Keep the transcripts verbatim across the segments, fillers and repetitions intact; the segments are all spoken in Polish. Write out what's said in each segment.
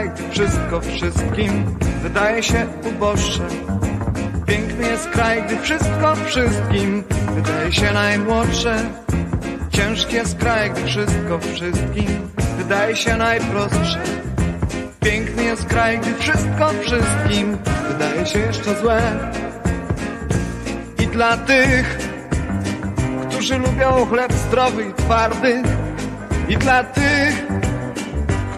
Bóg wszystko wszystkim wydaje się uboższe. Piękny jest kraj, gdy wszystko wszystkim wydaje się najmłodsze. Ciężki jest kraj, gdy wszystko wszystkim wydaje się najprostsze. Piękny jest kraj, gdy wszystko wszystkim wydaje się jeszcze złe. I dla tych, którzy lubią chleb zdrowy i twardy, i dla tych,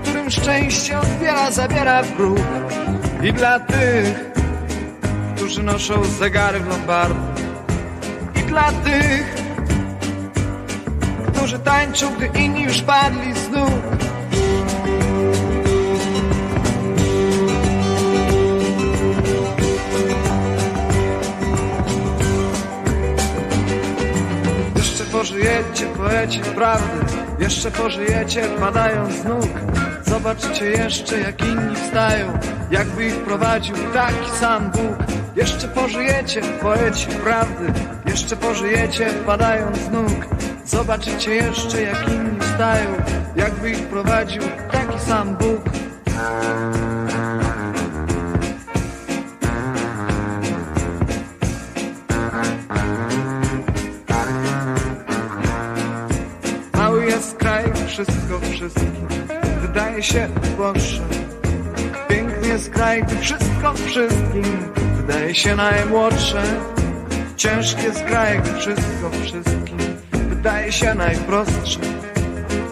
którym szczęście odbiera, zabiera w grób, i dla tych, którzy noszą zegary w lombardy, i dla tych, którzy tańczą, gdy inni już padli z nóg. Jeszcze pożyjecie, poeci prawdy, jeszcze pożyjecie, padając z nóg. Zobaczcie jeszcze, jak inni wstają, jakby ich prowadził taki sam Bóg. Jeszcze pożyjecie, poeci prawdy, jeszcze pożyjecie, padając z nóg. Zobaczycie jeszcze, jak inni wstają, jakby ich prowadził taki sam Bóg. Mały jest kraj, wszystko wszystkim wydaje się uboższe. Piękny jest kraj, gdy wszystko wszystkim wydaje się najmłodsze. Ciężki jest kraj, gdy wszystko wszystkim wydaje się najprostsze.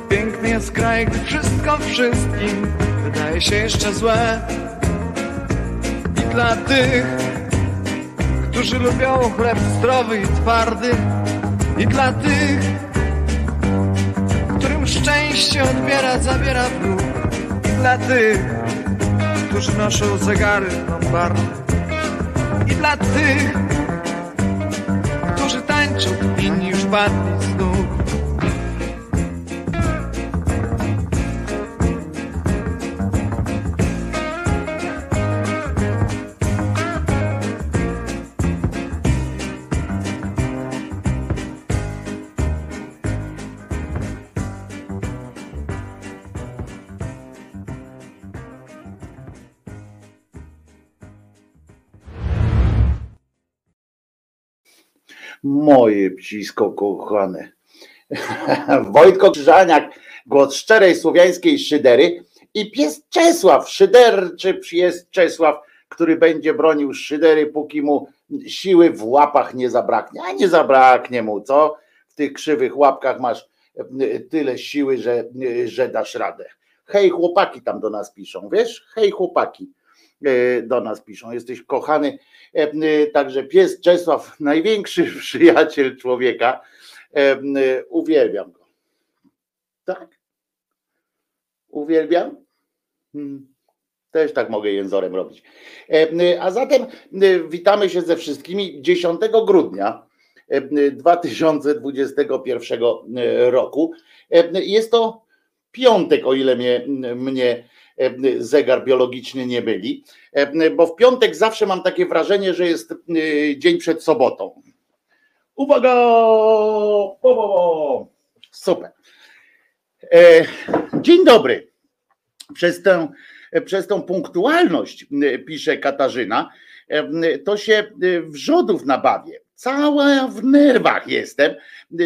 Piękny jest kraj, gdy wszystko wszystkim wydaje się jeszcze złe. I dla tych, którzy lubią chleb zdrowy i twardy, i dla tych, którym szczęście odbiera, zabiera w dół, i dla tych, którzy noszą zegary lombardy, i dla tych, którzy tańczą, inni już padli z nóg. Moje psisko kochane. Wojtko Krzyżaniak, głos szczerej słowiańskiej szydery i pies Czesław, szyderczy pies Czesław, który będzie bronił szydery, póki mu siły w łapach nie zabraknie. A nie zabraknie mu, co? W tych krzywych łapkach masz tyle siły, że, że dasz radę. Hej chłopaki tam do nas piszą, wiesz? Hej chłopaki. Do nas piszą, jesteś kochany. Także pies Czesław, największy przyjaciel człowieka. Uwielbiam go. Tak? Uwielbiam? Też tak mogę jęzorem robić. A zatem witamy się ze wszystkimi dziesiątego grudnia dwa tysiące dwudziestego pierwszego roku. Jest to piątek, o ile mnie, mnie zegar biologiczny nie myli, bo w piątek zawsze mam takie wrażenie, że jest dzień przed sobotą. Uwaga! O, super. Dzień dobry. Przez tę, przez tą punktualność, pisze Katarzyna, to się wrzodów nabawię. Cała w nerwach jestem,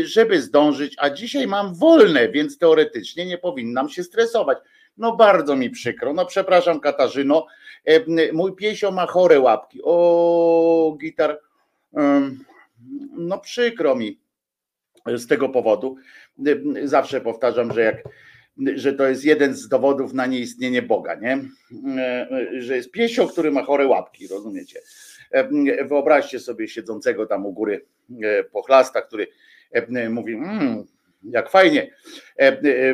żeby zdążyć, a dzisiaj mam wolne, więc teoretycznie nie powinnam się stresować. No bardzo mi przykro, no przepraszam Katarzyno, mój piesio ma chore łapki, o gitar, no przykro mi z tego powodu, zawsze powtarzam, że, jak, że to jest jeden z dowodów na nieistnienie Boga, nie? Że jest piesio, który ma chore łapki, rozumiecie? Wyobraźcie sobie siedzącego tam u góry pochlasta, który mówi mmm, jak fajnie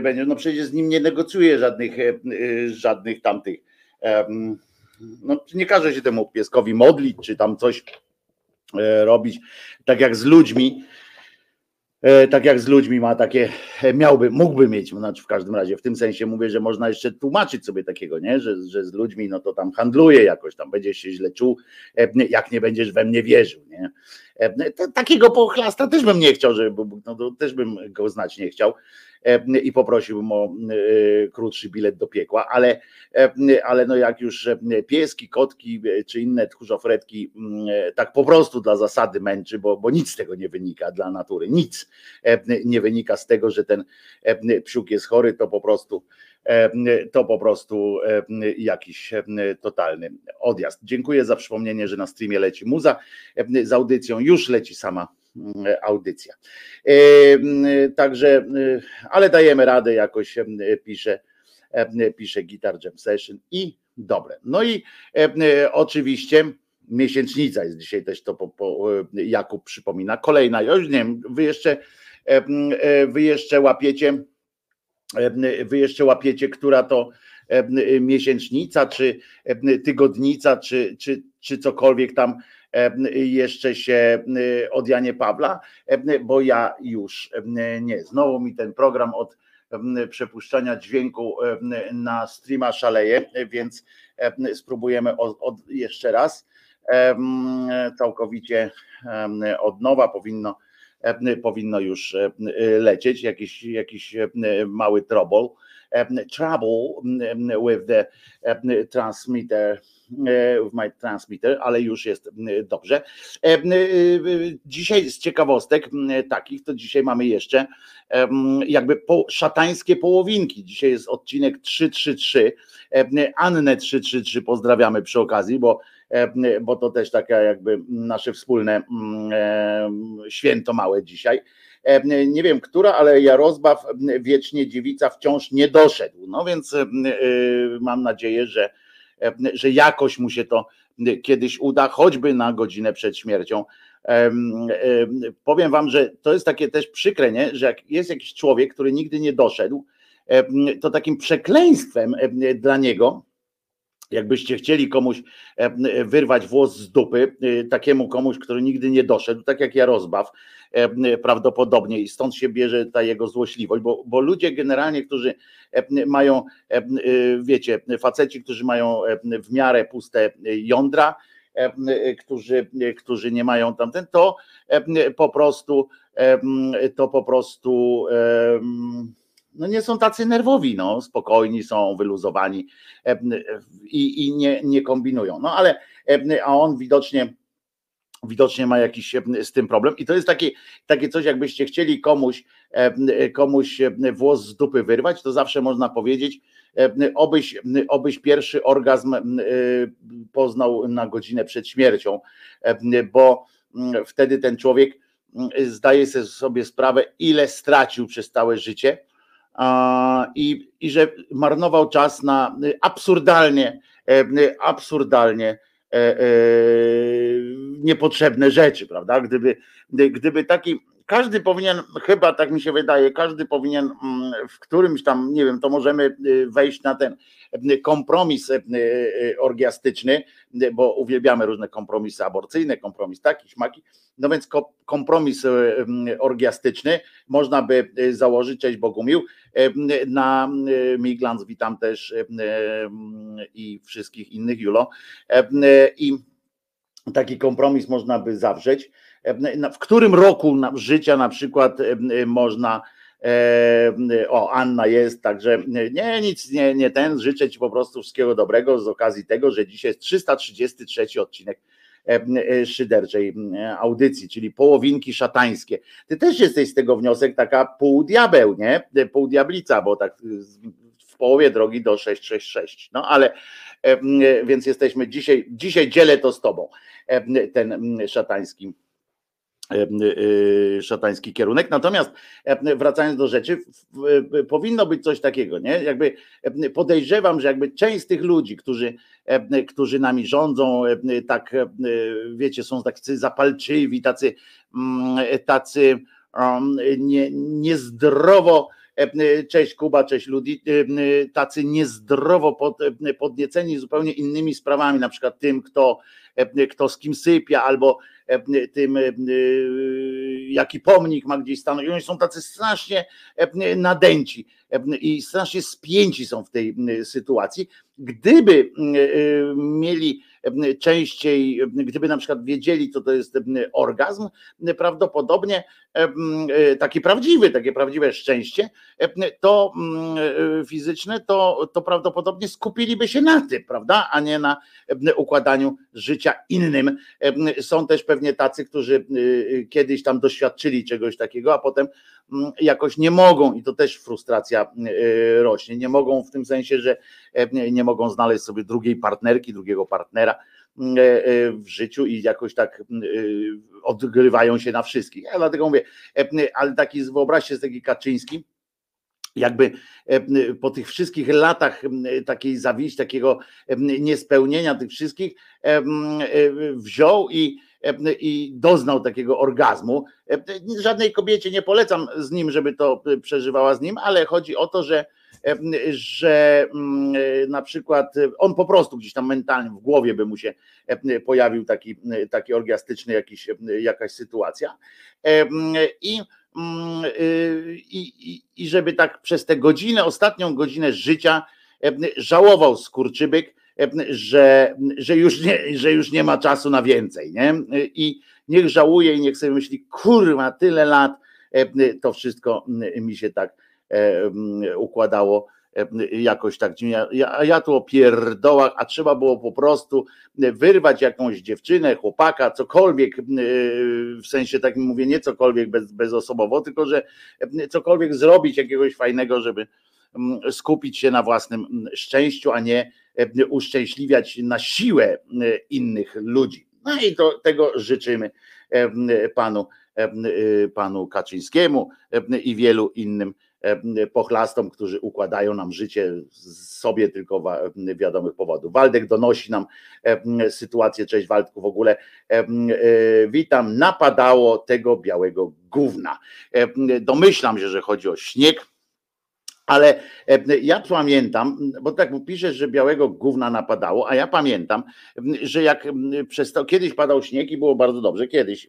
będzie, no przecież z nim nie negocjuję żadnych, żadnych tamtych, no nie każe się temu pieskowi modlić, czy tam coś robić, tak jak z ludźmi, tak jak z ludźmi ma takie, miałby, mógłby mieć, znaczy w każdym razie w tym sensie mówię, że można jeszcze tłumaczyć sobie takiego, nie, że, że z ludźmi no to tam handluje jakoś, tam będziesz się źle czuł, jak nie będziesz we mnie wierzył, nie, Takiego pochlasta też bym nie chciał, żeby był, no to też bym go znać nie chciał i poprosiłbym o krótszy bilet do piekła, ale, ale no jak już pieski, kotki czy inne tchórzofretki tak po prostu dla zasady męczy, bo, bo nic z tego nie wynika dla natury, nic nie wynika z tego, że ten psiuk jest chory, to po prostu to po prostu jakiś totalny odjazd. Dziękuję za przypomnienie, że na streamie leci muza z audycją, już leci sama audycja. Także, ale dajemy radę jakoś, pisze, pisze Guitar Jam Session i dobre. No i oczywiście miesięcznica jest dzisiaj też, to po, po Jakub przypomina. Kolejna, ja już nie wiem, wy jeszcze, wy jeszcze łapiecie Wy jeszcze łapiecie, która to miesięcznica, czy tygodnica, czy, czy, czy cokolwiek tam jeszcze się od Janie Pawla, bo ja już nie. Znowu mi ten program od przepuszczania dźwięku na streama szaleje, więc spróbujemy od, od jeszcze raz. Całkowicie od nowa powinno powinno już lecieć, jakiś, jakiś mały trouble, trouble with the transmitter, with my transmitter, ale już jest dobrze. Dzisiaj z ciekawostek takich, to dzisiaj mamy jeszcze jakby po, szatańskie połowinki. Dzisiaj jest odcinek trzysta trzydzieści trzy, Annę trzysta trzydzieści trzy pozdrawiamy przy okazji, bo bo to też takie jakby nasze wspólne święto małe dzisiaj. Nie wiem, która, ale Jarozbaw wiecznie dziewica wciąż nie doszedł. No więc mam nadzieję, że, że jakoś mu się to kiedyś uda, choćby na godzinę przed śmiercią. Powiem wam, że to jest takie też przykre, nie? Że jak jest jakiś człowiek, który nigdy nie doszedł, to takim przekleństwem dla niego, jakbyście chcieli komuś wyrwać włos z dupy, takiemu komuś, który nigdy nie doszedł, tak jak Jarozbaw prawdopodobnie, i stąd się bierze ta jego złośliwość, bo, bo ludzie generalnie, którzy mają, wiecie, faceci, którzy mają w miarę puste jądra, którzy, którzy nie mają tamten, to po prostu to po prostu no nie są tacy nerwowi, no, spokojni są, wyluzowani i, i nie, nie kombinują. No ale a on widocznie, widocznie ma jakiś z tym problem i to jest takie, takie coś, jakbyście chcieli komuś, komuś włos z dupy wyrwać, to zawsze można powiedzieć, obyś, obyś pierwszy orgazm poznał na godzinę przed śmiercią, bo wtedy ten człowiek zdaje sobie sprawę, ile stracił przez całe życie. I, i że marnował czas na absurdalnie, absurdalnie e, e, niepotrzebne rzeczy, prawda? Gdyby, gdyby taki, każdy powinien, chyba tak mi się wydaje, każdy powinien w którymś tam, nie wiem, to możemy wejść na ten kompromis orgiastyczny, bo uwielbiamy różne kompromisy aborcyjne, kompromis taki, śmaki, no więc kompromis orgiastyczny można by założyć, cześć Bogumił, na Miglans, witam też i wszystkich innych, Julo, i taki kompromis można by zawrzeć, w którym roku życia na przykład można. O, Anna jest, także nie, nic, nie, nie ten, życzę ci po prostu wszystkiego dobrego z okazji tego, że dzisiaj jest trzysta trzydziesty trzeci odcinek szyderczej audycji, czyli połowinki szatańskie. Ty też jesteś z tego wniosek taka półdiabeł, nie? Półdiablica, bo tak w połowie drogi do sześćset sześćdziesiąt sześć. No ale, więc jesteśmy dzisiaj, dzisiaj dzielę to z tobą, ten szatański szatański kierunek. Natomiast wracając do rzeczy, powinno być coś takiego, nie? Jakby podejrzewam, że jakby część z tych ludzi, którzy, którzy nami rządzą, tak wiecie, są tacy zapalczywi, tacy, tacy nie, niezdrowo, cześć Kuba, cześć ludzi, tacy niezdrowo pod, podnieceni zupełnie innymi sprawami, na przykład tym, kto, kto z kim sypia, albo tym, jaki pomnik ma gdzieś stanąć. I oni są tacy strasznie nadęci i strasznie spięci są w tej sytuacji. Gdyby mieli częściej, gdyby na przykład wiedzieli, co to jest orgazm, prawdopodobnie taki prawdziwy, takie prawdziwe szczęście to fizyczne, to, to prawdopodobnie skupiliby się na tym, prawda, a nie na układaniu życia innym. Są też pewnie tacy, którzy kiedyś tam doświadczyli czegoś takiego, a potem jakoś nie mogą i to też frustracja rośnie. Nie mogą w tym sensie, że nie mogą znaleźć sobie drugiej partnerki, drugiego partnera w życiu i jakoś tak odgrywają się na wszystkich. Ja dlatego mówię, ale taki, wyobraźcie sobie taki Kaczyński, jakby po tych wszystkich latach takiej zawiści, takiego niespełnienia tych wszystkich wziął i i doznał takiego orgazmu. Żadnej kobiecie nie polecam z nim, żeby to przeżywała z nim, ale chodzi o to, że, że na przykład on po prostu gdzieś tam mentalnie w głowie by mu się pojawił taki, taki orgiastyczny jakiś, jakaś sytuacja. I I, i, i żeby tak przez tę godzinę, ostatnią godzinę życia żałował skurczybyk, że, że, już nie, że już nie ma czasu na więcej, nie? I niech żałuje i niech sobie myśli, kurwa, tyle lat to wszystko mi się tak układało jakoś tak, ja, ja, ja tu o pierdołach, a trzeba było po prostu wyrwać jakąś dziewczynę, chłopaka, cokolwiek, w sensie takim mówię, nie cokolwiek bez, bezosobowo, tylko że cokolwiek zrobić jakiegoś fajnego, żeby skupić się na własnym szczęściu, a nie uszczęśliwiać na siłę innych ludzi. No i to, tego życzymy panu, panu Kaczyńskiemu i wielu innym pochlastom, którzy układają nam życie sobie tylko wiadomych powodów. Waldek donosi nam sytuację, cześć Waldku w ogóle, witam, napadało tego białego gówna. Domyślam się, że chodzi o śnieg, ale ja pamiętam, bo tak mu piszesz, że białego gówna napadało, a ja pamiętam, że jak przez to kiedyś padał śnieg i było bardzo dobrze, kiedyś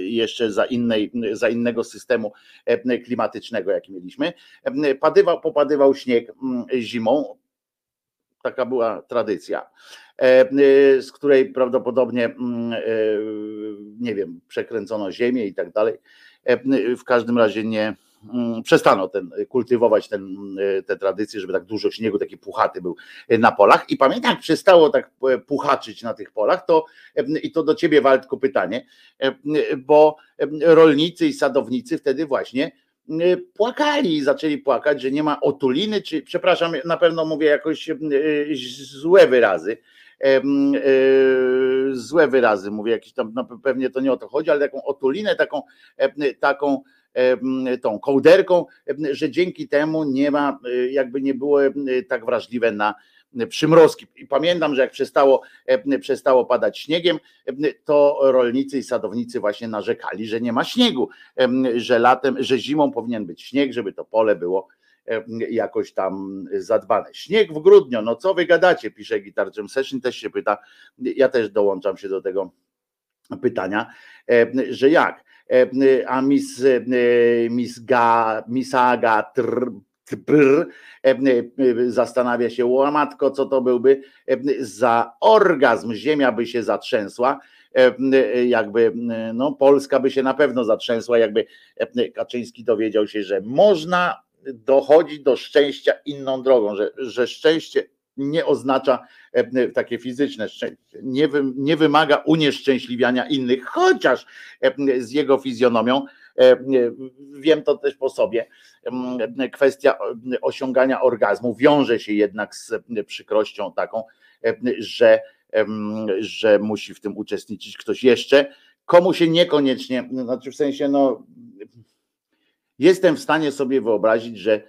jeszcze za, innej, za innego systemu klimatycznego, jaki mieliśmy, padywał, popadywał śnieg zimą, taka była tradycja, z której prawdopodobnie, nie wiem, przekręcono ziemię i tak dalej, w każdym razie nie... przestano ten, kultywować ten, te tradycje, żeby tak dużo śniegu, taki puchaty był na polach. I pamiętam, jak przestało tak puchaczyć na tych polach, to i to do ciebie, Waldku, pytanie, bo rolnicy i sadownicy wtedy właśnie płakali, zaczęli płakać, że nie ma otuliny, czy przepraszam, na pewno mówię jakoś złe wyrazy, złe wyrazy mówię, jakieś tam, no pewnie to nie o to chodzi, ale taką otulinę, taką taką tą kołderką, że dzięki temu nie ma, jakby nie było tak wrażliwe na przymrozki. I pamiętam, że jak przestało, przestało padać śniegiem, to rolnicy i sadownicy właśnie narzekali, że nie ma śniegu, że latem, że zimą powinien być śnieg, żeby to pole było jakoś tam zadbane. Śnieg w grudniu, no co wy gadacie, pisze Guitar Jam Session, też się pyta, ja też dołączam się do tego pytania, że jak? A Miss, miss, ga, miss Aga tr, tr, zastanawia się, łamatko, co to byłby za orgazm, ziemia by się zatrzęsła, jakby no, Polska by się na pewno zatrzęsła, jakby Kaczyński dowiedział się, że można dochodzić do szczęścia inną drogą, że, że szczęście nie oznacza takie fizyczne szczęście, nie, wy, nie wymaga unieszczęśliwiania innych, chociaż z jego fizjonomią, wiem to też po sobie, kwestia osiągania orgazmu wiąże się jednak z przykrością taką, że, że musi w tym uczestniczyć ktoś jeszcze, komu się niekoniecznie, znaczy w sensie no jestem w stanie sobie wyobrazić, że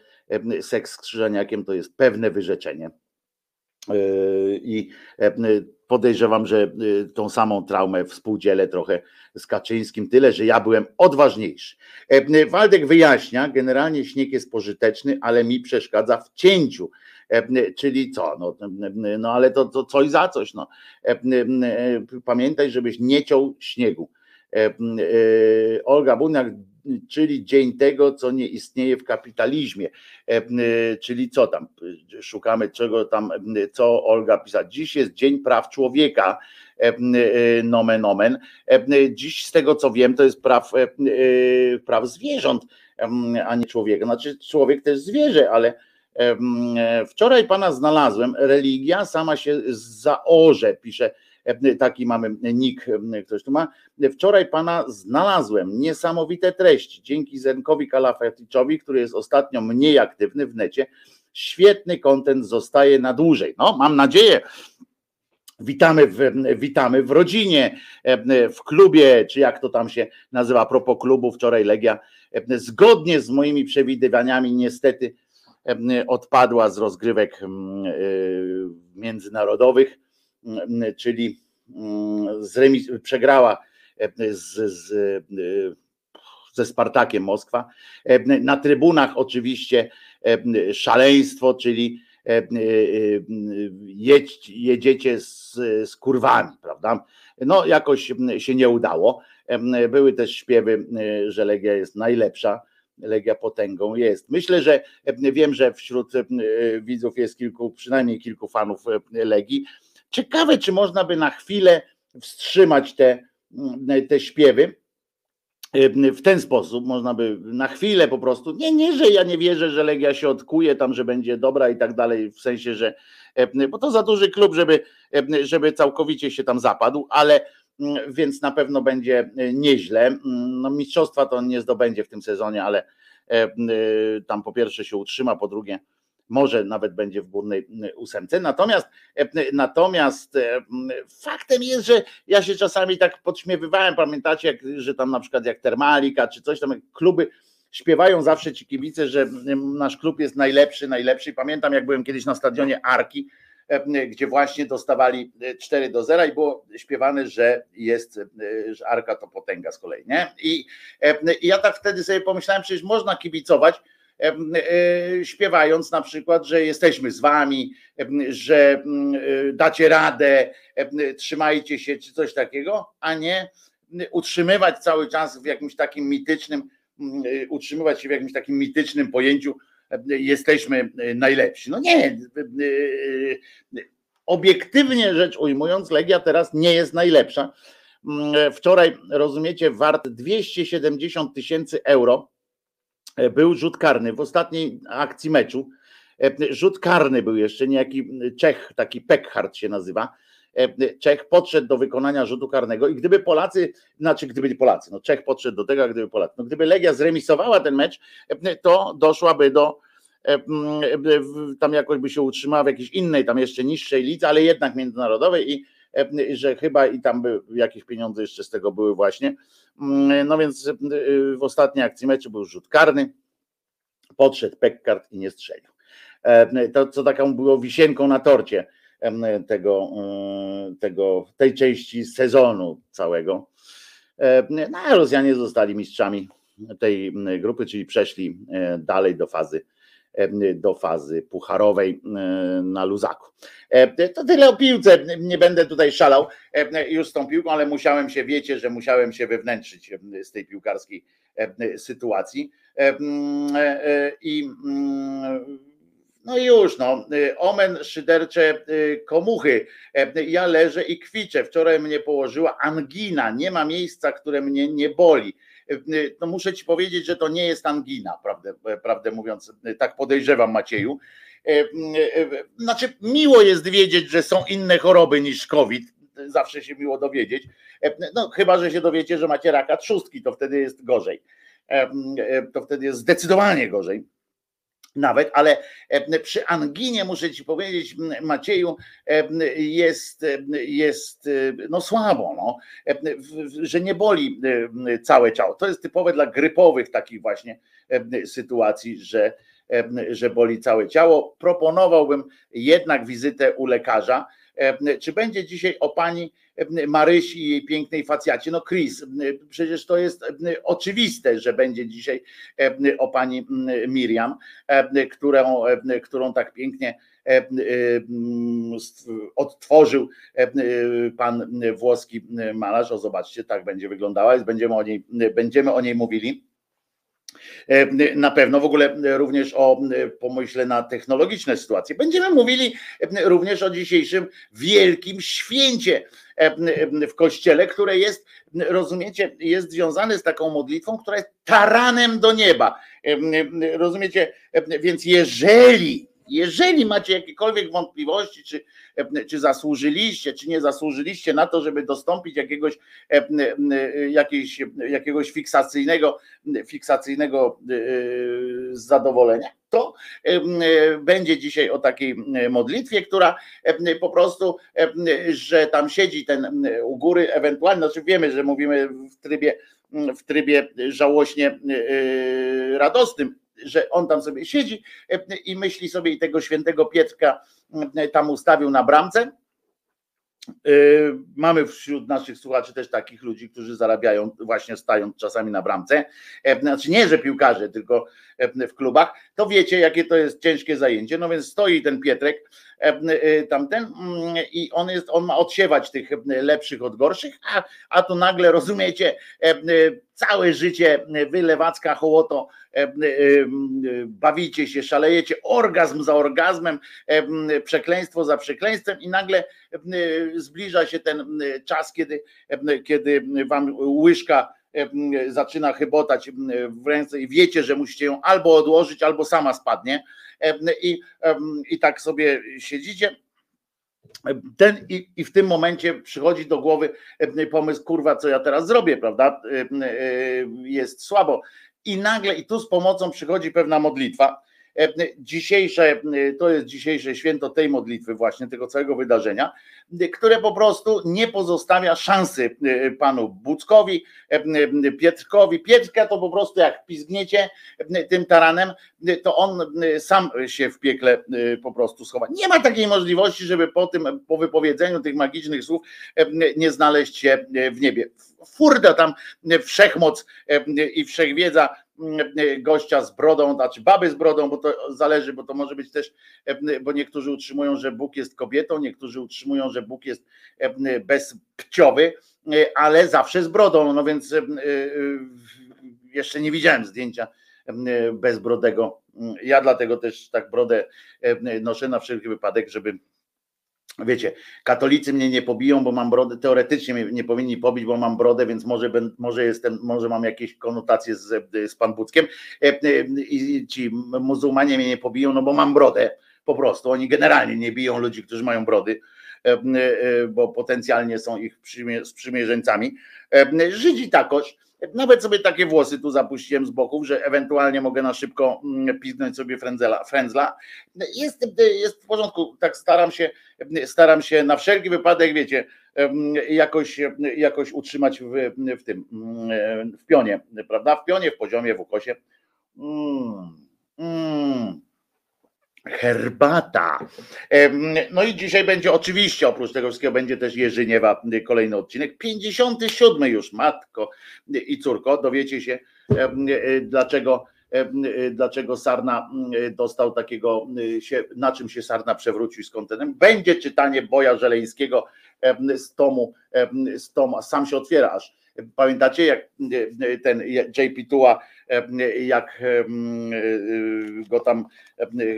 seks z krzyżaniakiem to jest pewne wyrzeczenie. I podejrzewam, że tą samą traumę współdzielę trochę z Kaczyńskim, tyle, że ja byłem odważniejszy. Waldek wyjaśnia, generalnie śnieg jest pożyteczny, ale mi przeszkadza w cięciu, czyli co, no, no ale to, to coś za coś, no. Pamiętaj, żebyś nie ciął śniegu. Olga Buniak, czyli dzień tego, co nie istnieje w kapitalizmie. Czyli co tam, szukamy czego tam, co Olga pisała. Dziś jest Dzień Praw Człowieka, nomen omen. Dziś z tego co wiem, to jest praw, praw zwierząt, a nie człowieka. Znaczy człowiek też zwierzę, ale wczoraj pana znalazłem, religia sama się zaorze, pisze, taki mamy nick, ktoś tu ma. Wczoraj pana znalazłem, niesamowite treści, dzięki Zenkowi Kalafetyczowi, który jest ostatnio mniej aktywny w necie, świetny kontent zostaje na dłużej. No, mam nadzieję. Witamy w, witamy w rodzinie, w klubie, czy jak to tam się nazywa, a propos klubu, wczoraj Legia zgodnie z moimi przewidywaniami niestety odpadła z rozgrywek międzynarodowych, czyli z remis, przegrała z, z, ze Spartakiem Moskwa. Na trybunach oczywiście szaleństwo, czyli jedź, jedziecie z, z kurwami, prawda? No jakoś się nie udało. Były też śpiewy, że Legia jest najlepsza, Legia potęgą jest. Myślę, że wiem, że wśród widzów jest kilku, przynajmniej kilku fanów Legii. Ciekawe, czy można by na chwilę wstrzymać te, te śpiewy. W ten sposób można by na chwilę po prostu, nie, nie, że ja nie wierzę, że Legia się odkuje tam, że będzie dobra i tak dalej, w sensie, że, bo to za duży klub, żeby, żeby całkowicie się tam zapadł, ale więc na pewno będzie nieźle. No, mistrzostwa to nie zdobędzie w tym sezonie, ale tam po pierwsze się utrzyma, po drugie może nawet będzie w górnej ósemce. Natomiast, natomiast faktem jest, że ja się czasami tak podśmiewywałem, pamiętacie, jak, że tam na przykład jak Termalika czy coś tam, kluby śpiewają zawsze ci kibice, że nasz klub jest najlepszy, najlepszy. Pamiętam, jak byłem kiedyś na stadionie Arki, gdzie właśnie dostawali cztery do zera i było śpiewane, że jest, że Arka to potęga z kolei, nie? I, i ja tak wtedy sobie pomyślałem, przecież można kibicować, śpiewając na przykład, że jesteśmy z wami, że dacie radę, trzymajcie się czy coś takiego, a nie utrzymywać cały czas w jakimś takim mitycznym, utrzymywać się w jakimś takim mitycznym pojęciu, jesteśmy najlepsi. No nie, obiektywnie rzecz ujmując, Legia teraz nie jest najlepsza. Wczoraj, rozumiecie, wart dwieście siedemdziesiąt tysięcy euro był rzut karny w ostatniej akcji meczu. Rzut karny był jeszcze, niejaki Czech, taki Pekhart się nazywa. Czech podszedł do wykonania rzutu karnego i gdyby Polacy, znaczy gdyby Polacy, no Czech podszedł do tego, a gdyby Polacy, no gdyby Legia zremisowała ten mecz, to doszłaby do, tam jakoś by się utrzymała w jakiejś innej, tam jeszcze niższej lidze, ale jednak międzynarodowej i że chyba i tam by jakieś pieniądze jeszcze z tego były właśnie. No więc w ostatniej akcji meczu był rzut karny, podszedł Pekkart i nie strzelił. To co taką było wisienką na torcie tego, tego, tej części sezonu całego. No a Rosjanie zostali mistrzami tej grupy, czyli przeszli dalej do fazy do fazy pucharowej na luzaku. To tyle o piłce, nie będę tutaj szalał już z tą piłką, ale musiałem się, wiecie, że musiałem się wywnętrzyć z tej piłkarskiej sytuacji. I no już, no, omen, szydercze komuchy, ja leżę i kwiczę, wczoraj mnie położyła angina, nie ma miejsca, które mnie nie boli. No muszę ci powiedzieć, że to nie jest angina, prawdę, prawdę mówiąc, tak podejrzewam, Macieju. Znaczy miło jest wiedzieć, że są inne choroby niż COVID, zawsze się miło dowiedzieć, no chyba, że się dowiecie, że macie raka trzustki, to wtedy jest gorzej, to wtedy jest zdecydowanie gorzej. Nawet, ale przy anginie muszę ci powiedzieć, Macieju, jest, jest no słabo, no, że nie boli całe ciało. To jest typowe dla grypowych takich właśnie sytuacji, że, że boli całe ciało. Proponowałbym jednak wizytę u lekarza. Czy będzie dzisiaj o pani Marysi i jej pięknej facjacie? No Chris, przecież to jest oczywiste, że będzie dzisiaj o pani Miriam, którą, którą tak pięknie odtworzył pan włoski malarz. O, zobaczcie, tak będzie wyglądała, będziemy o niej, będziemy o niej mówili. Na pewno w ogóle również o pomyśle na technologiczne sytuacje. Będziemy mówili również o dzisiejszym wielkim święcie w Kościele, które jest, rozumiecie, jest związane z taką modlitwą, która jest taranem do nieba. Rozumiecie? Więc jeżeli Jeżeli macie jakiekolwiek wątpliwości, czy, czy zasłużyliście, czy nie zasłużyliście na to, żeby dostąpić jakiegoś, jakiegoś, jakiegoś fiksacyjnego, fiksacyjnego zadowolenia, to będzie dzisiaj o takiej modlitwie, która po prostu, że tam siedzi ten u góry, ewentualnie, znaczy wiemy, że mówimy w trybie, w trybie żałośnie radosnym, że on tam sobie siedzi i myśli sobie i tego świętego Pietrka tam ustawił na bramce. Mamy wśród naszych słuchaczy też takich ludzi, którzy zarabiają właśnie stając czasami na bramce, znaczy nie, że piłkarze, tylko w klubach, to wiecie, jakie to jest ciężkie zajęcie, no więc stoi ten Pietrek tamten i on jest, on ma odsiewać tych lepszych od gorszych, a, a to nagle, rozumiecie, całe życie wy, lewacka hołoto, bawicie się, szalejecie, orgazm za orgazmem, przekleństwo za przekleństwem i nagle zbliża się ten czas, kiedy, kiedy wam łyżka zaczyna chybotać w ręce i wiecie, że musicie ją albo odłożyć, albo sama spadnie i, i tak sobie siedzicie. Ten i, i w tym momencie przychodzi do głowy pomysł, kurwa, co ja teraz zrobię, prawda? Jest słabo. I nagle i tu z pomocą przychodzi pewna modlitwa. Dzisiejsze, to jest dzisiejsze święto tej modlitwy właśnie, tego całego wydarzenia, które po prostu nie pozostawia szansy panu Buckowi, Pietrkowi. Pietrka to po prostu jak pizgniecie tym taranem, to on sam się w piekle po prostu schowa. Nie ma takiej możliwości, żeby po tym, po wypowiedzeniu tych magicznych słów nie znaleźć się w niebie. Furda tam wszechmoc i wszechwiedza gościa z brodą, znaczy baby z brodą, bo to zależy, bo to może być też, bo niektórzy utrzymują, że Bóg jest kobietą, niektórzy utrzymują, że Bóg jest bezpłciowy, ale zawsze z brodą, no więc jeszcze nie widziałem zdjęcia bezbrodego. Ja dlatego też tak brodę noszę na wszelki wypadek, żeby, wiecie, katolicy mnie nie pobiją, bo mam brodę, teoretycznie mnie nie powinni pobić, bo mam brodę, więc może, może, jestem, może mam jakieś konotacje z, z Pan Buckiem i ci muzułmanie mnie nie pobiją, no bo mam brodę, po prostu, oni generalnie nie biją ludzi, którzy mają brody, bo potencjalnie są ich sprzymierzeńcami. Żydzi takoż, nawet sobie takie włosy tu zapuściłem z boków, że ewentualnie mogę na szybko piznąć sobie frędzla. frędzla. Jest, jest w porządku, tak staram się, staram się na wszelki wypadek, wiecie, jakoś, jakoś utrzymać w, w tym, w pionie, prawda? W pionie, w poziomie, w ukosie. Mm, mm. Herbata. No i dzisiaj będzie oczywiście, oprócz tego wszystkiego, będzie też Jerzy Niewa, kolejny odcinek, pięćdziesiąty siódmy już, matko i córko, dowiecie się, dlaczego, dlaczego Sarna dostał takiego, na czym się Sarna przewrócił, skąd ten. Będzie czytanie Boya Żeleńskiego z tomu, z tomu, sam się otwiera aż. Pamiętacie, jak ten J P Tuła, jak go tam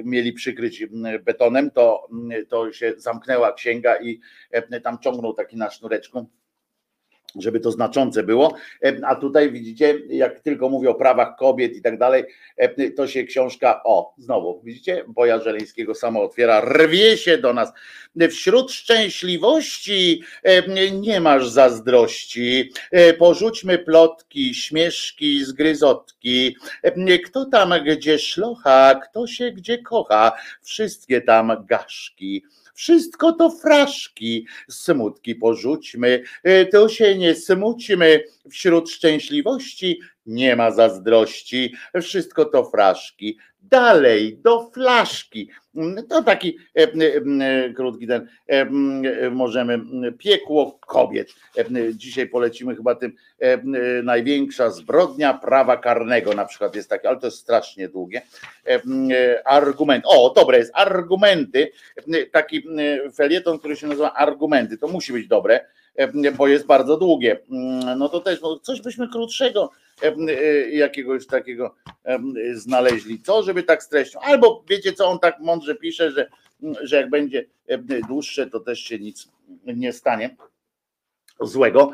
mieli przykryć betonem, to, to się zamknęła księga i tam ciągnął taki na sznureczku, żeby to znaczące było. A tutaj widzicie, jak tylko mówię o prawach kobiet i tak dalej, to się książka, o, znowu, widzicie, Boya Żeleńskiego samo otwiera, rwie się do nas. Wśród szczęśliwości nie masz zazdrości, porzućmy plotki, śmieszki, zgryzotki, kto tam gdzie szlocha, kto się gdzie kocha, wszystkie tam gaszki. Wszystko to fraszki, smutki porzućmy, to się nie smućmy, wśród szczęśliwości nie ma zazdrości, wszystko to fraszki, dalej do flaszki. To taki e, e, e, krótki ten, e, możemy, piekło kobiet. E, dzisiaj polecimy chyba tym, e, e, największa zbrodnia prawa karnego na przykład jest takie, ale to jest strasznie długie. E, e, argument, o dobre jest, argumenty, e, taki felieton, który się nazywa argumenty, to musi być dobre, bo jest bardzo długie. No to też no coś byśmy krótszego jakiegoś takiego znaleźli. Co, żeby tak streścić? Albo wiecie co, on tak mądrze pisze, że, że jak będzie dłuższe, to też się nic nie stanie złego.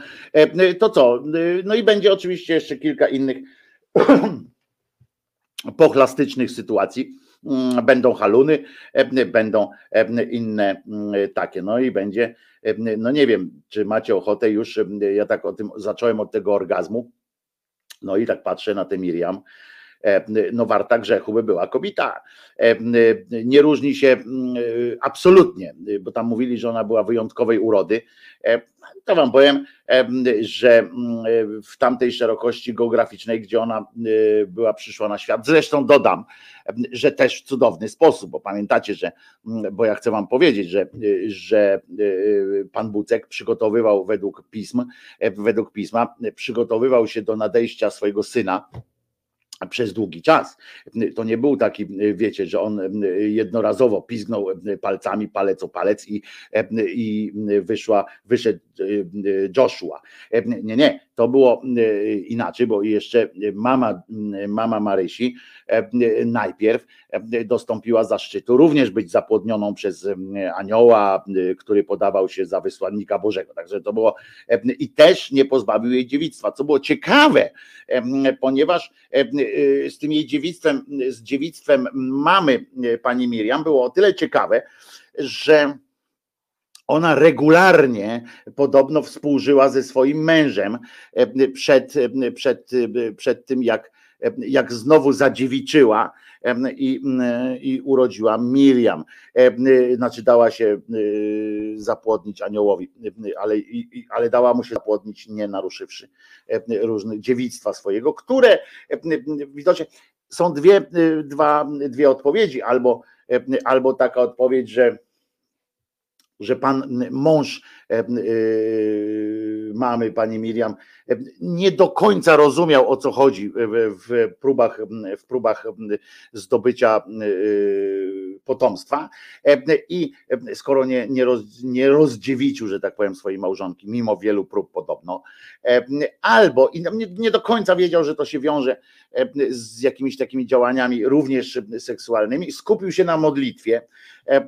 To co? No i będzie oczywiście jeszcze kilka innych pochlastycznych sytuacji. Będą haluny, będą inne takie, no i będzie, no nie wiem, czy macie ochotę już, ja tak o tym zacząłem od tego orgazmu, no i tak patrzę na tę Miriam, no warta grzechu by była kobieta, nie różni się absolutnie, bo tam mówili, że ona była wyjątkowej urody, to wam powiem, że w tamtej szerokości geograficznej, gdzie ona była przyszła na świat, zresztą dodam, że też w cudowny sposób, bo pamiętacie, że, bo ja chcę wam powiedzieć, że, że pan Bucek przygotowywał według pism, według pisma, przygotowywał się do nadejścia swojego syna przez długi czas. To nie był taki, wiecie, że on jednorazowo pizgnął palcami palec o palec i, i wyszła, wyszedł Joshua. Nie, nie, to było inaczej, bo jeszcze mama, mama Marysi najpierw dostąpiła zaszczytu również być zapłodnioną przez anioła, który podawał się za wysłannika Bożego. Także to było i też nie pozbawił jej dziewictwa, co było ciekawe, ponieważ z tym jej dziewictwem, z dziewictwem mamy pani Miriam było o tyle ciekawe, że ona regularnie podobno współżyła ze swoim mężem przed, przed, przed tym, jak, jak znowu zadziewiczyła i, i urodziła Miriam. Znaczy dała się zapłodnić aniołowi, ale, ale dała mu się zapłodnić, nie naruszywszy różnych dziewictwa swojego, które widocznie są dwie, dwa, dwie odpowiedzi, albo, albo taka odpowiedź, że że pan mąż e, e, mamy, pani Miriam, e, nie do końca rozumiał, o co chodzi w, w, próbach, w próbach zdobycia e, potomstwa e, i skoro nie, nie, roz, nie rozdziewicił, że tak powiem, swojej małżonki, mimo wielu prób podobno, e, albo i nie, nie do końca wiedział, że to się wiąże e, z jakimiś takimi działaniami również seksualnymi, skupił się na modlitwie, e,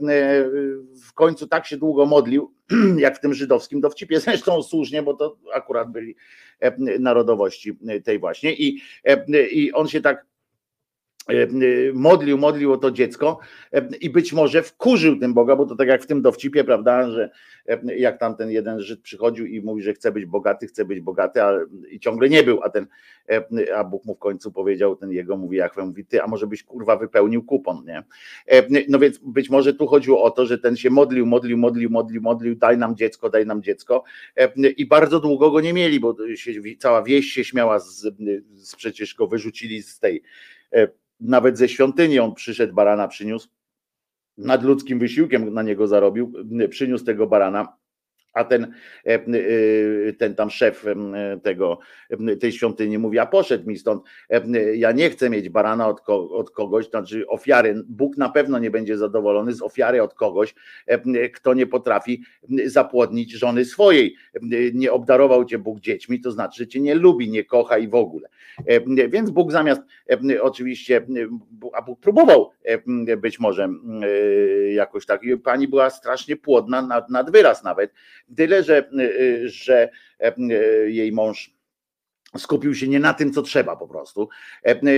w końcu tak się długo modlił, jak w tym żydowskim dowcipie, zresztą słusznie, bo to akurat byli narodowości tej właśnie i, i on się tak modlił, modlił o to dziecko i być może wkurzył tym Boga, bo to tak jak w tym dowcipie, prawda, że jak tam ten jeden Żyd przychodził i mówi, że chce być bogaty, chce być bogaty, a i ciągle nie był, a ten, a Bóg mu w końcu powiedział, ten jego mówi, Jachwę, mówi, ty, a może byś kurwa wypełnił kupon, nie? No więc być może tu chodziło o to, że ten się modlił, modlił, modlił, modlił, modlił, daj nam dziecko, daj nam dziecko i bardzo długo go nie mieli, bo się, cała wieś się śmiała, z, z, przecież go wyrzucili z tej nawet ze świątyni, on przyszedł, barana przyniósł, nad ludzkim wysiłkiem na niego zarobił, przyniósł tego barana, a ten, ten tam szef tego, tej świątyni mówi, a poszedł mi stąd, ja nie chcę mieć barana od, od kogoś, znaczy ofiary, Bóg na pewno nie będzie zadowolony z ofiary od kogoś, kto nie potrafi zapłodnić żony swojej, nie obdarował cię Bóg dziećmi, to znaczy, że cię nie lubi, nie kocha i w ogóle, więc Bóg zamiast, oczywiście, a Bóg próbował być może jakoś tak, pani była strasznie płodna, nad, nad wyraz nawet, tyle, że, że jej mąż skupił się nie na tym, co trzeba po prostu.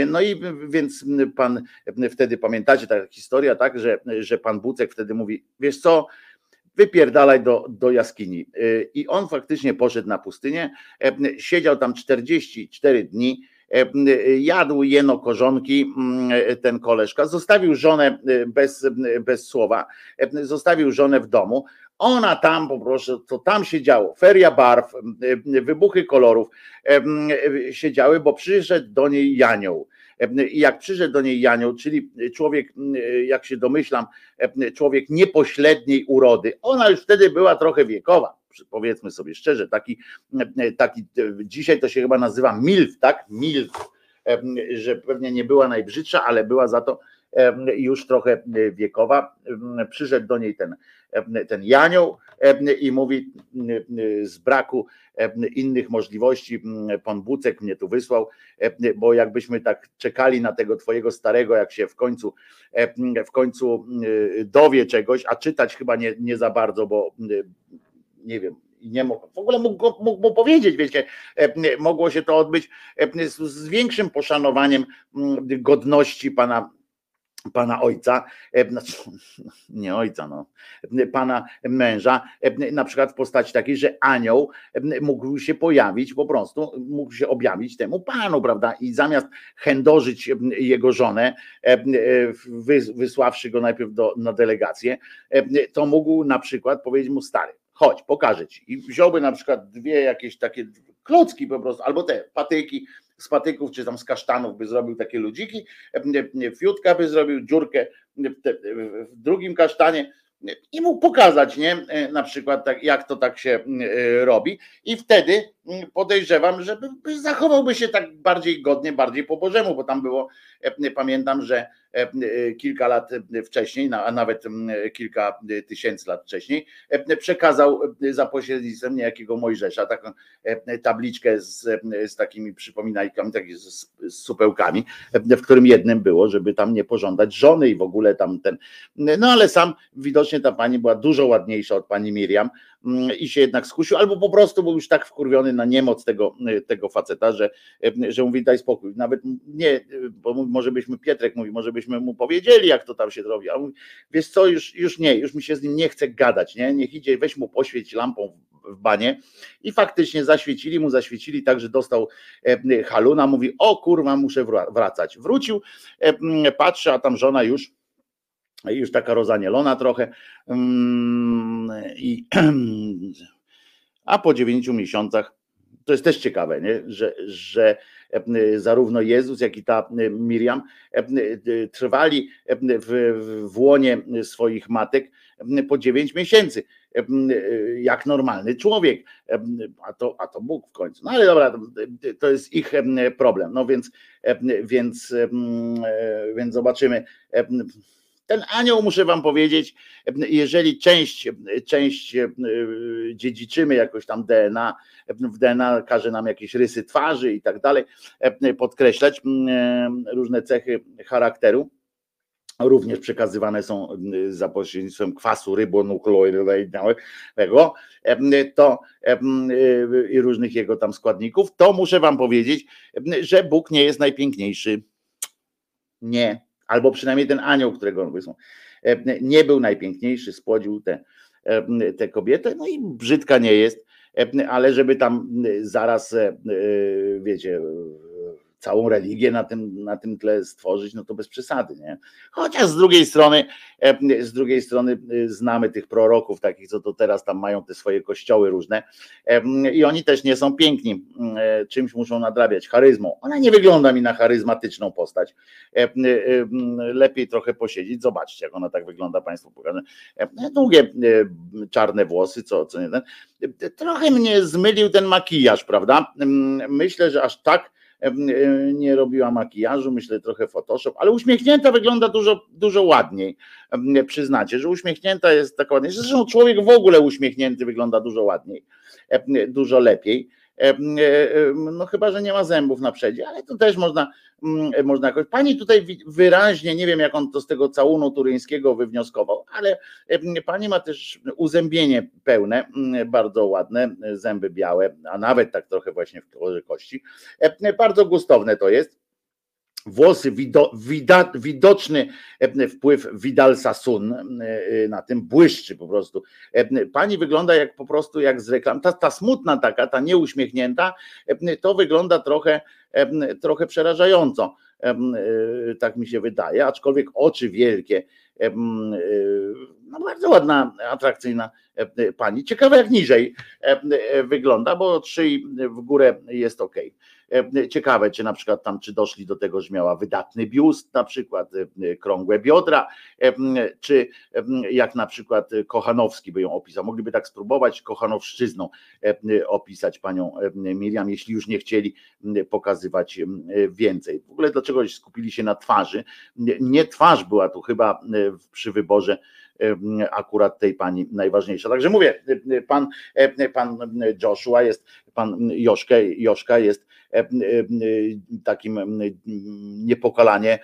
No i więc pan wtedy, pamiętacie ta historia, tak, że, że pan Bucek wtedy mówi, wiesz co, wypierdalaj do, do jaskini. I on faktycznie poszedł na pustynię, siedział tam czterdzieści cztery dni, jadł jeno korzonki, ten koleżka, zostawił żonę bez, bez słowa, zostawił żonę w domu, ona tam po prostu, to tam się działo, feria barw, wybuchy kolorów się działy, bo przyszedł do niej Janioł. I jak przyszedł do niej Janioł, czyli człowiek, jak się domyślam, człowiek niepośledniej urody, ona już wtedy była trochę wiekowa, powiedzmy sobie szczerze, taki, taki dzisiaj to się chyba nazywa milf, tak? Milf, że pewnie nie była najbrzydsza, ale była za to już trochę wiekowa, przyszedł do niej ten, ten Janioł i mówi: z braku innych możliwości pan Bucek mnie tu wysłał, bo jakbyśmy tak czekali na tego twojego starego, jak się w końcu, w końcu dowie czegoś, a czytać chyba nie, nie za bardzo, bo nie wiem, nie mógł, w ogóle mógł, mógł mu powiedzieć, wiecie, mogło się to odbyć z większym poszanowaniem godności pana Pana ojca, znaczy, nie ojca, no, pana męża, na przykład w postaci takiej, że anioł mógł się pojawić, po prostu mógł się objawić temu panu, prawda? I zamiast chędożyć jego żonę, wysławszy go najpierw do, na delegację, to mógł na przykład powiedzieć mu: stary, chodź, pokażę ci. I wziąłby na przykład dwie jakieś takie klocki po prostu, albo te patyki, z patyków czy tam z kasztanów by zrobił takie ludziki, fiutka by zrobił dziurkę w drugim kasztanie i mógł pokazać, nie, na przykład tak, jak to tak się robi, i wtedy podejrzewam, że zachowałby się tak bardziej godnie, bardziej po bożemu, bo tam było, pamiętam, że kilka lat wcześniej, a nawet kilka tysięcy lat wcześniej, przekazał za pośrednictwem niejakiego Mojżesza taką tabliczkę z, z takimi przypominajkami, takimi z, z supełkami, w którym jednym było, żeby tam nie pożądać żony i w ogóle tam ten, no ale sam widocznie ta pani była dużo ładniejsza od pani Miriam i się jednak skusił, albo po prostu był już tak wkurwiony na niemoc tego, tego faceta, że, że mówi: daj spokój, nawet nie, bo może byśmy, Pietrek mówi, może byśmy mu powiedzieli, jak to tam się robi, a on mówi: wiesz co, już, już nie, już mi się z nim nie chce gadać, nie? Niech idzie, weź mu poświeć lampą w banie, i faktycznie zaświecili mu, zaświecili tak, że dostał haluna, mówi: o kurwa, muszę wracać. Wrócił, patrzy, a tam żona już już taka rozanielona trochę, i a po dziewięciu miesiącach, to jest też ciekawe, nie? Że, że zarówno Jezus, jak i ta Miriam trwali w, w łonie swoich matek po dziewięć miesięcy, jak normalny człowiek, a to, a to Bóg w końcu. No ale dobra, to jest ich problem, no więc, więc, więc zobaczymy. Ten anioł, muszę wam powiedzieć, jeżeli część, część dziedziczymy jakoś tam D N A, w D N A każe nam jakieś rysy twarzy i tak dalej podkreślać, różne cechy charakteru, również przekazywane są za pośrednictwem kwasu ribonukleinoidowego, to i różnych jego tam składników, to muszę wam powiedzieć, że Bóg nie jest najpiękniejszy. Nie. Albo przynajmniej ten anioł, którego on wysłał, nie był najpiękniejszy, spłodził tę te, te kobietę, no i brzydka nie jest, ale żeby tam zaraz, wiecie, całą religię na tym, na tym tle stworzyć, no to bez przesady, nie? Chociaż z drugiej strony, z drugiej strony znamy tych proroków takich, co to teraz tam mają te swoje kościoły różne, i oni też nie są piękni, czymś muszą nadrabiać, charyzmą. Ona nie wygląda mi na charyzmatyczną postać. Lepiej trochę posiedzieć, zobaczcie, jak ona tak wygląda, państwu pokażę. Długie czarne włosy, co, co nie ten. Trochę mnie zmylił ten makijaż, prawda? Myślę, że aż tak nie robiła makijażu, myślę trochę Photoshop, ale uśmiechnięta wygląda dużo, dużo ładniej. Przyznacie, że uśmiechnięta jest tak ładniej. Zresztą człowiek w ogóle uśmiechnięty wygląda dużo ładniej, dużo lepiej. No chyba, że nie ma zębów na przedzie, ale to też można, można jakoś. Pani tutaj wyraźnie, nie wiem jak on to z tego całunu turyńskiego wywnioskował, ale pani ma też uzębienie pełne, bardzo ładne, zęby białe, a nawet tak trochę właśnie w kolorze kości. Bardzo gustowne to jest. Włosy, wido, wida, widoczny wpływ Vidal Sassoon na tym, błyszczy po prostu. Pani wygląda jak po prostu jak z reklam. Ta, ta smutna taka, ta nieuśmiechnięta, to wygląda trochę, trochę przerażająco. Tak mi się wydaje, aczkolwiek oczy wielkie. no bardzo ładna, atrakcyjna pani. Ciekawe jak niżej wygląda, bo od szyi w górę jest ok. Ciekawe, czy na przykład tam, czy doszli do tego, że miała wydatny biust, na przykład krągłe biodra, czy jak na przykład Kochanowski by ją opisał. Mogliby tak spróbować kochanowszczyzną opisać panią Miriam, jeśli już nie chcieli pokazywać więcej. W ogóle dlaczegoś skupili się na twarzy. Nie twarz była tu chyba przy wyborze akurat tej pani najważniejsza. Także mówię, pan, pan Joshua jest, pan Joszka, Joszka jest takim niepokalanie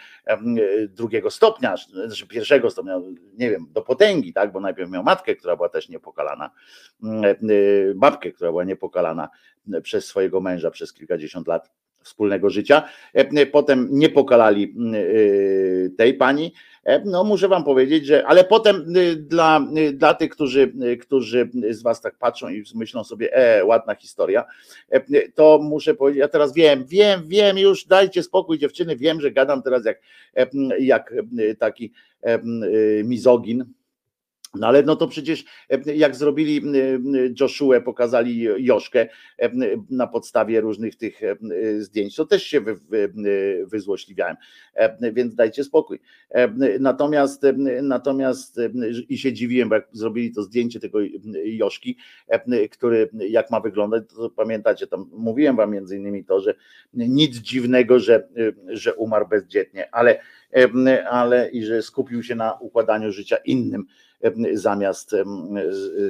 drugiego stopnia, znaczy pierwszego stopnia, nie wiem, do potęgi, tak, bo najpierw miał matkę, która była też niepokalana, babkę, która była niepokalana przez swojego męża przez kilkadziesiąt lat wspólnego życia. Potem nie pokalali tej pani. No muszę wam powiedzieć, że ale potem dla, dla tych, którzy, którzy z was tak patrzą i myślą sobie, e, ładna historia, to muszę powiedzieć, ja teraz wiem, wiem, wiem już, dajcie spokój dziewczyny, wiem, że gadam teraz jak, jak taki mizogin. No ale no to przecież jak zrobili Joshuę, pokazali Joszkę na podstawie różnych tych zdjęć, to też się wy, wy, wyzłośliwiałem, więc dajcie spokój. Natomiast, natomiast i się dziwiłem, bo jak zrobili to zdjęcie tego Joszki, który jak ma wyglądać, to pamiętacie, tam mówiłem wam między innymi to, że nic dziwnego, że, że umarł bezdzietnie, ale, ale i że skupił się na układaniu życia innym zamiast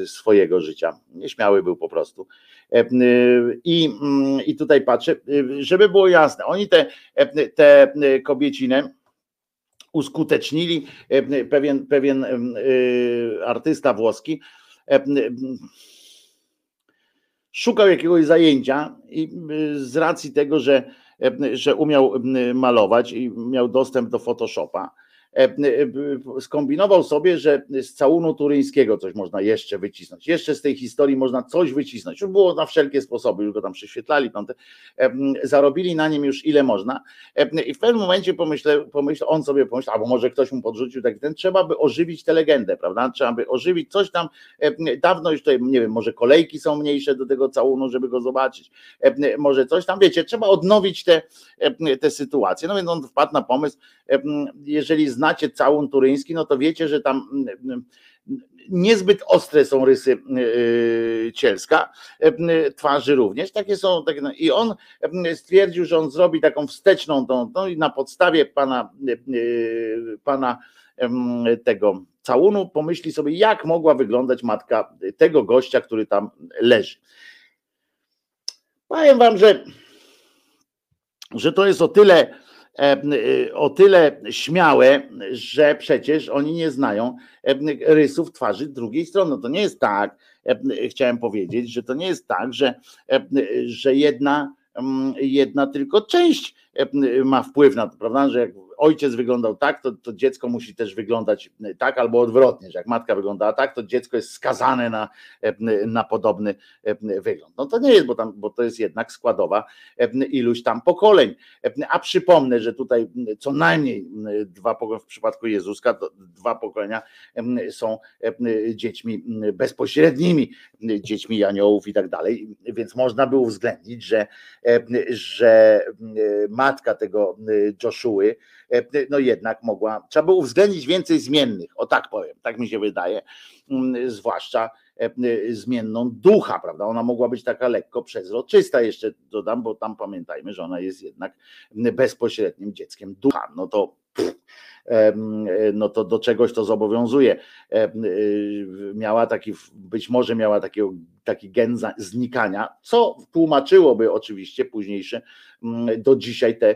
swojego życia. Nieśmiały był po prostu. I, i tutaj patrzę, żeby było jasne, oni te, te kobiecinę uskutecznili, pewien, pewien artysta włoski szukał jakiegoś zajęcia i z racji tego, że, że umiał malować i miał dostęp do Photoshopa, skombinował sobie, że z całunu turyńskiego coś można jeszcze wycisnąć, jeszcze z tej historii można coś wycisnąć, już było na wszelkie sposoby, już go tam prześwietlali, tamte. Zarobili na nim już ile można i w pewnym momencie pomyślał, pomyślał, on sobie pomyślał, albo może ktoś mu podrzucił taki ten, trzeba by ożywić tę legendę, prawda, trzeba by ożywić coś tam, dawno już tutaj, nie wiem, może kolejki są mniejsze do tego całunu, żeby go zobaczyć, może coś tam, wiecie, trzeba odnowić tę te, te sytuację, no więc on wpadł na pomysł, jeżeli znacie całun turyński, no to wiecie, że tam niezbyt ostre są rysy cielska, twarzy również, takie są, takie, i on stwierdził, że on zrobi taką wsteczną tą, no i na podstawie pana, pana tego całunu pomyśli sobie, jak mogła wyglądać matka tego gościa, który tam leży. Powiem wam, że, że to jest o tyle o tyle śmiałe, że przecież oni nie znają rysów twarzy drugiej strony. No to nie jest tak, chciałem powiedzieć, że to nie jest tak, że, że jedna, jedna tylko część ma wpływ na to, prawda, że jak ojciec wyglądał tak, to, to dziecko musi też wyglądać tak, albo odwrotnie, że jak matka wyglądała tak, to dziecko jest skazane na, na podobny wygląd. No to nie jest, bo, tam, bo to jest jednak składowa iluś tam pokoleń. A przypomnę, że tutaj co najmniej dwa pokolenia, w przypadku Jezuska, to dwa pokolenia są dziećmi bezpośrednimi, dziećmi aniołów i tak dalej, więc można by uwzględnić, że, że matka tego Joshuły no jednak mogła, trzeba było uwzględnić więcej zmiennych, o tak powiem, tak mi się wydaje, zwłaszcza zmienną ducha, prawda? Ona mogła być taka lekko przezroczysta, jeszcze dodam, bo tam pamiętajmy, że ona jest jednak bezpośrednim dzieckiem ducha, no to no to do czegoś to zobowiązuje. Miała taki, być może miała taki, taki gen znikania, co tłumaczyłoby oczywiście późniejsze do dzisiaj te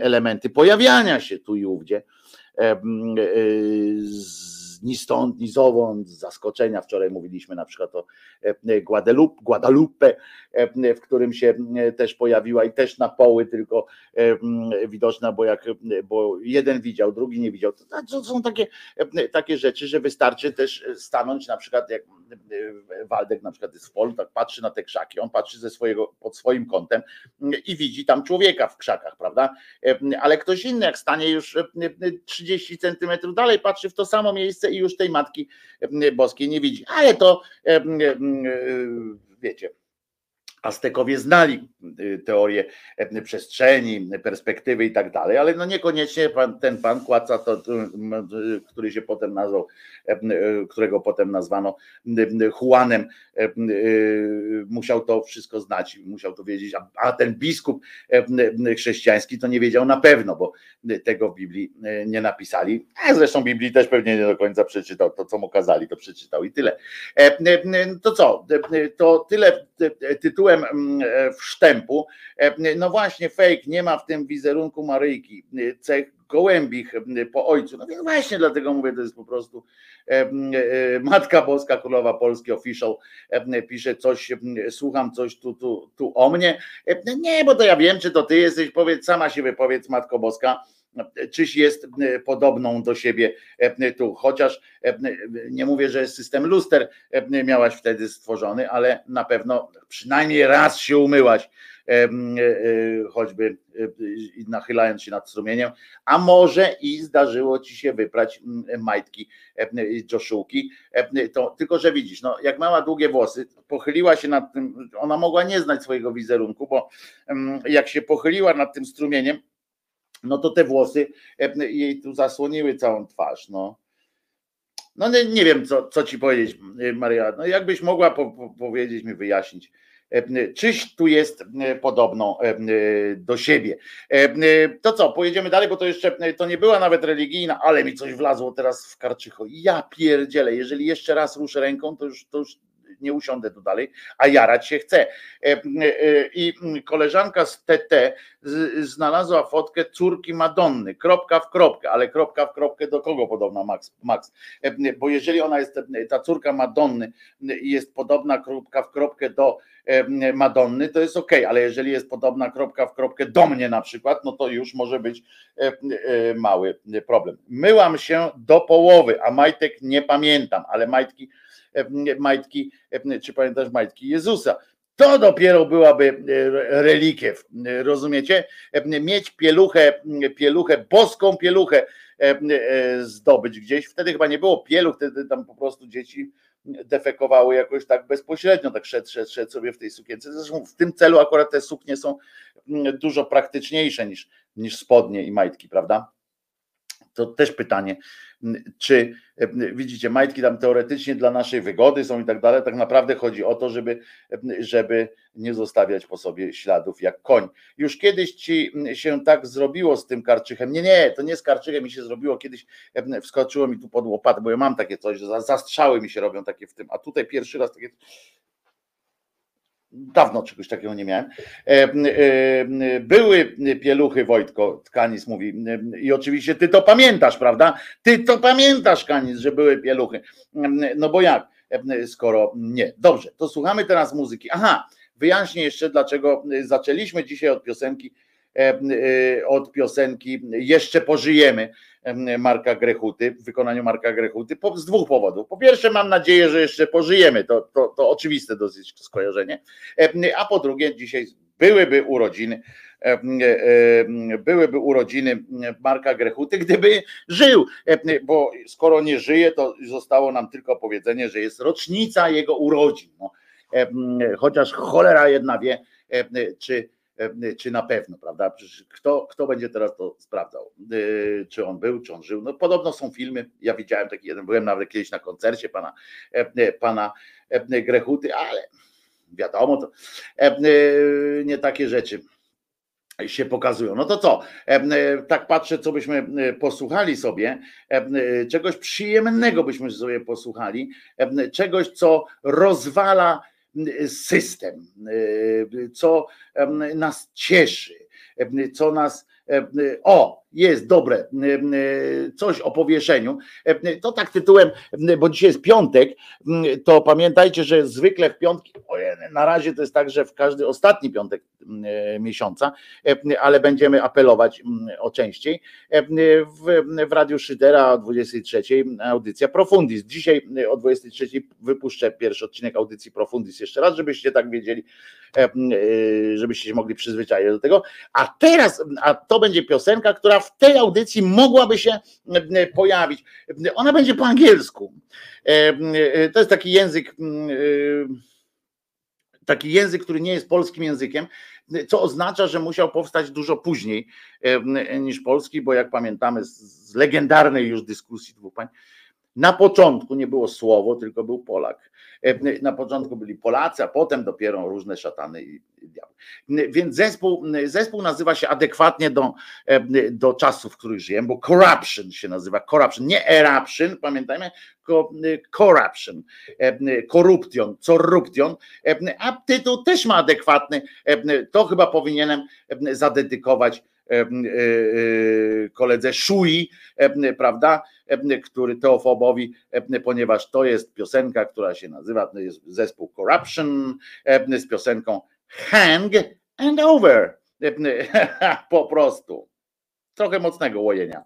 elementy pojawiania się tu i ówdzie. Ni stąd, ni zowąd, z zaskoczenia. Wczoraj mówiliśmy na przykład o Guadalupe, Guadalupe, w którym się też pojawiła i też na poły tylko widoczna, bo jak bo jeden widział, drugi nie widział. To są takie, takie rzeczy, że wystarczy też stanąć na przykład, jak Waldek na przykład jest w polu, tak patrzy na te krzaki, on patrzy ze swojego, pod swoim kątem i widzi tam człowieka w krzakach, prawda? Ale ktoś inny, jak stanie już trzydzieści centymetrów dalej, patrzy w to samo miejsce i już tej Matki Boskiej nie widzi. Ale to, wiecie, Aztekowie znali teorię przestrzeni, perspektywy i tak dalej, ale no niekoniecznie pan, ten pan Kłaca, to, który się potem nazwał, którego potem nazwano Juanem, musiał to wszystko znać, musiał to wiedzieć, a ten biskup chrześcijański to nie wiedział na pewno, bo tego w Biblii nie napisali, a zresztą Biblii też pewnie nie do końca przeczytał, to co mu kazali, to przeczytał i tyle. To co, to tyle tytułów wstępu. No właśnie, fake, nie ma w tym wizerunku Maryjki, cech gołębich po ojcu. No więc właśnie dlatego mówię, to jest po prostu Matka Boska Królowa Polski official, pisze coś, słucham coś tu, tu, tu o mnie. Nie, bo to ja wiem, czy to ty jesteś, powiedz, sama się wypowiedz, Matko Boska, czyś jest podobną do siebie tu, chociaż nie mówię, że system luster miałaś wtedy stworzony, ale na pewno przynajmniej raz się umyłaś, choćby nachylając się nad strumieniem, a może i zdarzyło ci się wyprać majtki Joszułki, to tylko, że widzisz, no jak mała długie włosy, pochyliła się nad tym, ona mogła nie znać swojego wizerunku, bo jak się pochyliła nad tym strumieniem, no to te włosy jej tu zasłoniły całą twarz, no. No nie, nie wiem, co, co ci powiedzieć, Maria, no jakbyś mogła po, po, powiedzieć mi, wyjaśnić, czyś tu jest podobną do siebie. To co, pojedziemy dalej, bo to jeszcze, to nie była nawet religijna, ale mi coś wlazło teraz w karczycho. Ja pierdzielę, jeżeli jeszcze raz ruszę ręką, to już, to już nie usiądę tu dalej, a jarać się chcę. I koleżanka z T T znalazła fotkę córki Madonny, kropka w kropkę, ale kropka w kropkę do kogo podobna, Max? Max? Bo jeżeli ona jest, ta córka Madonny jest podobna kropka w kropkę do Madonny, to jest okej, ale jeżeli jest podobna kropka w kropkę do mnie na przykład, no to już może być mały problem. Myłam się do połowy, a majtek nie pamiętam, ale majtki Majtki, czy pamiętasz majtki Jezusa? To dopiero byłaby relikiew, rozumiecie? Mieć pieluchę, pieluchę, boską pieluchę zdobyć gdzieś. Wtedy chyba nie było pieluch, wtedy tam po prostu dzieci defekowały jakoś tak bezpośrednio, tak szedł, szedł, szedł sobie w tej sukience. Zresztą w tym celu akurat te suknie są dużo praktyczniejsze niż, niż spodnie i majtki, prawda? To też pytanie, czy widzicie, majtki tam teoretycznie dla naszej wygody są i tak dalej, tak naprawdę chodzi o to, żeby, żeby nie zostawiać po sobie śladów jak koń. Już kiedyś ci się tak zrobiło z tym karczychem, nie, nie, to nie z karczychem mi się zrobiło, kiedyś wskoczyło mi tu pod łopatę, bo ja mam takie coś, że zastrzały mi się robią takie w tym, a tutaj pierwszy raz takie... Dawno czegoś takiego nie miałem. Były pieluchy, Wojtko, Kanis mówi, i oczywiście ty to pamiętasz, prawda? Ty to pamiętasz, Kanis, że były pieluchy. No bo jak, skoro nie. Dobrze, to słuchamy teraz muzyki. Aha, wyjaśnię jeszcze, dlaczego zaczęliśmy dzisiaj od piosenki, od piosenki Jeszcze pożyjemy Marka Grechuty, w wykonaniu Marka Grechuty, z dwóch powodów. Po pierwsze, mam nadzieję, że jeszcze pożyjemy, to, to, to oczywiste dosyć skojarzenie, a po drugie, dzisiaj byłyby urodziny, byłyby urodziny Marka Grechuty, gdyby żył, bo skoro nie żyje, to zostało nam tylko powiedzenie, że jest rocznica jego urodzin, no, chociaż cholera jedna wie, czy czy na pewno, prawda? Kto, kto będzie teraz to sprawdzał? Czy on był, czy on żył? No podobno są filmy, ja widziałem taki jeden, byłem nawet kiedyś na koncercie pana, pana Grechuty, ale wiadomo, to nie takie rzeczy się pokazują. No to co? Tak patrzę, co byśmy posłuchali sobie, czegoś przyjemnego byśmy sobie posłuchali, czegoś, co rozwala system, co nas cieszy, co nas, o, jest dobre, coś o powieszeniu. To tak tytułem, bo dzisiaj jest piątek, to pamiętajcie, że zwykle w piątki, na razie to jest tak, że w każdy ostatni piątek miesiąca, ale będziemy apelować o częściej. W, w Radiu Szydera o dwudziestej trzeciej audycja Profundis. Dzisiaj o dwudziestej trzeciej wypuszczę pierwszy odcinek audycji Profundis jeszcze raz, żebyście tak wiedzieli, żebyście się mogli przyzwyczaić do tego. A teraz, a to to będzie piosenka, która w tej audycji mogłaby się pojawić. Ona będzie po angielsku. To jest taki język, taki język, który nie jest polskim językiem, co oznacza, że musiał powstać dużo później niż polski, bo jak pamiętamy z legendarnej już dyskusji dwóch pań, na początku nie było słowo, tylko był Polak. Na początku byli Polacy, a potem dopiero różne szatany i diabły. Więc zespół, zespół nazywa się adekwatnie do, do czasów, w których żyjemy, bo Corruption się nazywa. Corruption, nie Eruption, pamiętajmy, tylko Corruption, Corruption, Corruption. A tytuł też ma adekwatny. To chyba powinienem zadedykować koledze Shui, prawda, który teofobowi, ponieważ to jest piosenka, która się nazywa, to jest zespół Corruption z piosenką Hang and Over. Po prostu. Trochę mocnego łojenia.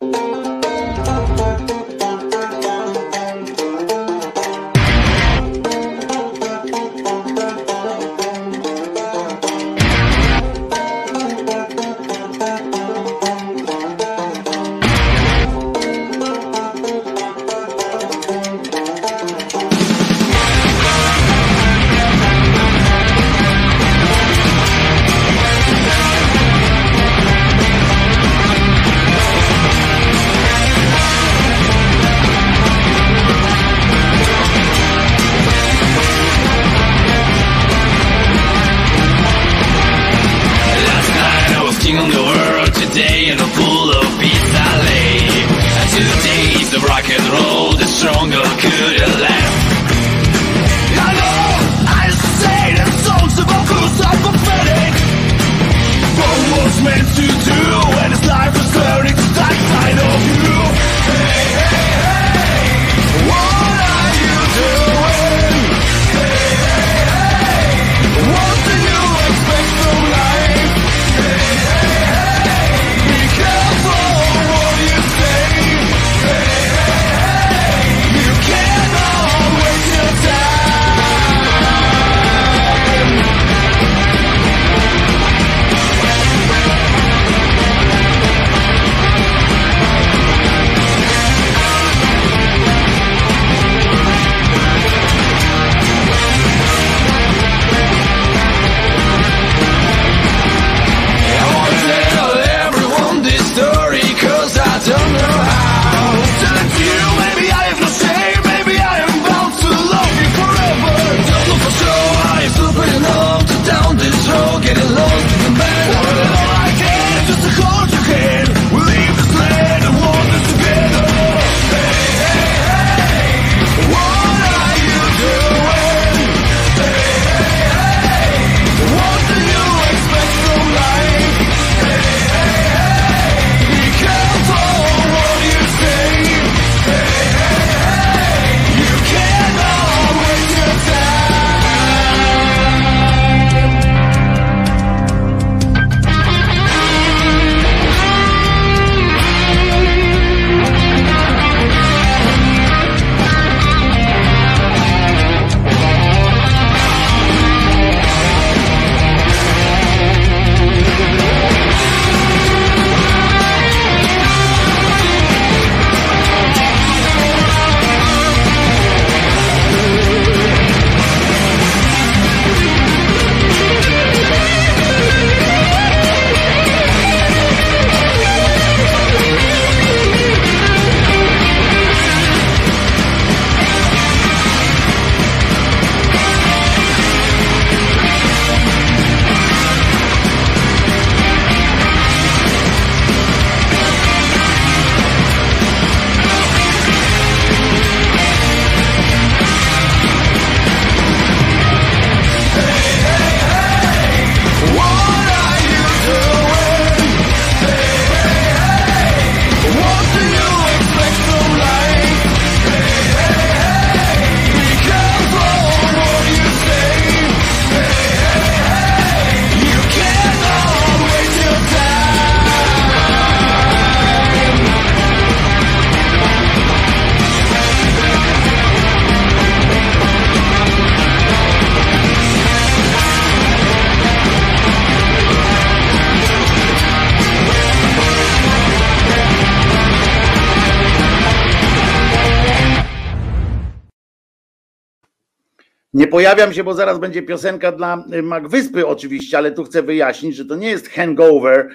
Nie pojawiam się, bo zaraz będzie piosenka dla Magwyspy oczywiście, ale tu chcę wyjaśnić, że to nie jest hangover,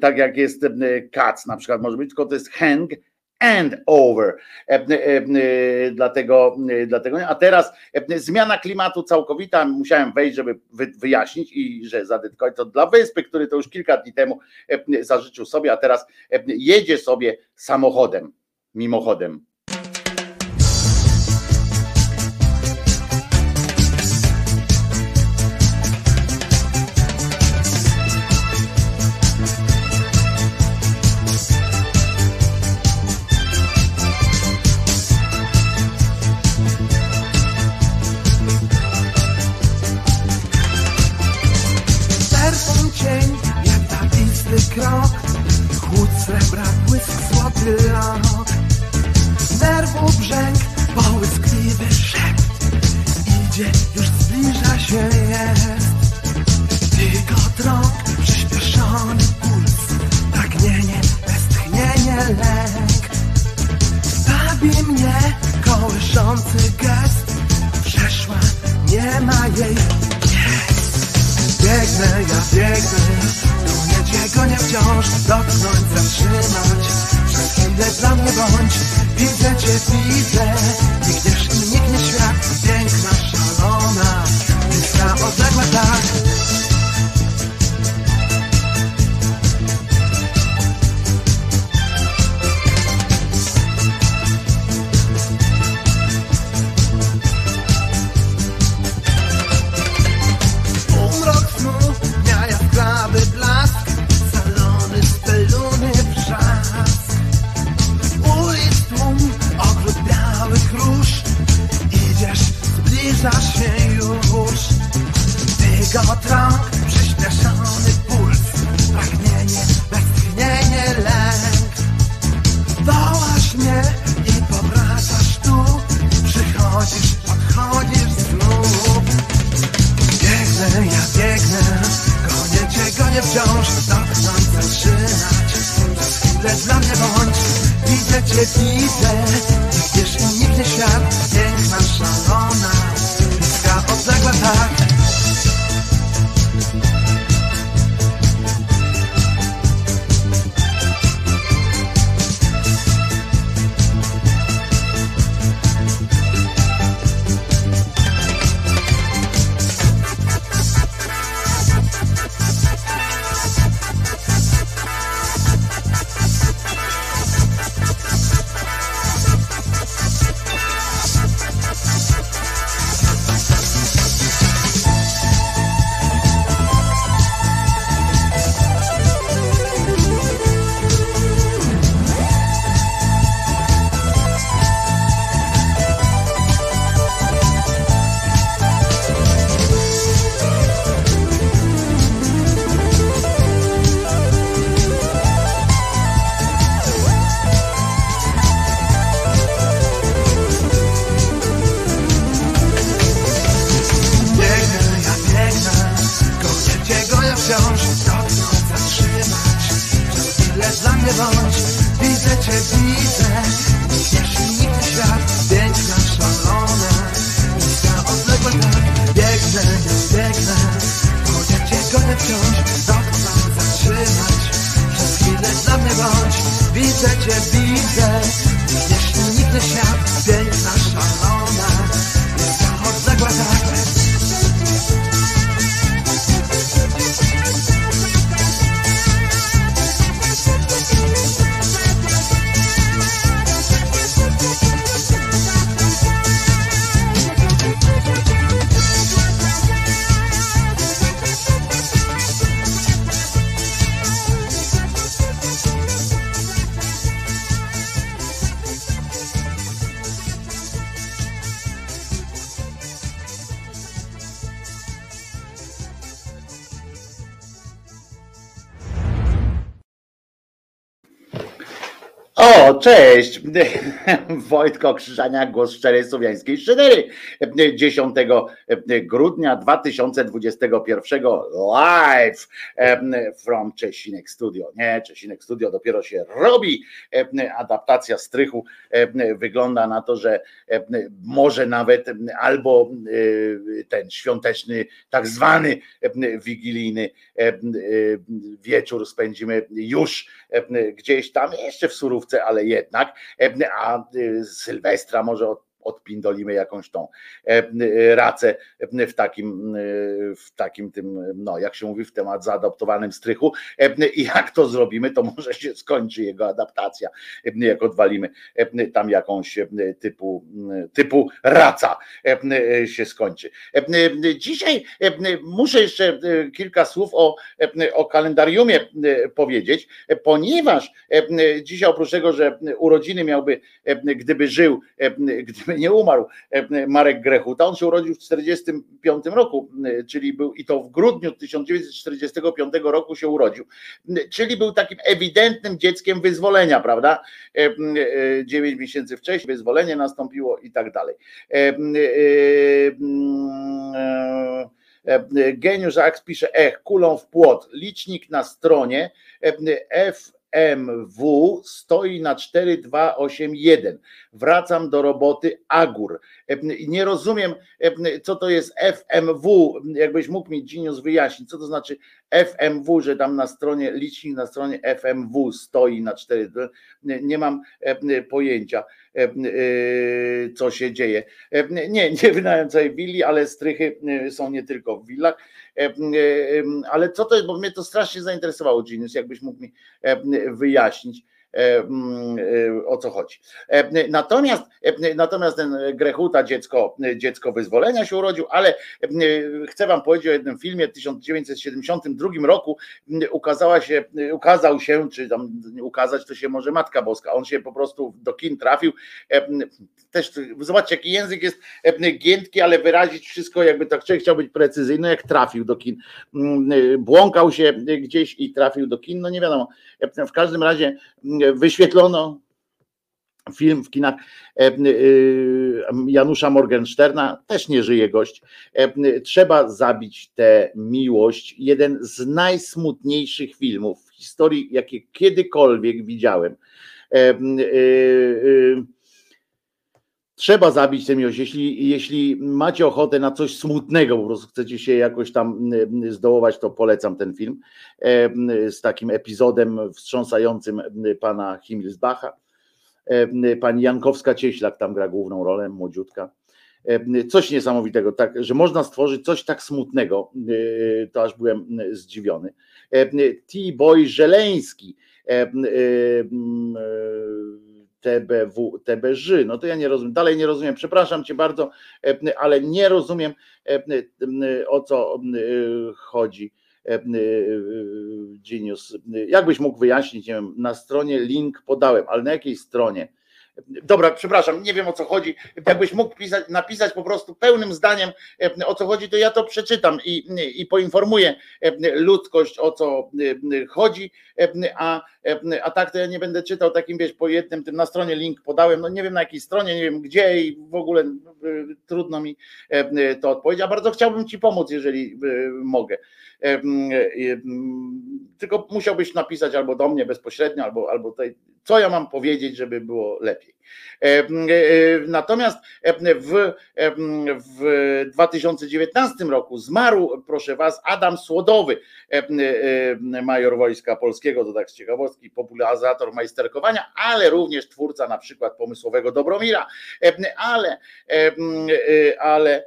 tak jak jest Cats na przykład może być, tylko to jest hang and over. Dlatego, dlatego nie. A teraz zmiana klimatu całkowita, musiałem wejść, żeby wyjaśnić i że zadedykować to dla Wyspy, który to już kilka dni temu zażyczył sobie, a teraz jedzie sobie samochodem, mimochodem. No cześć, Wojtko Krzyżania, głos szczerej słowiańskiej szydery, dziesiątego grudnia dwa tysiące dwudziestego pierwszego, live from Czesinek Studio. Nie, Czesinek Studio dopiero się robi, adaptacja strychu wygląda na to, że może nawet albo ten świąteczny, tak zwany wigilijny wieczór spędzimy już gdzieś tam, jeszcze w Surówce, ale jednak, a Sylwestra może odpindolimy jakąś tą racę w takim, w takim tym, no jak się mówi, w temat zaadaptowanym strychu, i jak to zrobimy, to może się skończy jego adaptacja, jak odwalimy tam jakąś typu, typu raca się skończy. Dzisiaj muszę jeszcze kilka słów o, o kalendariumie powiedzieć, ponieważ dzisiaj oprócz tego, że urodziny miałby, gdyby żył, gdyby nie umarł Marek Grechuta, on się urodził w tysiąc dziewięćset czterdziestym piątym roku, czyli był, i to w grudniu tysiąc dziewięćset czterdziestego piątego roku się urodził, czyli był takim ewidentnym dzieckiem wyzwolenia, prawda? dziewięć miesięcy wcześniej wyzwolenie nastąpiło i tak dalej. Geniusz Aks pisze, ech, kulą w płot, licznik na stronie F. M W stoi na cztery dwa osiem jeden. Wracam do roboty Agur. Nie rozumiem, co to jest F M W. Jakbyś mógł mi, Genius, wyjaśnić, co to znaczy F M W, że tam na stronie, licznik na stronie F M W stoi na cztery. Nie mam pojęcia, co się dzieje. Nie, nie wynająłem całej willi, ale strychy są nie tylko w willach. Ale co to jest, bo mnie to strasznie zainteresowało, Genius, jakbyś mógł mi wyjaśnić, o co chodzi. Natomiast natomiast ten Grechuta, dziecko, dziecko wyzwolenia, się urodził, ale chcę wam powiedzieć o jednym filmie. W tysiąc dziewięćset siedemdziesiątym drugim roku ukazała się, ukazał się, czy tam ukazać to się może, Matka Boska. On się po prostu do kin trafił. Też zobaczcie, jaki język jest giętki, ale wyrazić wszystko, jakby tak człowiek chciał być precyzyjny, jak trafił do kin. Błąkał się gdzieś i trafił do kin, no nie wiadomo. W każdym razie wyświetlono film w kinach Janusza Morgensterna, też nie żyje gość. Trzeba zabić tę miłość. Jeden z najsmutniejszych filmów w historii, jakie kiedykolwiek widziałem. Trzeba zabić tę miłość. Jeśli, jeśli macie ochotę na coś smutnego, po prostu chcecie się jakoś tam zdołować, to polecam ten film z takim epizodem wstrząsającym pana Himmelsbacha. Pani Jankowska-Cieślak tam gra główną rolę, młodziutka. Coś niesamowitego, tak, że można stworzyć coś tak smutnego, to aż byłem zdziwiony. Boy Żeleński, T B W, T B Ż, no to ja nie rozumiem, dalej nie rozumiem, przepraszam cię bardzo, ale nie rozumiem, o co chodzi, Genius. Jakbyś mógł wyjaśnić, nie wiem, na stronie link podałem, ale na jakiej stronie? Dobra, przepraszam, nie wiem, o co chodzi. Jakbyś mógł pisać, napisać po prostu pełnym zdaniem, o co chodzi, to ja to przeczytam i, i poinformuję ludzkość, o co chodzi, a, a tak to ja nie będę czytał takim, wiesz, po jednym tym. Na stronie link podałem, no nie wiem, na jakiej stronie, nie wiem gdzie, i w ogóle trudno mi to odpowiedzieć, a bardzo chciałbym ci pomóc, jeżeli mogę. Tylko musiałbyś napisać albo do mnie bezpośrednio, albo, albo tutaj, co ja mam powiedzieć, żeby było lepiej. Natomiast w, w dwa tysiące dziewiętnastym roku zmarł, proszę was, Adam Słodowy, major Wojska Polskiego, to tak z ciekawostki, popularyzator majsterkowania, ale również twórca na przykład pomysłowego Dobromira, ale, ale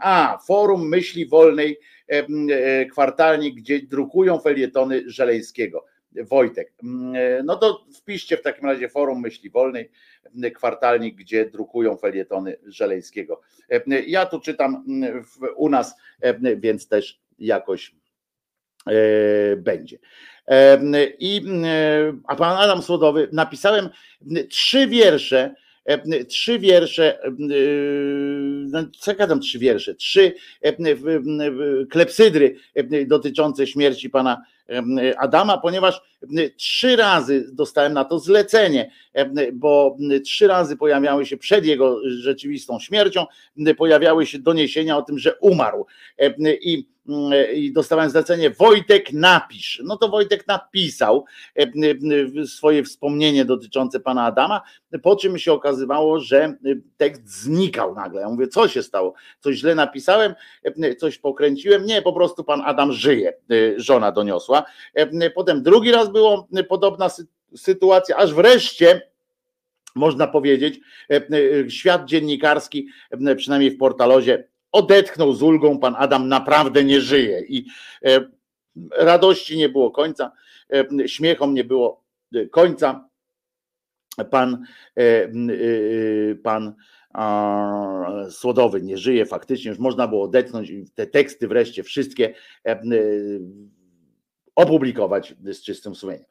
a Forum Myśli Wolnej Kwartalnik, gdzie drukują felietony Żeleńskiego. Wojtek, no to wpiszcie w takim razie Forum Myśli Wolnej Kwartalnik, gdzie drukują felietony Żeleńskiego. Ja tu czytam u nas, więc też jakoś będzie. I a pan Adam Słodowy, napisałem trzy wiersze trzy wiersze, co ja tam trzy wiersze, trzy klepsydry dotyczące śmierci pana Adama, ponieważ trzy razy dostałem na to zlecenie, bo trzy razy pojawiały się przed jego rzeczywistą śmiercią, pojawiały się doniesienia o tym, że umarł. I I dostawałem zlecenie: Wojtek, napisz. No to Wojtek napisał swoje wspomnienie dotyczące pana Adama, po czym się okazywało, że tekst znikał nagle. Ja mówię, co się stało? Coś źle napisałem? Coś pokręciłem? Nie, po prostu pan Adam żyje, żona doniosła. Potem drugi raz była podobna sytuacja, aż wreszcie, można powiedzieć, świat dziennikarski, przynajmniej w Portalozie, odetchnął z ulgą: pan Adam naprawdę nie żyje. I e, radości nie było końca, e, śmiechom nie było końca. Pan, e, e, pan a, Słodowy nie żyje faktycznie, już można było odetchnąć i te teksty wreszcie wszystkie e, e, opublikować z czystym sumieniem.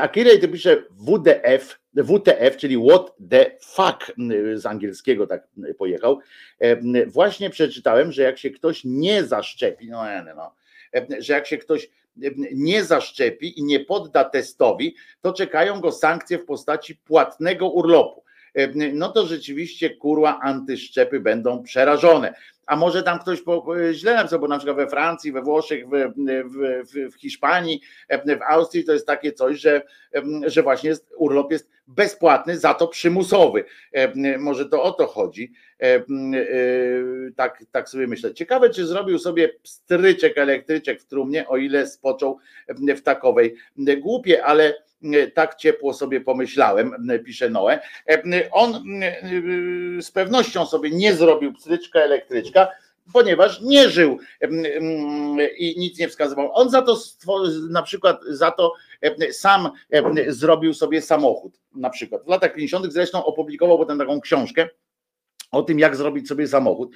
A Kirej to pisze W D F, W T F, czyli what the fuck, z angielskiego tak pojechał. Właśnie przeczytałem, że jak się ktoś nie zaszczepi, no, no, że jak się ktoś nie zaszczepi i nie podda testowi, to czekają go sankcje w postaci płatnego urlopu. No to rzeczywiście, kurwa, antyszczepy będą przerażone. A może tam ktoś źle napisał, bo na przykład we Francji, we Włoszech, w, w, w Hiszpanii, w Austrii to jest takie coś, że, że właśnie jest, urlop jest bezpłatny, za to przymusowy. Może to o to chodzi. Tak, tak sobie myślę. Ciekawe, czy zrobił sobie pstryczek, elektryczek w trumnie, o ile spoczął w takowej głupie, ale tak ciepło sobie pomyślałem, pisze Noe. On z pewnością sobie nie zrobił pstryczka, elektryczka, ponieważ nie żył i nic nie wskazywał. On za to na przykład za to sam zrobił sobie samochód. Na przykład w latach pięćdziesiątych zresztą opublikował potem taką książkę o tym, jak zrobić sobie samochód.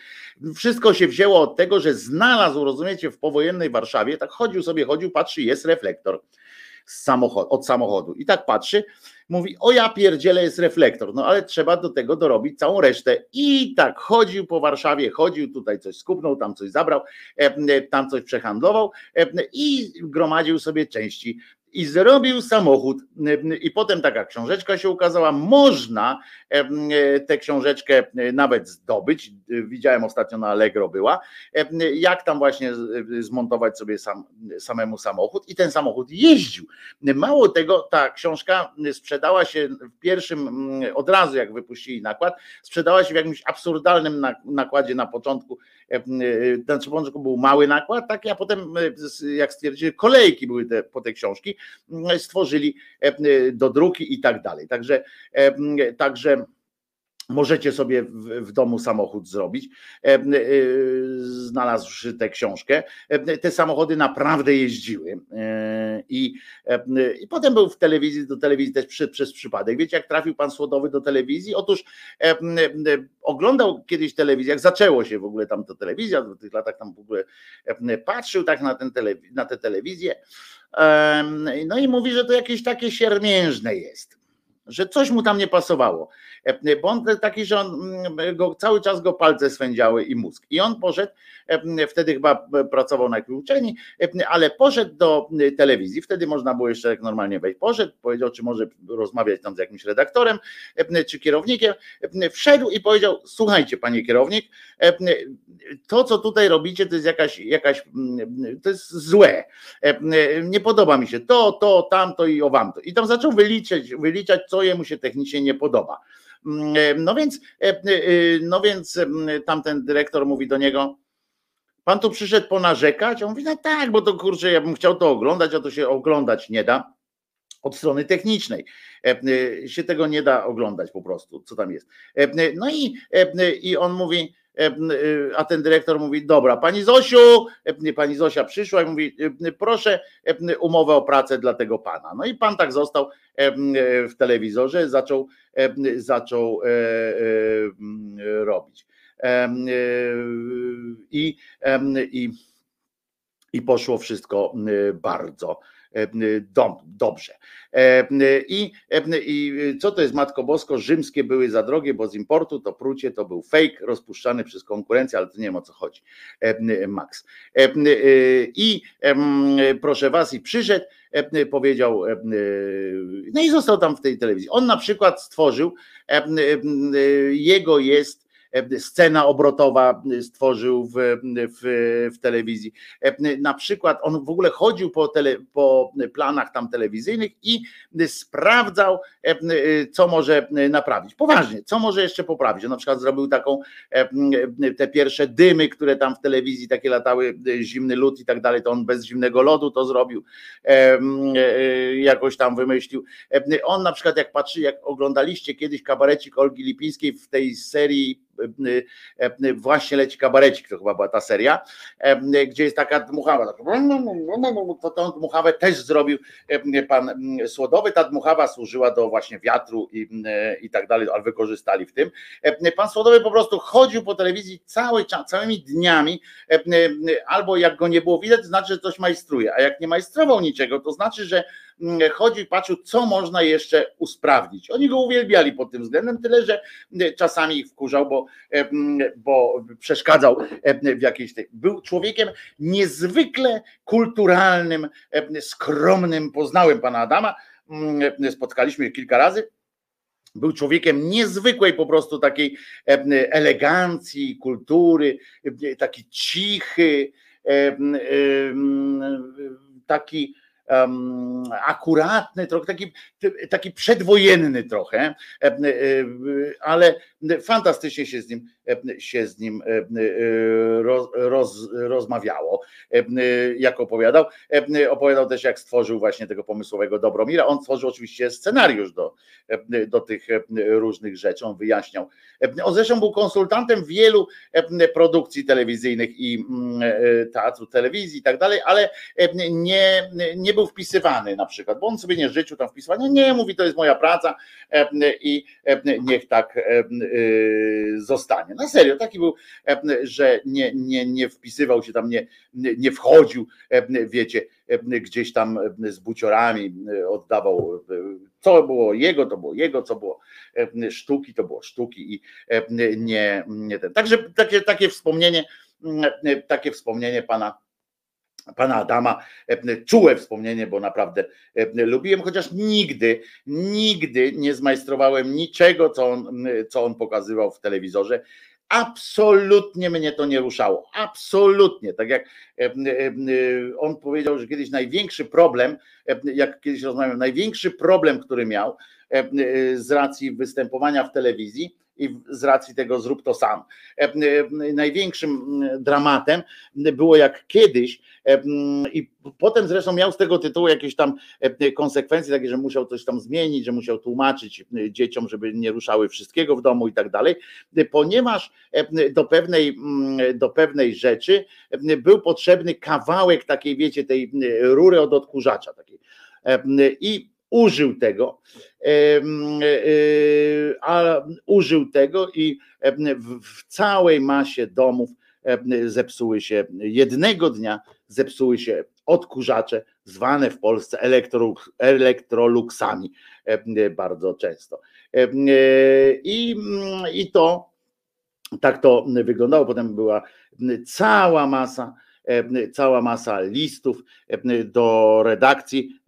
Wszystko się wzięło od tego, że znalazł, rozumiecie, w powojennej Warszawie, tak chodził sobie, chodził, patrzy, jest reflektor z samochodu, od samochodu. I tak patrzy, mówi: o ja pierdzielę, jest reflektor, no ale trzeba do tego dorobić całą resztę. I tak chodził po Warszawie, chodził, tutaj coś skupnął, tam coś zabrał, tam coś przehandlował i gromadził sobie części i zrobił samochód. I potem taka książeczka się ukazała. Można tę książeczkę nawet zdobyć. Widziałem ostatnio, na Allegro była. Jak tam właśnie zmontować sobie sam, samemu samochód. I ten samochód jeździł. Mało tego, ta książka sprzedała się w pierwszym, od razu jak wypuścili nakład, sprzedała się w jakimś absurdalnym nakładzie na początku. Na początku był mały nakład, tak, a potem, jak stwierdzili, kolejki były te, po te książki, stworzyli dodruki i tak dalej. Także, także możecie sobie w domu samochód zrobić, znalazłszy tę książkę. Te samochody naprawdę jeździły. I, i potem był w telewizji, do telewizji też przy, przez przypadek. Wiecie, jak trafił pan Słodowy do telewizji? Otóż oglądał kiedyś telewizję, jak zaczęło się w ogóle tam to telewizja, w tych latach tam w ogóle patrzył tak na, ten telewiz- na tę telewizję. No i mówi, że to jakieś takie siermiężne jest, że coś mu tam nie pasowało, bo on taki, że on go, cały czas go palce swędziały i mózg. I on poszedł, wtedy chyba pracował na uczelni, ale poszedł do telewizji, wtedy można było jeszcze jak normalnie wejść, poszedł, powiedział, czy może rozmawiać tam z jakimś redaktorem, czy kierownikiem, wszedł i powiedział: słuchajcie, panie kierownik, to co tutaj robicie, to jest jakaś, jakaś to jest złe, nie podoba mi się to, to, tamto i owamto. I tam zaczął wyliczać, wyliczać, co jemu się technicznie nie podoba. No więc, no więc tamten dyrektor mówi do niego: pan tu przyszedł ponarzekać? On mówi: no tak, bo to kurczę, ja bym chciał to oglądać, a to się oglądać nie da. Od strony technicznej się tego nie da oglądać po prostu, co tam jest. No i, i on mówi, a ten dyrektor mówi: dobra, pani Zosiu, pani Zosia przyszła i mówi: proszę umowę o pracę dla tego pana. No i pan tak został w telewizorze, zaczął, zaczął robić. I, i, i poszło wszystko bardzo dobrze. I, I co to jest Matko Bosko? Rzymskie były za drogie, bo z importu to prucie, to był fake rozpuszczany przez konkurencję, ale to nie wiem, o co chodzi, Max. I proszę was, i przyszedł, powiedział, no i został tam w tej telewizji. On na przykład stworzył, jego jest scena obrotowa stworzył w, w, w telewizji. Na przykład on w ogóle chodził po, tele, po planach tam telewizyjnych i sprawdzał, co może naprawić. Poważnie, co może jeszcze poprawić. On na przykład zrobił taką, te pierwsze dymy, które tam w telewizji takie latały, zimny lód i tak dalej, to on bez zimnego lodu to zrobił. Jakoś tam wymyślił. On na przykład, jak patrzy, jak oglądaliście kiedyś kabarecik Olgi Lipińskiej w tej serii Właśnie leci kabarecik, to chyba była ta seria, gdzie jest taka dmuchawa, to tą dmuchawę też zrobił pan Słodowy, ta dmuchawa służyła do właśnie wiatru i, i tak dalej, ale wykorzystali w tym. Pan Słodowy po prostu chodził po telewizji cały czas, całymi dniami, albo jak go nie było widać, to znaczy, że coś majstruje, a jak nie majstrował niczego, to znaczy, że chodził, patrzył, co można jeszcze usprawnić. Oni go uwielbiali pod tym względem, tyle że czasami ich wkurzał, bo, bo przeszkadzał w jakiejś tej. Był człowiekiem niezwykle kulturalnym, skromnym. Poznałem pana Adama, spotkaliśmy się kilka razy. Był człowiekiem niezwykłej po prostu takiej elegancji, kultury, taki cichy, taki akuratny, trochę taki, taki przedwojenny trochę, ale fantastycznie się z nim, się z nim roz, roz, rozmawiało, jak opowiadał. Opowiadał też, jak stworzył właśnie tego pomysłowego Dobromira. On stworzył oczywiście scenariusz do, do tych różnych rzeczy, on wyjaśniał. On zresztą był konsultantem wielu produkcji telewizyjnych i teatru telewizji i tak dalej, ale nie, nie był wpisywany na przykład, bo on sobie nie życzył tam wpisywania, nie, mówi, to jest moja praca i niech tak zostanie. Na serio, taki był, że nie, nie, nie wpisywał się tam, nie, nie wchodził, wiecie, gdzieś tam z buciorami oddawał, co było jego, to było jego, co było sztuki, to było sztuki i nie, nie ten. Także takie, takie wspomnienie, takie wspomnienie pana Pana Adama, czułe wspomnienie, bo naprawdę lubiłem, chociaż nigdy, nigdy nie zmajstrowałem niczego, co on, co on pokazywał w telewizorze. Absolutnie mnie to nie ruszało. Absolutnie. Tak jak on powiedział, że kiedyś największy problem, jak kiedyś rozmawiałem, największy problem, który miał z racji występowania w telewizji, i z racji tego zrób to sam. Największym dramatem było jak kiedyś i potem zresztą miał z tego tytułu jakieś tam konsekwencje takie, że musiał coś tam zmienić, że musiał tłumaczyć dzieciom, żeby nie ruszały wszystkiego w domu i tak dalej, ponieważ do pewnej, do pewnej rzeczy był potrzebny kawałek takiej, wiecie, tej rury od odkurzacza takiej. I użył tego, a użył tego i w całej masie domów zepsuły się, jednego dnia zepsuły się odkurzacze, zwane w Polsce elektro, elektroluksami bardzo często. I, i to, tak to wyglądało, potem była cała masa cała masa listów do redakcji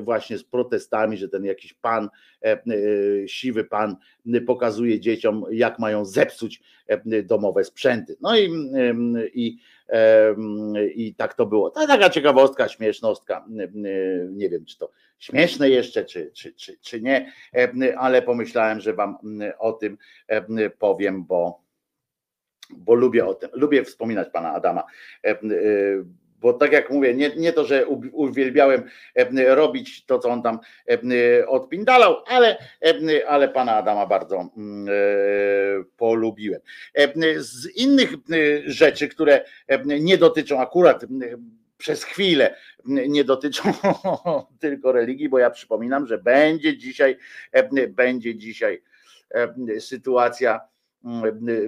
właśnie z protestami, że ten jakiś pan, siwy pan pokazuje dzieciom, jak mają zepsuć domowe sprzęty. No i, i, i tak to było. Taka ciekawostka, śmiesznostka. Nie wiem, czy to śmieszne jeszcze, czy, czy, czy, czy nie, ale pomyślałem, że wam o tym powiem, bo Bo lubię o tym, lubię wspominać pana Adama, bo tak jak mówię, nie, nie to, że uwielbiałem robić to, co on tam odpindalał, ale, ale pana Adama bardzo polubiłem. Z innych rzeczy, które nie dotyczą akurat przez chwilę, nie dotyczą tylko religii, bo ja przypominam, że będzie dzisiaj, będzie dzisiaj sytuacja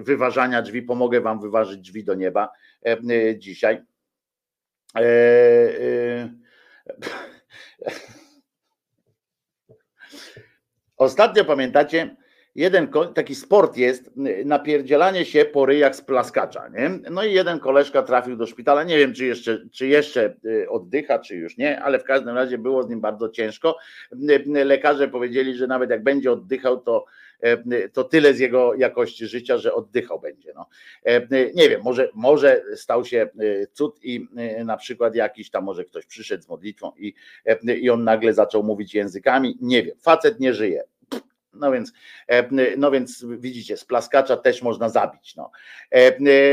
wyważania drzwi, pomogę wam wyważyć drzwi do nieba dzisiaj. E, e, Ostatnio pamiętacie, jeden taki sport jest, napierdzielanie się po ryjach z plaskacza, nie? No i jeden koleżka trafił do szpitala, nie wiem czy jeszcze, czy jeszcze oddycha, czy już nie, ale w każdym razie było z nim bardzo ciężko. Lekarze powiedzieli, że nawet jak będzie oddychał, to, to tyle z jego jakości życia, że oddychał będzie. No. Nie wiem, może, może stał się cud i na przykład jakiś tam, może ktoś przyszedł z modlitwą i, i on nagle zaczął mówić językami, nie wiem, facet nie żyje. No więc, no więc widzicie, z plaskacza też można zabić. No.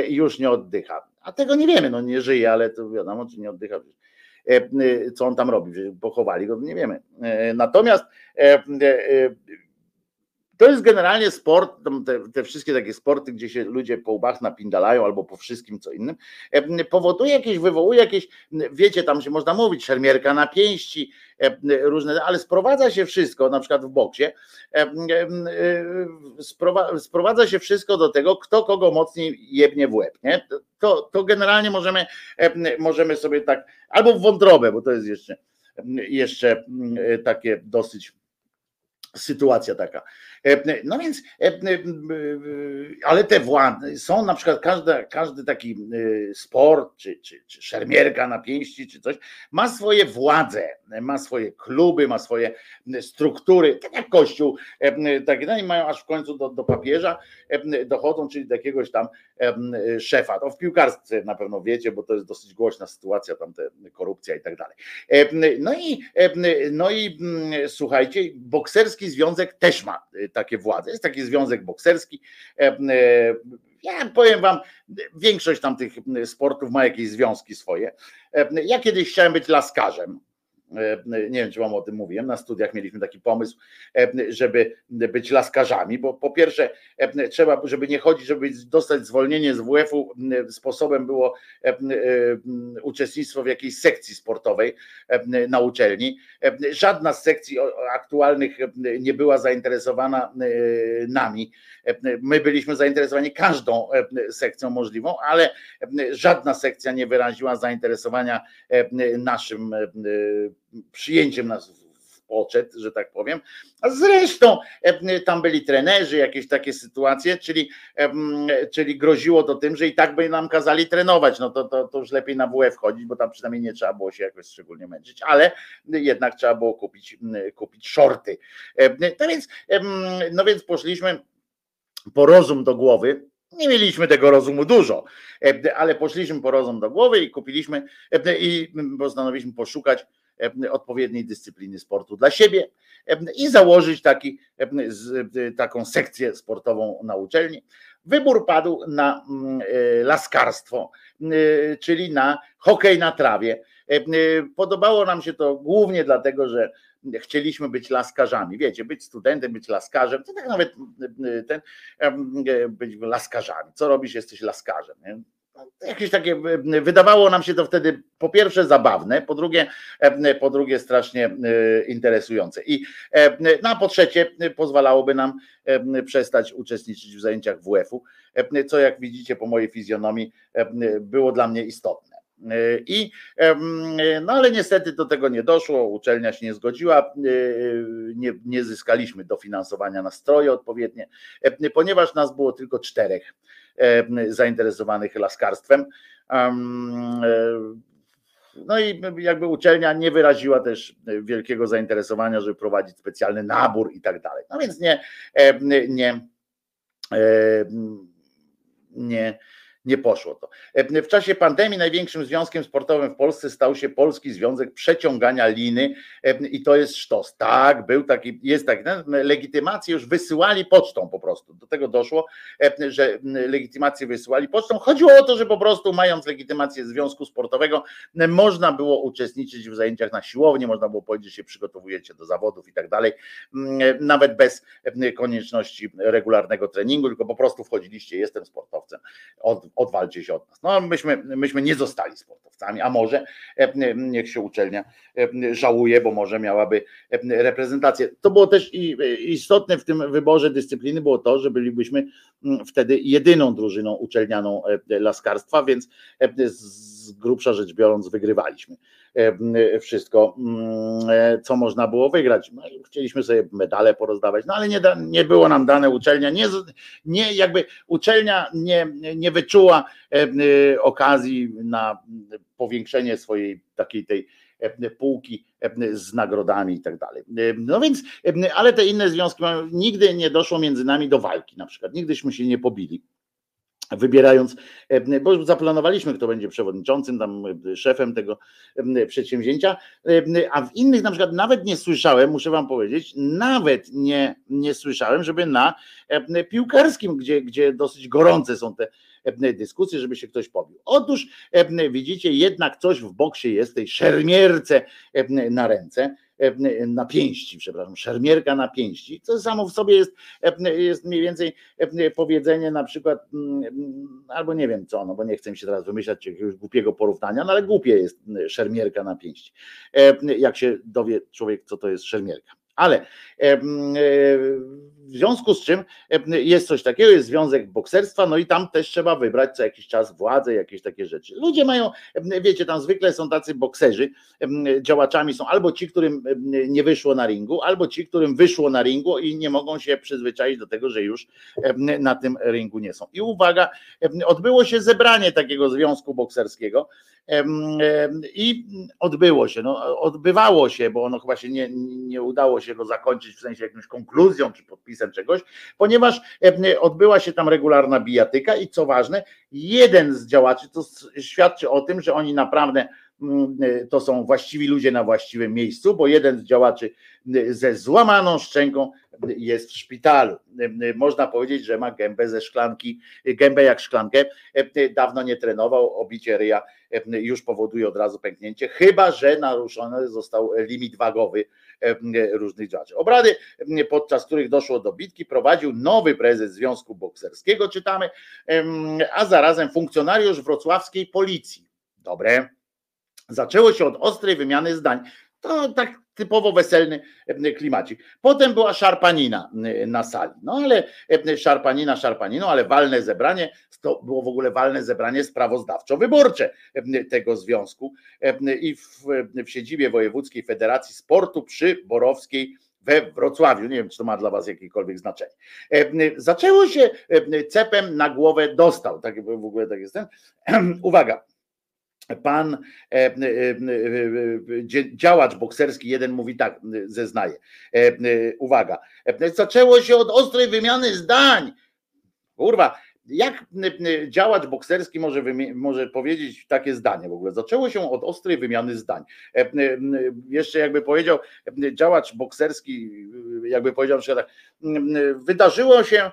Już nie oddycha. A tego nie wiemy, no nie żyje, ale to wiadomo, czy nie oddycha. Co on tam robi? Pochowali go, nie wiemy. Natomiast to jest generalnie sport, te, te wszystkie takie sporty, gdzie się ludzie po łbach napindalają albo po wszystkim co innym, powoduje jakieś, wywołuje jakieś, wiecie, tam się można mówić, szermierka na pięści, różne, ale sprowadza się wszystko, na przykład w boksie, sprowadza się wszystko do tego, kto kogo mocniej jebnie w łeb, nie? To, to generalnie możemy, możemy sobie tak, albo w wątrobę, bo to jest jeszcze, jeszcze takie dosyć... sytuacja taka. No więc, ale te władze są, na przykład każdy, każdy taki sport, czy, czy, czy szermierka na pięści, czy coś, ma swoje władze, ma swoje kluby, ma swoje struktury, tak jak Kościół, tak dalej, mają aż w końcu do, do papieża dochodzą, czyli do jakiegoś tam szefa. To w piłkarstwie na pewno wiecie, bo to jest dosyć głośna sytuacja, tam te korupcja i tak dalej. No i, no i słuchajcie, bokserski związek też ma takie władze. Jest taki związek bokserski. Ja powiem wam, większość tam tych sportów ma jakieś związki swoje. Ja kiedyś chciałem być laskarzem. Nie wiem, czy wam o tym mówiłem. Na studiach mieliśmy taki pomysł, żeby być laskarzami, bo po pierwsze trzeba, żeby nie chodzić, żeby dostać zwolnienie z wuefu, sposobem było uczestnictwo w jakiejś sekcji sportowej na uczelni. Żadna z sekcji aktualnych nie była zainteresowana nami. My byliśmy zainteresowani każdą sekcją możliwą, ale żadna sekcja nie wyraziła zainteresowania naszym przyjęciem nas w poczet, że tak powiem. A zresztą tam byli trenerzy, jakieś takie sytuacje, czyli, czyli groziło to tym, że i tak by nam kazali trenować. No to, to, to już lepiej na W F chodzić, bo tam przynajmniej nie trzeba było się jakoś szczególnie męczyć, ale jednak trzeba było kupić, kupić shorty. No więc, no więc poszliśmy po rozum do głowy. Nie mieliśmy tego rozumu dużo, ale poszliśmy po rozum do głowy i kupiliśmy i postanowiliśmy poszukać odpowiedniej dyscypliny sportu dla siebie i założyć taki, taką sekcję sportową na uczelni. Wybór padł na laskarstwo, czyli na hokej na trawie. Podobało nam się to głównie dlatego, że chcieliśmy być laskarzami, wiecie, być studentem, być laskarzem, to tak nawet ten, być laskarzami. Co robisz, jesteś laskarzem, nie? Jakieś takie, wydawało nam się to wtedy po pierwsze zabawne, po drugie, po drugie strasznie interesujące i no a po trzecie pozwalałoby nam przestać uczestniczyć w zajęciach wuefu, co jak widzicie po mojej fizjonomii było dla mnie istotne. I, no ale niestety do tego nie doszło, uczelnia się nie zgodziła, nie, nie zyskaliśmy dofinansowania na stroje odpowiednie, ponieważ nas było tylko czterech zainteresowanych laskarstwem. No i jakby uczelnia nie wyraziła też wielkiego zainteresowania, żeby prowadzić specjalny nabór i tak dalej. No więc nie, nie, nie Nie poszło to. W czasie pandemii największym związkiem sportowym w Polsce stał się Polski Związek Przeciągania Liny i to jest sztos. Tak, był taki, jest tak, legitymację już wysyłali pocztą po prostu. Do tego doszło, że legitymację wysyłali pocztą. Chodziło o to, że po prostu mając legitymację związku sportowego można było uczestniczyć w zajęciach na siłowni, można było powiedzieć, że się przygotowujecie do zawodów i tak dalej. Nawet bez konieczności regularnego treningu, tylko po prostu wchodziliście, jestem sportowcem. Od odwalcie się od nas. No myśmy, myśmy nie zostali sportowcami, a może niech się uczelnia żałuje, bo może miałaby reprezentację. To było też istotne w tym wyborze dyscypliny, było to, że bylibyśmy wtedy jedyną drużyną uczelnianą laskarstwa, więc z grubsza rzecz biorąc wygrywaliśmy wszystko, co można było wygrać. No, chcieliśmy sobie medale porozdawać, no ale nie, da, nie było nam dane, uczelnia nie, nie jakby uczelnia nie, nie wyczuła okazji na powiększenie swojej takiej tej półki z nagrodami i tak dalej. No więc, ale te inne związki, nigdy nie doszło między nami do walki na przykład, nigdyśmy się nie pobili. Wybierając, bo zaplanowaliśmy, kto będzie przewodniczącym, tam szefem tego przedsięwzięcia, a w innych na przykład nawet nie słyszałem, muszę wam powiedzieć, nawet nie, nie słyszałem, żeby na piłkarskim, gdzie, gdzie dosyć gorące są te dyskusje, żeby się ktoś pobił. Otóż widzicie, jednak coś w boksie jest, tej szermierce na ręce, na pięści, przepraszam, szermierka na pięści, to samo w sobie jest, jest mniej więcej powiedzenie na przykład, albo nie wiem co, no bo nie chcę mi się teraz wymyślać jakiegoś głupiego porównania, no ale głupie jest szermierka na pięści, jak się dowie człowiek, co to jest szermierka. Ale w związku z czym jest coś takiego, jest związek bokserstwa, no i tam też trzeba wybrać co jakiś czas władzę, jakieś takie rzeczy. Ludzie mają, wiecie, tam zwykle są tacy bokserzy, działaczami są albo ci, którym nie wyszło na ringu, albo ci, którym wyszło na ringu i nie mogą się przyzwyczaić do tego, że już na tym ringu nie są. I uwaga, odbyło się zebranie takiego związku bokserskiego i odbyło się, no odbywało się, bo ono chyba się nie, nie udało się go zakończyć w sensie jakąś konkluzją czy podpisem czegoś, ponieważ odbyła się tam regularna bijatyka i co ważne, jeden z działaczy, to świadczy o tym, że oni naprawdę to są właściwi ludzie na właściwym miejscu, bo jeden z działaczy ze złamaną szczęką jest w szpitalu. Można powiedzieć, że ma gębę ze szklanki, gębę jak szklankę, dawno nie trenował, obicie ryja już powoduje od razu pęknięcie, chyba że naruszony został limit wagowy różnych działaczy. Obrady, podczas których doszło do bitki, prowadził nowy prezes Związku Bokserskiego, czytamy, a zarazem funkcjonariusz wrocławskiej policji. Dobre. Zaczęło się od ostrej wymiany zdań. To tak typowo weselny klimacik. Potem była szarpanina na sali. No ale szarpanina szarpaniną, ale walne zebranie, to było w ogóle walne zebranie sprawozdawczo-wyborcze tego związku i w, w siedzibie Wojewódzkiej Federacji Sportu przy Borowskiej we Wrocławiu. Nie wiem, czy to ma dla was jakiekolwiek znaczenie. Zaczęło się cepem na głowę dostał. Tak w ogóle tak jest ten. Uwaga. Pan e, e, e, działacz bokserski, jeden mówi tak, zeznaje, e, e, uwaga, e, zaczęło się od ostrej wymiany zdań, kurwa, jak działacz bokserski może, może powiedzieć takie zdanie w ogóle? Zaczęło się od ostrej wymiany zdań. Jeszcze jakby powiedział działacz bokserski, jakby powiedział na przykład tak, wydarzyło się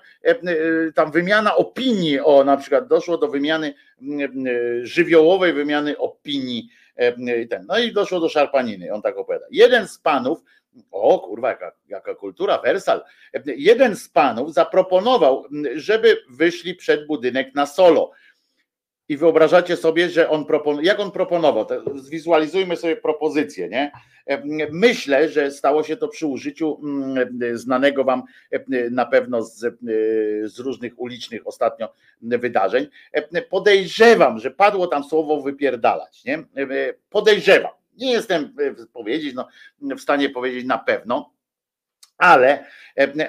tam wymiana opinii, o na przykład doszło do wymiany żywiołowej, wymiany opinii. No i doszło do szarpaniny, on tak opowiada. Jeden z panów, o kurwa, jaka, jaka kultura, Wersal. Jeden z panów zaproponował, żeby wyszli przed budynek na solo. I wyobrażacie sobie, że on proponował, jak on proponował, zwizualizujmy sobie propozycję, nie? Myślę, że stało się to przy użyciu znanego wam na pewno z, z różnych ulicznych ostatnio wydarzeń. Podejrzewam, że padło tam słowo wypierdalać, nie? Podejrzewam. Nie jestem powiedzieć, no, w stanie powiedzieć na pewno, ale,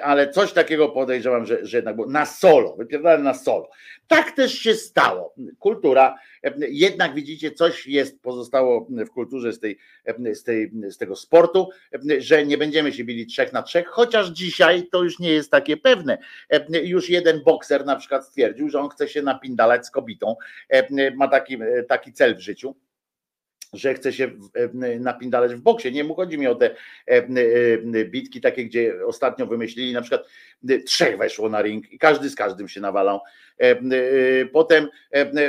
ale coś takiego podejrzewam, że, że jednak było na solo, wypierdolę na solo. Tak też się stało. Kultura, jednak widzicie, coś jest, pozostało w kulturze z, tej, z, tej, z tego sportu, że nie będziemy się bili trzech na trzech, chociaż dzisiaj to już nie jest takie pewne. Już jeden bokser na przykład stwierdził, że on chce się napindalać z kobietą, ma taki, taki cel w życiu, że chce się napindalać w boksie. Nie mu chodzi mi o te bitki takie, gdzie ostatnio wymyślili, na przykład trzech weszło na ring i każdy z każdym się nawalał. Potem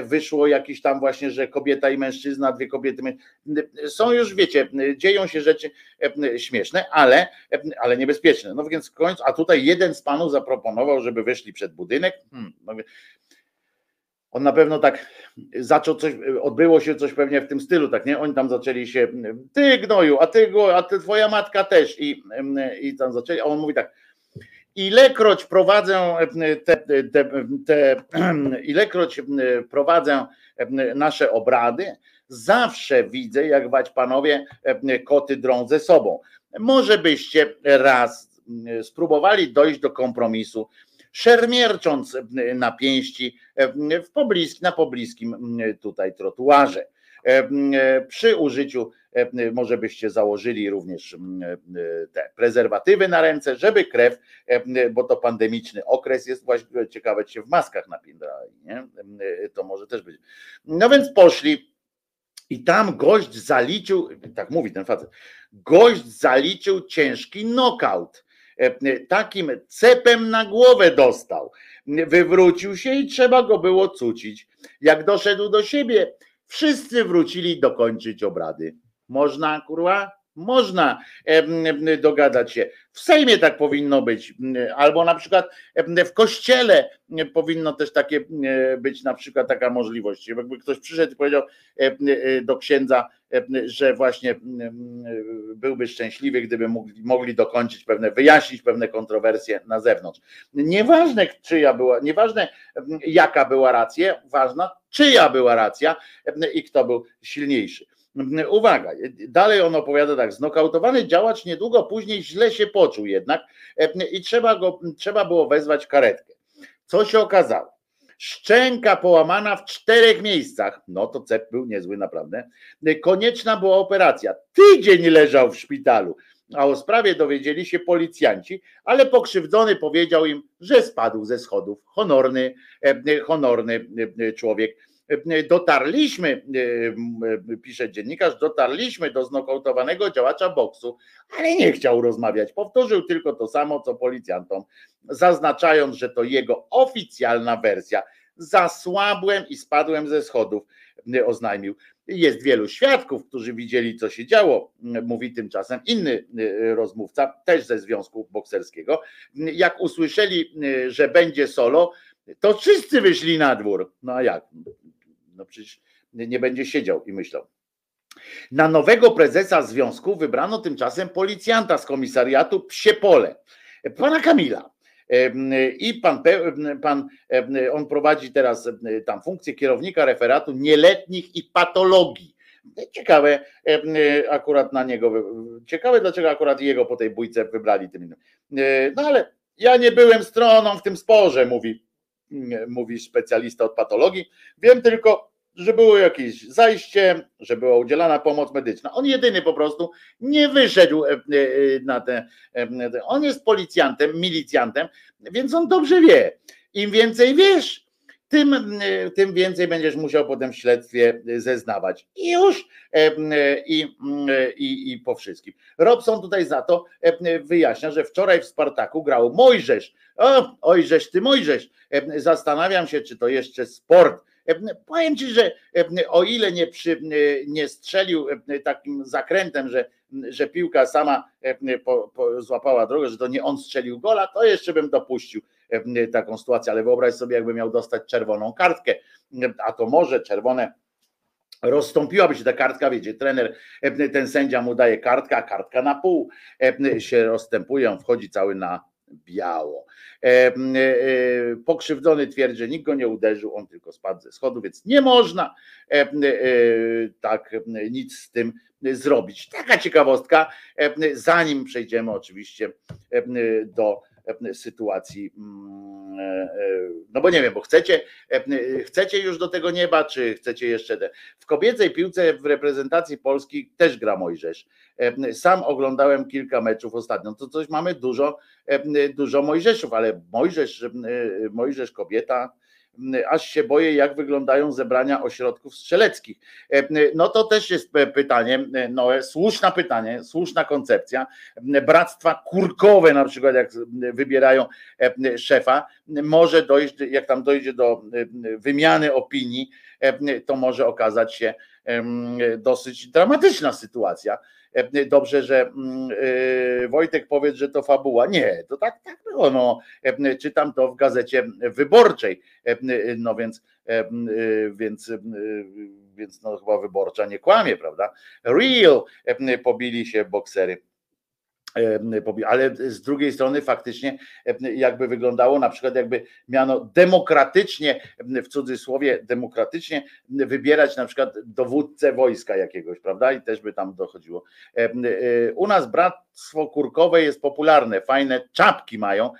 wyszło jakiś tam właśnie, że kobieta i mężczyzna, dwie kobiety. Są już, wiecie, dzieją się rzeczy śmieszne, ale, ale niebezpieczne. No więc koniec, a tutaj jeden z panów zaproponował, żeby wyszli przed budynek. Hmm. on na pewno tak zaczął coś, odbyło się coś pewnie w tym stylu, tak nie? Oni tam zaczęli się, ty gnoju, a ty, a ty twoja matka też i, i tam zaczęli, a on mówi tak, ilekroć prowadzę te, te, te ilekroć prowadzę nasze obrady, zawsze widzę, jak wać panowie koty drą ze sobą. Może byście raz spróbowali dojść do kompromisu, szermiercząc na pięści w poblisk, na pobliskim tutaj trotuarze. Przy użyciu może byście założyli również te prezerwatywy na ręce, żeby krew, bo to pandemiczny okres jest, właściwie ciekawe, czy się w maskach napindrali, nie? To może też być. No więc poszli i tam gość zaliczył, tak mówi ten facet, gość zaliczył ciężki knockout. Takim cepem na głowę dostał. Wywrócił się i trzeba go było cucić. Jak doszedł do siebie, wszyscy wrócili dokończyć obrady. Można, kurwa? Można dogadać się. W Sejmie tak powinno być. Albo na przykład w Kościele powinno też takie być, na przykład taka możliwość. Jakby ktoś przyszedł i powiedział do księdza, że właśnie byłby szczęśliwy, gdyby mogli dokończyć pewne, wyjaśnić pewne kontrowersje na zewnątrz. Nieważne czyja była, nieważne jaka była racja, ważna czyja była racja i kto był silniejszy. Uwaga, dalej on opowiada tak, znokautowany działacz niedługo później źle się poczuł jednak i trzeba go, trzeba było wezwać karetkę. Co się okazało? Szczęka połamana w czterech miejscach, no to cep był niezły naprawdę, konieczna była operacja, tydzień leżał w szpitalu, a o sprawie dowiedzieli się policjanci, ale pokrzywdzony powiedział im, że spadł ze schodów, honorny, honorny człowiek. Dotarliśmy, pisze dziennikarz, dotarliśmy do znokautowanego działacza boksu, ale nie chciał rozmawiać. Powtórzył tylko to samo, co policjantom, zaznaczając, że to jego oficjalna wersja. Zasłabłem i spadłem ze schodów, oznajmił. Jest wielu świadków, którzy widzieli, co się działo, mówi tymczasem inny rozmówca, też ze Związku Bokserskiego. Jak usłyszeli, że będzie solo, to wszyscy wyszli na dwór. No a jak? No przecież nie będzie siedział i myślał. Na nowego prezesa związku wybrano tymczasem policjanta z komisariatu Psiepole, pana Kamila. I pan, pan, on prowadzi teraz tam funkcję kierownika referatu nieletnich i patologii. Ciekawe, akurat na niego, ciekawe dlaczego akurat jego po tej bójce wybrali tym innym. No ale ja nie byłem stroną w tym sporze, mówi. Mówi specjalista od patologii. Wiem tylko, że było jakieś zajście, że była udzielana pomoc medyczna. On jedyny po prostu nie wyszedł na te... On jest policjantem, milicjantem, więc on dobrze wie. Im więcej wiesz, tym, tym więcej będziesz musiał potem w śledztwie zeznawać. I już i, i, i po wszystkim. Robson tutaj za to wyjaśnia, że wczoraj w Spartaku grał Mojżesz. O, ojżeś ty Mojżesz. Zastanawiam się, czy to jeszcze sport. Powiem ci, że o ile nie, przy, nie strzelił takim zakrętem, że, że piłka sama po, po złapała drogę, że to nie on strzelił gola, to jeszcze bym dopuścił taką sytuację, ale wyobraź sobie, jakby miał dostać czerwoną kartkę, a to może czerwone, rozstąpiłaby się ta kartka, wiecie, trener, ten sędzia mu daje kartkę, a kartka na pół się rozstępuje, on wchodzi cały na biało. E, e, pokrzywdzony twierdzi, że nikt go nie uderzył, on tylko spadł ze schodu, więc nie można e, e, tak e, nic z tym zrobić. Taka ciekawostka, e, zanim przejdziemy oczywiście e, do e, sytuacji, e, no bo nie wiem, bo chcecie, e, chcecie już do tego nieba, czy chcecie jeszcze te. W kobiecej piłce w reprezentacji Polski też gra Mojżesz. Sam oglądałem kilka meczów ostatnio, to coś mamy dużo, dużo Mojżeszów, ale Mojżesz, Mojżesz kobieta, aż się boję, jak wyglądają zebrania ośrodków strzeleckich. No to też jest pytanie, no, słuszna pytanie, słuszna koncepcja. Bractwa kurkowe na przykład, jak wybierają szefa, może dojść, jak tam dojdzie do wymiany opinii, to może okazać się dosyć dramatyczna sytuacja. Dobrze, że Wojtek powie, że to fabuła. Nie, to tak, tak było. No, czytam to w Gazecie Wyborczej. No więc, więc, więc no, chyba Wyborcza nie kłamie, prawda? Real, pobili się boksery. Ale z drugiej strony faktycznie jakby wyglądało na przykład jakby miano demokratycznie, w cudzysłowie demokratycznie, wybierać na przykład dowódcę wojska jakiegoś, prawda? I też by tam dochodziło. U nas bractwo kurkowe jest popularne, fajne czapki mają.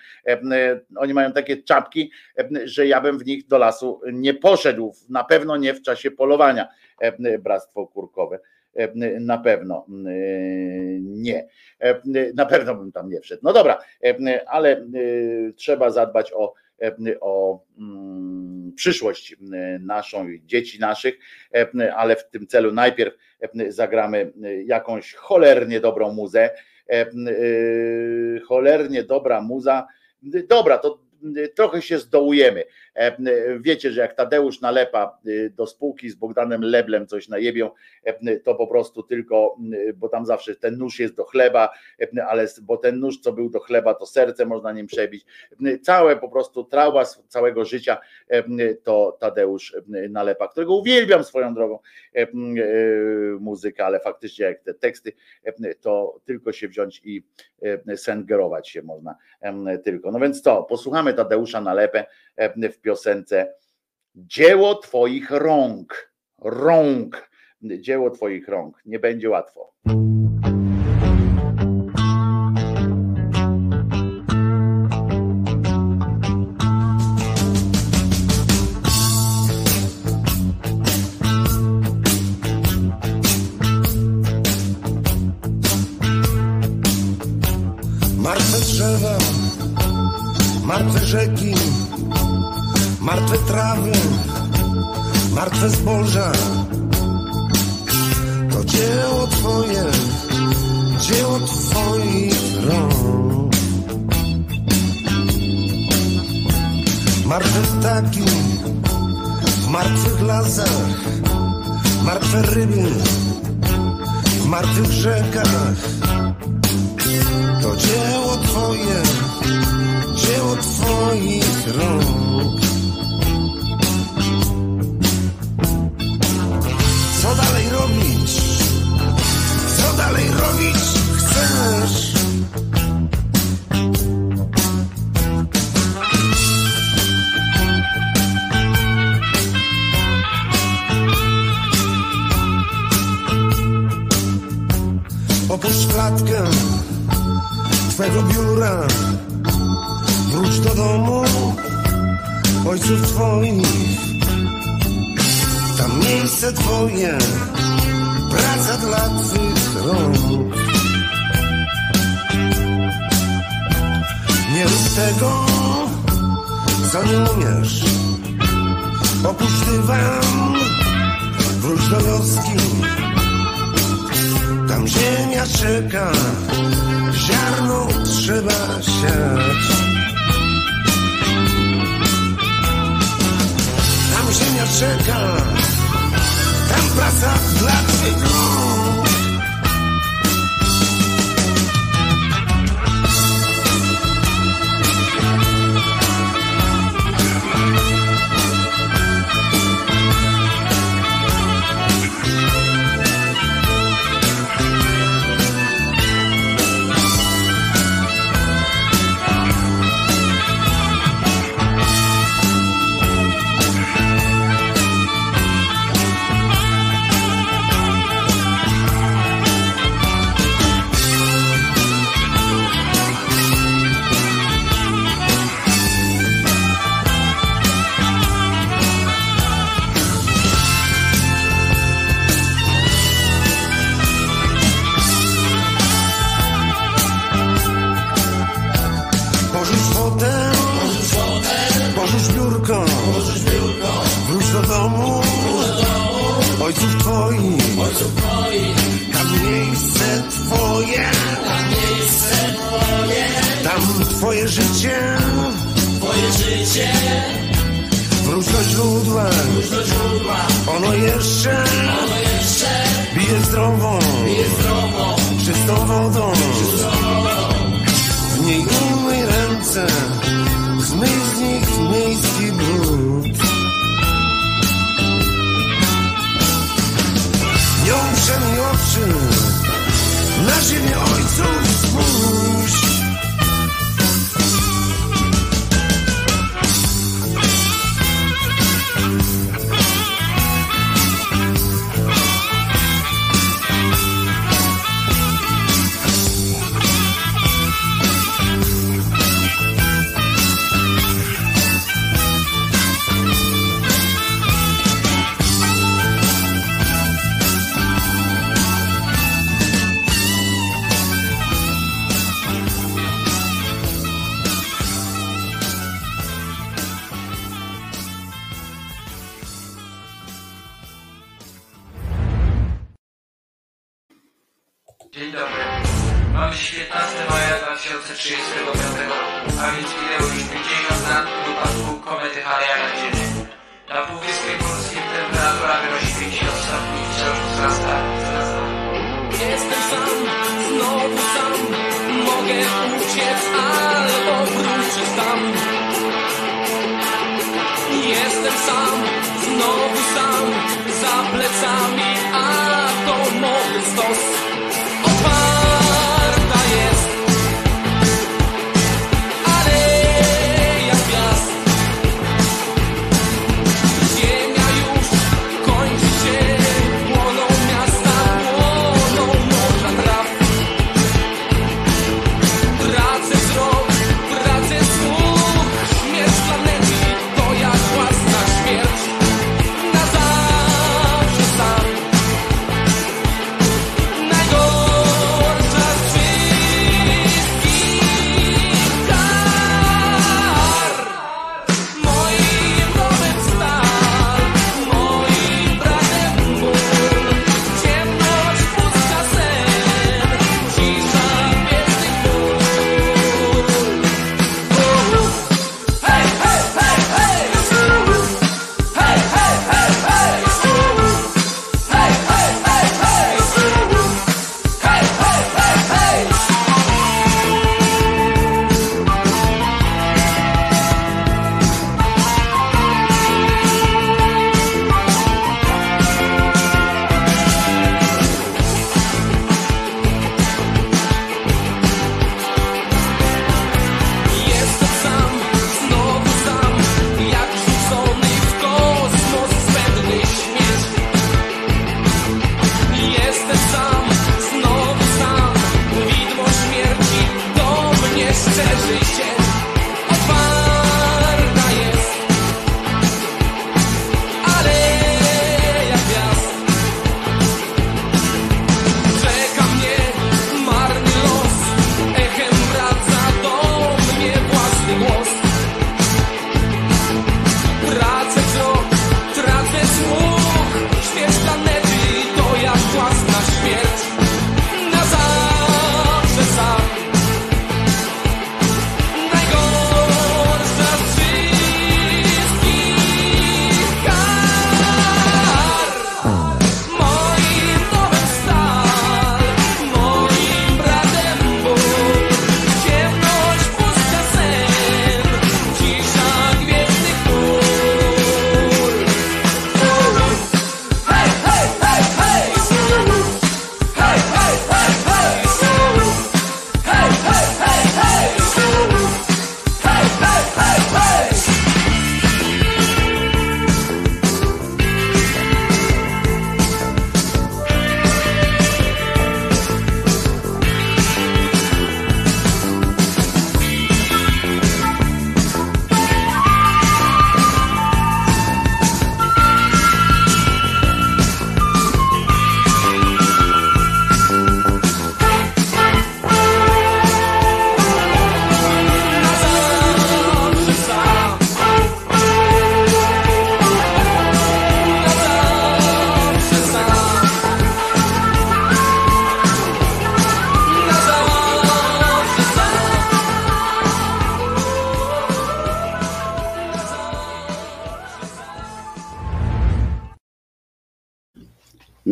Oni mają takie czapki, że ja bym w nich do lasu nie poszedł, na pewno nie w czasie polowania, bractwo kurkowe. Na pewno nie. Na pewno bym tam nie wszedł. No dobra, ale trzeba zadbać o, o przyszłość naszą, dzieci naszych, ale w tym celu najpierw zagramy jakąś cholernie dobrą muzę. Cholernie dobra muza. Dobra, to trochę się zdołujemy. Wiecie, że jak Tadeusz Nalepa do spółki z Bogdanem Leblem coś najebią, to po prostu tylko, bo tam zawsze ten nóż jest do chleba, ale bo ten nóż, co był do chleba, to serce można nim przebić. Całe po prostu trauma z całego życia to Tadeusz Nalepa, którego uwielbiam swoją drogą, muzykę, ale faktycznie jak te teksty, to tylko się wziąć i sengerować się można tylko. No więc co, posłuchamy Tadeusza Nalepę w piosence Dzieło Twoich rąk. Rąk. Dzieło Twoich rąk. Nie będzie łatwo. Martwe drzewa, martwe rzeki, martwe trawy, martwe zboża. To dzieło Twoje, dzieło Twoich rąk. Martwe ptaki w martwych lasach, martwe ryby w martwych rzekach. To dzieło Twoje, dzieło Twoich rąk. Co dalej robić? Co dalej robić chcesz? Opuść klatkę twego biura, wróć do domu ojców twoich. Tam miejsce twoje, praca dla twych rąk. Nie rób tego, co nie umiesz. Opuść dywan, wróć do wioski. Tam ziemia czeka, ziarno trzeba siać. Tam ziemia czeka, tam praca dla twych rąk. Wróć do źródła, ono jeszcze jest zdrową, jest zdrową, czystą wodą. W niej umyj ręce, zmyj z nich miejski brud. Nią przemij oczy, na ziemię ojców spójrz.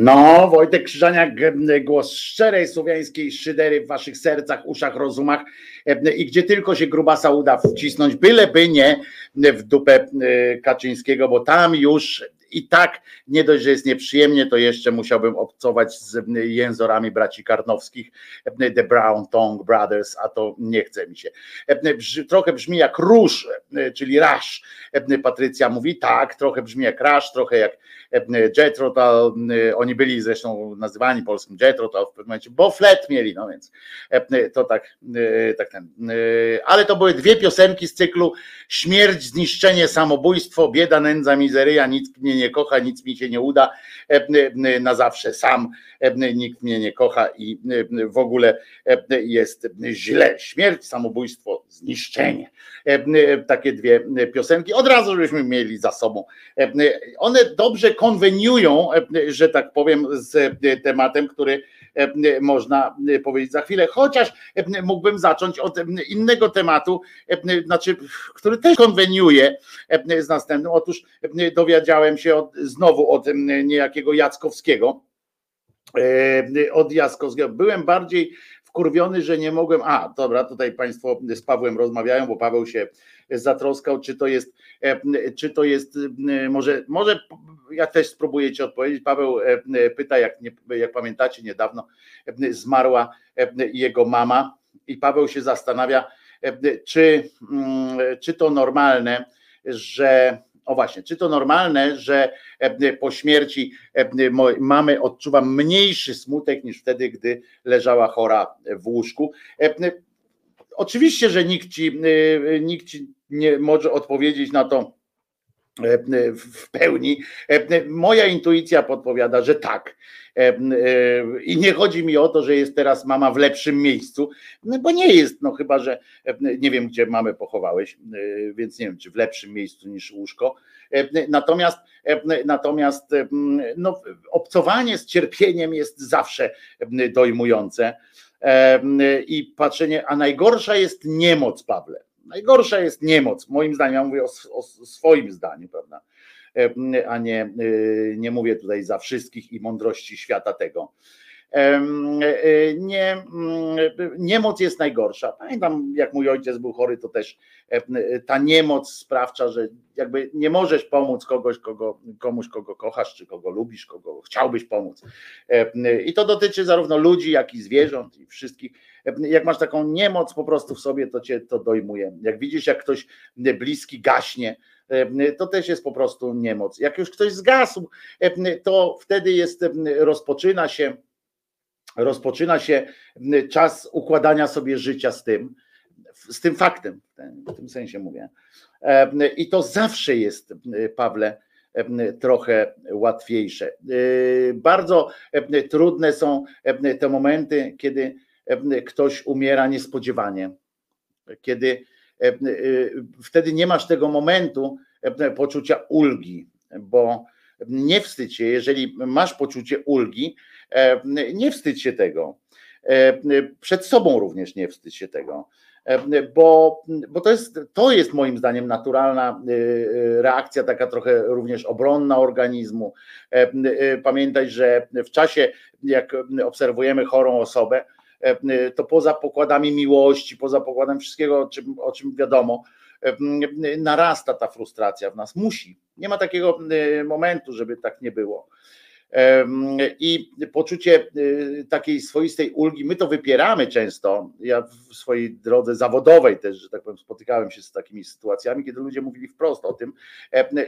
No, Wojtek Krzyżaniak, głos szczerej słowiańskiej szydery w waszych sercach, uszach, rozumach i gdzie tylko się grubasa uda wcisnąć, byleby nie w dupę Kaczyńskiego, bo tam już i tak nie dość, że jest nieprzyjemnie, to jeszcze musiałbym obcować z jęzorami braci Karnowskich, The Brown Tongue Brothers, a to nie chce mi się. Trochę brzmi jak róż, czyli rasz, Patrycja mówi, tak, trochę brzmi jak rasz, trochę jak Jethro, to oni byli zresztą nazywani polskim Jethro, to w pewnym momencie, bo flet mieli, no więc to tak, tak ten. Ale to były dwie piosenki z cyklu Śmierć, zniszczenie, samobójstwo, bieda, nędza, mizeria, nic mnie nie nie kocha, nic mi się nie uda, na zawsze sam, nikt mnie nie kocha i w ogóle jest źle. Śmierć, samobójstwo, zniszczenie. Takie dwie piosenki od razu żeśmy mieli za sobą. One dobrze konweniują, że tak powiem, z tematem, który można powiedzieć za chwilę, chociaż mógłbym zacząć od innego tematu, znaczy, który też konweniuje z następnym. Otóż dowiedziałem się od, znowu od niejakiego Jackowskiego, od Jackowskiego. Byłem bardziej wkurwiony, że nie mogłem, a dobra, tutaj państwo z Pawłem rozmawiają, bo Paweł się zatroskał, czy to jest, czy to jest, może, może ja też spróbuję ci odpowiedzieć. Paweł pyta, jak, nie, jak pamiętacie, niedawno zmarła jego mama i Paweł się zastanawia, czy, czy to normalne, że O właśnie, czy to normalne, że po śmierci mojej mamy odczuwam mniejszy smutek niż wtedy, gdy leżała chora w łóżku? Oczywiście, że nikt ci, nikt ci nie może odpowiedzieć na to w pełni. Moja intuicja podpowiada, że tak. I nie chodzi mi o to, że jest teraz mama w lepszym miejscu, no bo nie jest, no chyba, że nie wiem, gdzie mamę pochowałeś, więc nie wiem, czy w lepszym miejscu niż łóżko. Natomiast, natomiast no, obcowanie z cierpieniem jest zawsze dojmujące i patrzenie, a najgorsza jest niemoc, Pawle. Najgorsza jest niemoc, moim zdaniem, ja mówię o, o swoim zdaniu, prawda? A nie, nie mówię tutaj za wszystkich i mądrości świata tego. Nie, niemoc jest najgorsza. Pamiętam, jak mój ojciec był chory, to też ta niemoc sprawcza, że jakby nie możesz pomóc kogoś, kogo, komuś, kogo kochasz, czy kogo lubisz, kogo chciałbyś pomóc. I to dotyczy zarówno ludzi, jak i zwierząt i wszystkich. Jak masz taką niemoc po prostu w sobie, to cię to dojmuje. Jak widzisz, jak ktoś bliski gaśnie, to też jest po prostu niemoc. Jak już ktoś zgasł, to wtedy jest, rozpoczyna się Rozpoczyna się czas układania sobie życia z tym, z tym faktem, w tym sensie mówię. I to zawsze jest, Pawle, trochę łatwiejsze. Bardzo trudne są te momenty, kiedy ktoś umiera niespodziewanie. Kiedy wtedy nie masz tego momentu poczucia ulgi, bo nie wstydź się, jeżeli masz poczucie ulgi, nie wstydź się tego. Przed sobą również nie wstydź się tego. Bo, bo to jest, to jest moim zdaniem naturalna reakcja, taka trochę również obronna organizmu. Pamiętaj, że w czasie, jak obserwujemy chorą osobę, to poza pokładami miłości, poza pokładem wszystkiego, o czym, o czym wiadomo, narasta ta frustracja w nas. Musi. Nie ma takiego momentu, żeby tak nie było. I poczucie takiej swoistej ulgi, my to wypieramy często, ja w swojej drodze zawodowej też, że tak powiem, spotykałem się z takimi sytuacjami, kiedy ludzie mówili wprost o tym,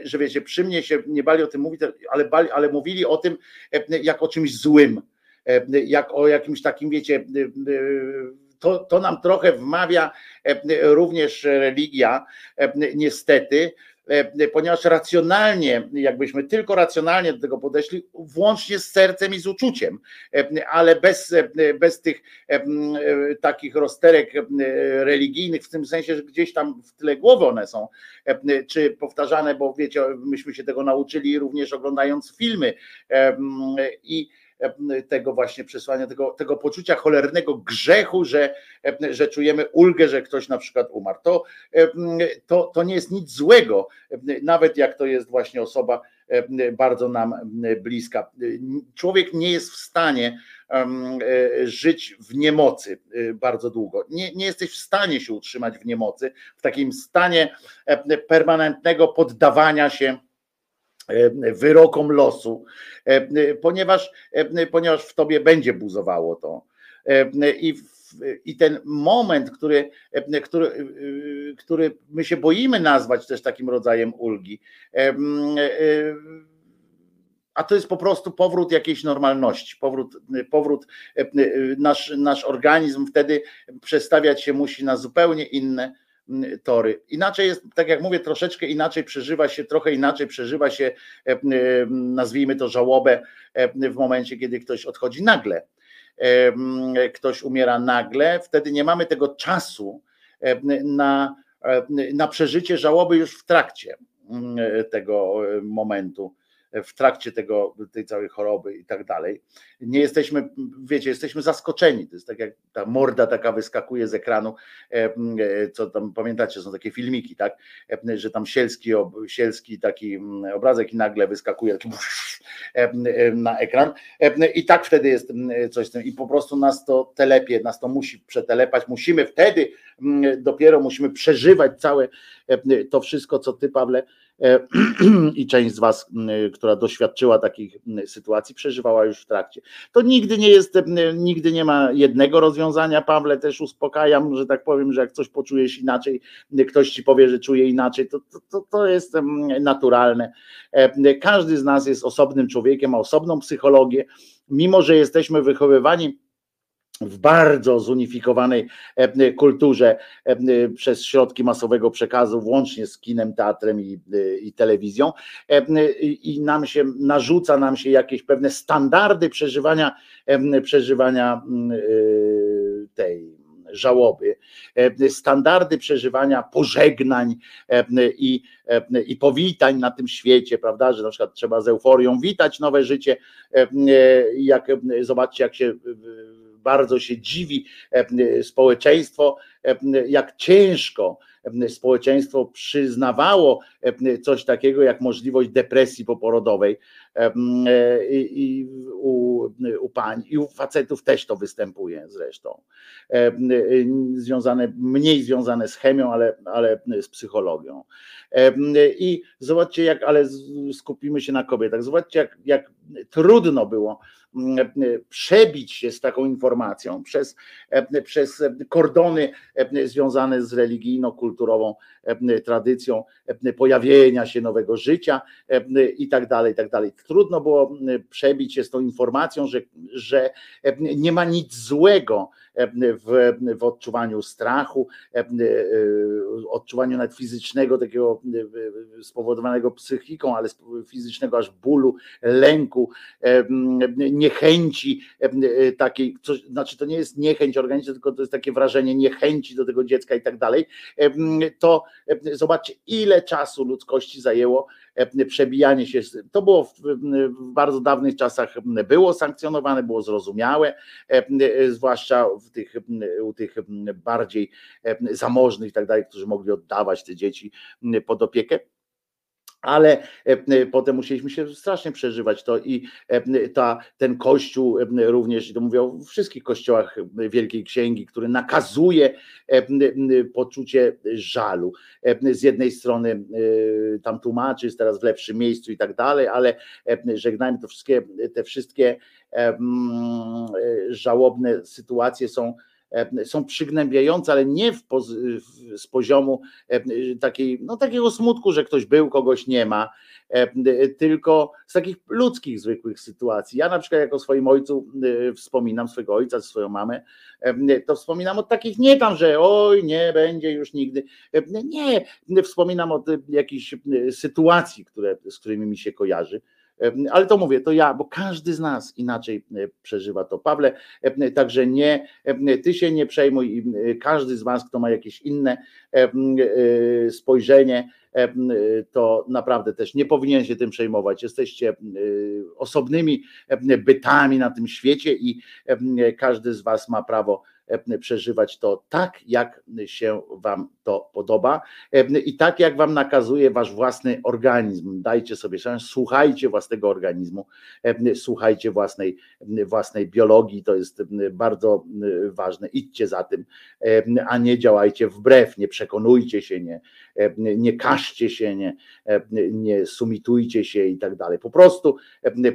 że wiecie, przy mnie się nie bali o tym mówić, ale, bali, ale mówili o tym jak o czymś złym, jak o jakimś takim, wiecie, to, to nam trochę wmawia również religia, niestety, ponieważ racjonalnie, jakbyśmy tylko racjonalnie do tego podeszli, włącznie z sercem i z uczuciem, ale bez, bez tych takich rozterek religijnych, w tym sensie, że gdzieś tam w tyle głowy one są, czy powtarzane, bo wiecie, myśmy się tego nauczyli również oglądając filmy i tego właśnie przesłania, tego, tego poczucia cholernego grzechu, że, że czujemy ulgę, że ktoś na przykład umarł. To, to, to nie jest nic złego, nawet jak to jest właśnie osoba, bardzo nam bliska. Człowiek nie jest w stanie żyć w niemocy bardzo długo. Nie, nie jesteś w stanie się utrzymać w niemocy, w takim stanie permanentnego poddawania się wyrokom losu, ponieważ, ponieważ w tobie będzie buzowało to. I w I ten moment, który, który, który my się boimy nazwać też takim rodzajem ulgi, a to jest po prostu powrót jakiejś normalności, powrót, powrót nasz, nasz organizm wtedy przestawiać się musi na zupełnie inne tory. Inaczej jest, tak jak mówię, troszeczkę inaczej przeżywa się, trochę inaczej przeżywa się, nazwijmy to, żałobę w momencie, kiedy ktoś odchodzi nagle. Ktoś umiera nagle, wtedy nie mamy tego czasu na, na przeżycie żałoby już w trakcie tego momentu, w trakcie tego, tej całej choroby i tak dalej. Nie jesteśmy, wiecie, jesteśmy zaskoczeni. To jest tak jak ta morda taka wyskakuje z ekranu, co tam pamiętacie, są takie filmiki, tak, że tam Sielski, Sielski taki obrazek i nagle wyskakuje na ekran i tak wtedy jest coś z tym i po prostu nas to telepie, nas to musi przetelepać, musimy wtedy dopiero musimy przeżywać całe to wszystko, co ty, Pawle, i część z was, która doświadczyła takich sytuacji, przeżywała już w trakcie. To nigdy nie jest, nigdy nie ma jednego rozwiązania, Pawle, też uspokajam, że tak powiem, że jak coś poczujesz inaczej, ktoś ci powie, że czuje inaczej, to, to, to, to jest naturalne. Każdy z nas jest osobnym człowiekiem, ma osobną psychologię, mimo że jesteśmy wychowywani w bardzo zunifikowanej kulturze przez środki masowego przekazu, włącznie z kinem, teatrem i, i telewizją, i nam się narzuca nam się jakieś pewne standardy przeżywania, przeżywania tej żałoby, standardy przeżywania pożegnań i, i powitań na tym świecie, prawda, że na przykład trzeba z euforią witać nowe życie, jak zobaczcie, jak się bardzo się dziwi społeczeństwo, jak ciężko społeczeństwo przyznawało coś takiego jak możliwość depresji poporodowej i, i u, u pań i u facetów też to występuje zresztą, związane, mniej związane z chemią, ale, ale z psychologią. I zobaczcie jak, ale skupimy się na kobietach, zobaczcie jak, jak trudno było przebić się z taką informacją przez, przez kordony związane z religijno-kulturową tradycją pojawienia się nowego życia i tak dalej, i tak dalej. Trudno było przebić się z tą informacją, że, że nie ma nic złego w, w odczuwaniu strachu, odczuwaniu nawet fizycznego, takiego spowodowanego psychiką, ale fizycznego aż bólu, lęku, niechęci takiej, co, znaczy to nie jest niechęć organiczna, tylko to jest takie wrażenie niechęci do tego dziecka i tak dalej. To zobaczcie, ile czasu ludzkości zajęło przebijanie się. To było w, w bardzo dawnych czasach, było sankcjonowane, było zrozumiałe, zwłaszcza w tych, u tych bardziej zamożnych i tak dalej, którzy mogli oddawać te dzieci pod opiekę. Ale potem musieliśmy się strasznie przeżywać to i ta, ten Kościół również, i to mówię o wszystkich kościołach Wielkiej Księgi, który nakazuje poczucie żalu. Z jednej strony tam tłumaczy, jest teraz w lepszym miejscu i tak dalej, ale żegnajmy to wszystkie, te wszystkie żałobne sytuacje są są przygnębiające, ale nie w poz, w, z poziomu takiej, no, takiego smutku, że ktoś był, kogoś nie ma, tylko z takich ludzkich, zwykłych sytuacji. Ja na przykład jako swoim ojcu wspominam, swojego ojca, swoją mamę, to wspominam o takich, nie tam, że oj, nie będzie już nigdy. Nie, wspominam o jakichś sytuacji, które, z którymi mi się kojarzy. Ale to mówię, to ja, bo każdy z nas inaczej przeżywa to, Pawle, także nie, ty się nie przejmuj, każdy z was, kto ma jakieś inne spojrzenie, to naprawdę też nie powinien się tym przejmować. Jesteście osobnymi bytami na tym świecie i każdy z was ma prawo przeżywać to tak, jak się wam to podoba i tak, jak wam nakazuje wasz własny organizm. Dajcie sobie szansę, słuchajcie własnego organizmu, słuchajcie własnej, własnej biologii, to jest bardzo ważne, idźcie za tym, a nie działajcie wbrew, nie przekonujcie się, nie, nie każcie się, nie, nie sumitujcie się i tak dalej. Po prostu,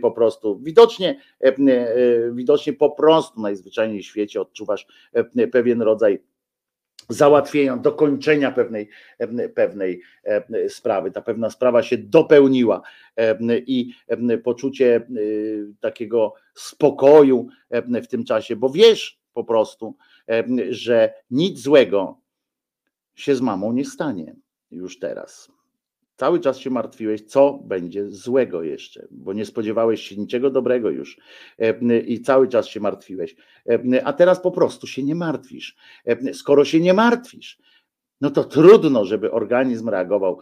po prostu, widocznie, widocznie po prostu najzwyczajniej w świecie odczuwasz pewien rodzaj załatwienia, dokończenia pewnej, pewnej sprawy. Ta pewna sprawa się dopełniła i poczucie takiego spokoju w tym czasie, bo wiesz po prostu, że nic złego się z mamą nie stanie już teraz. Cały czas się martwiłeś, co będzie złego jeszcze, bo nie spodziewałeś się niczego dobrego już i cały czas się martwiłeś, a teraz po prostu się nie martwisz. Skoro się nie martwisz, no to trudno, żeby organizm reagował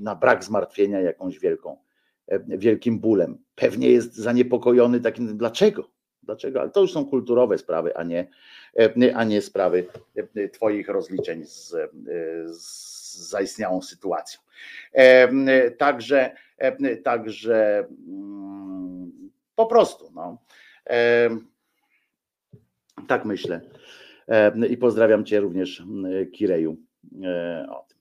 na brak zmartwienia jakąś wielką, wielkim bólem. Pewnie jest zaniepokojony takim, dlaczego? Dlaczego? Ale to już są kulturowe sprawy, a nie, a nie sprawy twoich rozliczeń z, z zaistniałą sytuacją. E, także, e, także mm, po prostu, no. E, tak myślę. E, I pozdrawiam cię również, Kireju. E, o tym.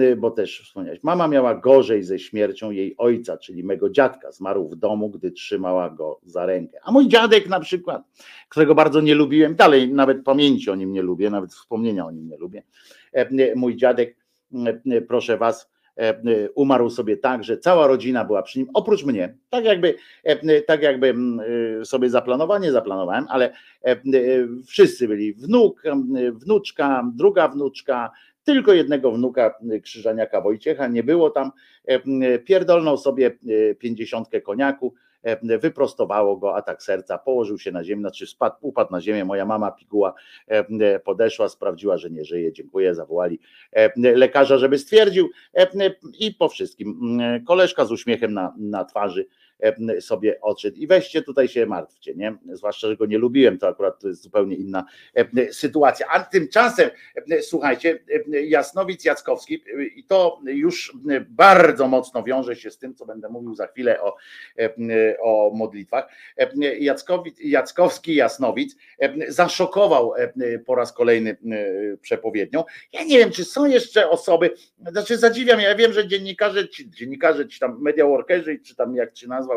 E, bo też wspomniałeś. Mama miała gorzej ze śmiercią jej ojca, czyli mego dziadka. Zmarł w domu, gdy trzymała go za rękę. A mój dziadek na przykład, którego bardzo nie lubiłem, dalej nawet pamięci o nim nie lubię, nawet wspomnienia o nim nie lubię. Mój dziadek, proszę was, umarł sobie tak, że cała rodzina była przy nim, oprócz mnie. Tak jakby, tak jakby sobie zaplanowanie zaplanowałem, ale wszyscy byli, wnuk, wnuczka, druga wnuczka, tylko jednego wnuka Krzyżaniaka Wojciecha nie było tam, pierdolnął sobie pięćdziesiątkę koniaku, wyprostowało go, atak serca, położył się na ziemię, znaczy spadł, upadł na ziemię, moja mama piguła podeszła, sprawdziła, że nie żyje, dziękuję, zawołali lekarza, żeby stwierdził i po wszystkim koleżka z uśmiechem na, na twarzy sobie odszedł i weźcie tutaj się martwcie, nie? Zwłaszcza, że go nie lubiłem, to akurat to jest zupełnie inna sytuacja, a tymczasem słuchajcie, Jasnowic Jackowski i to już bardzo mocno wiąże się z tym, co będę mówił za chwilę o, o modlitwach. Jackowic, Jackowski Jasnowic zaszokował po raz kolejny przepowiednią. Ja nie wiem, czy są jeszcze osoby, znaczy zadziwiam, ja wiem, że dziennikarze, czy, dziennikarze, czy tam media workerzy, czy tam jak się nazwał,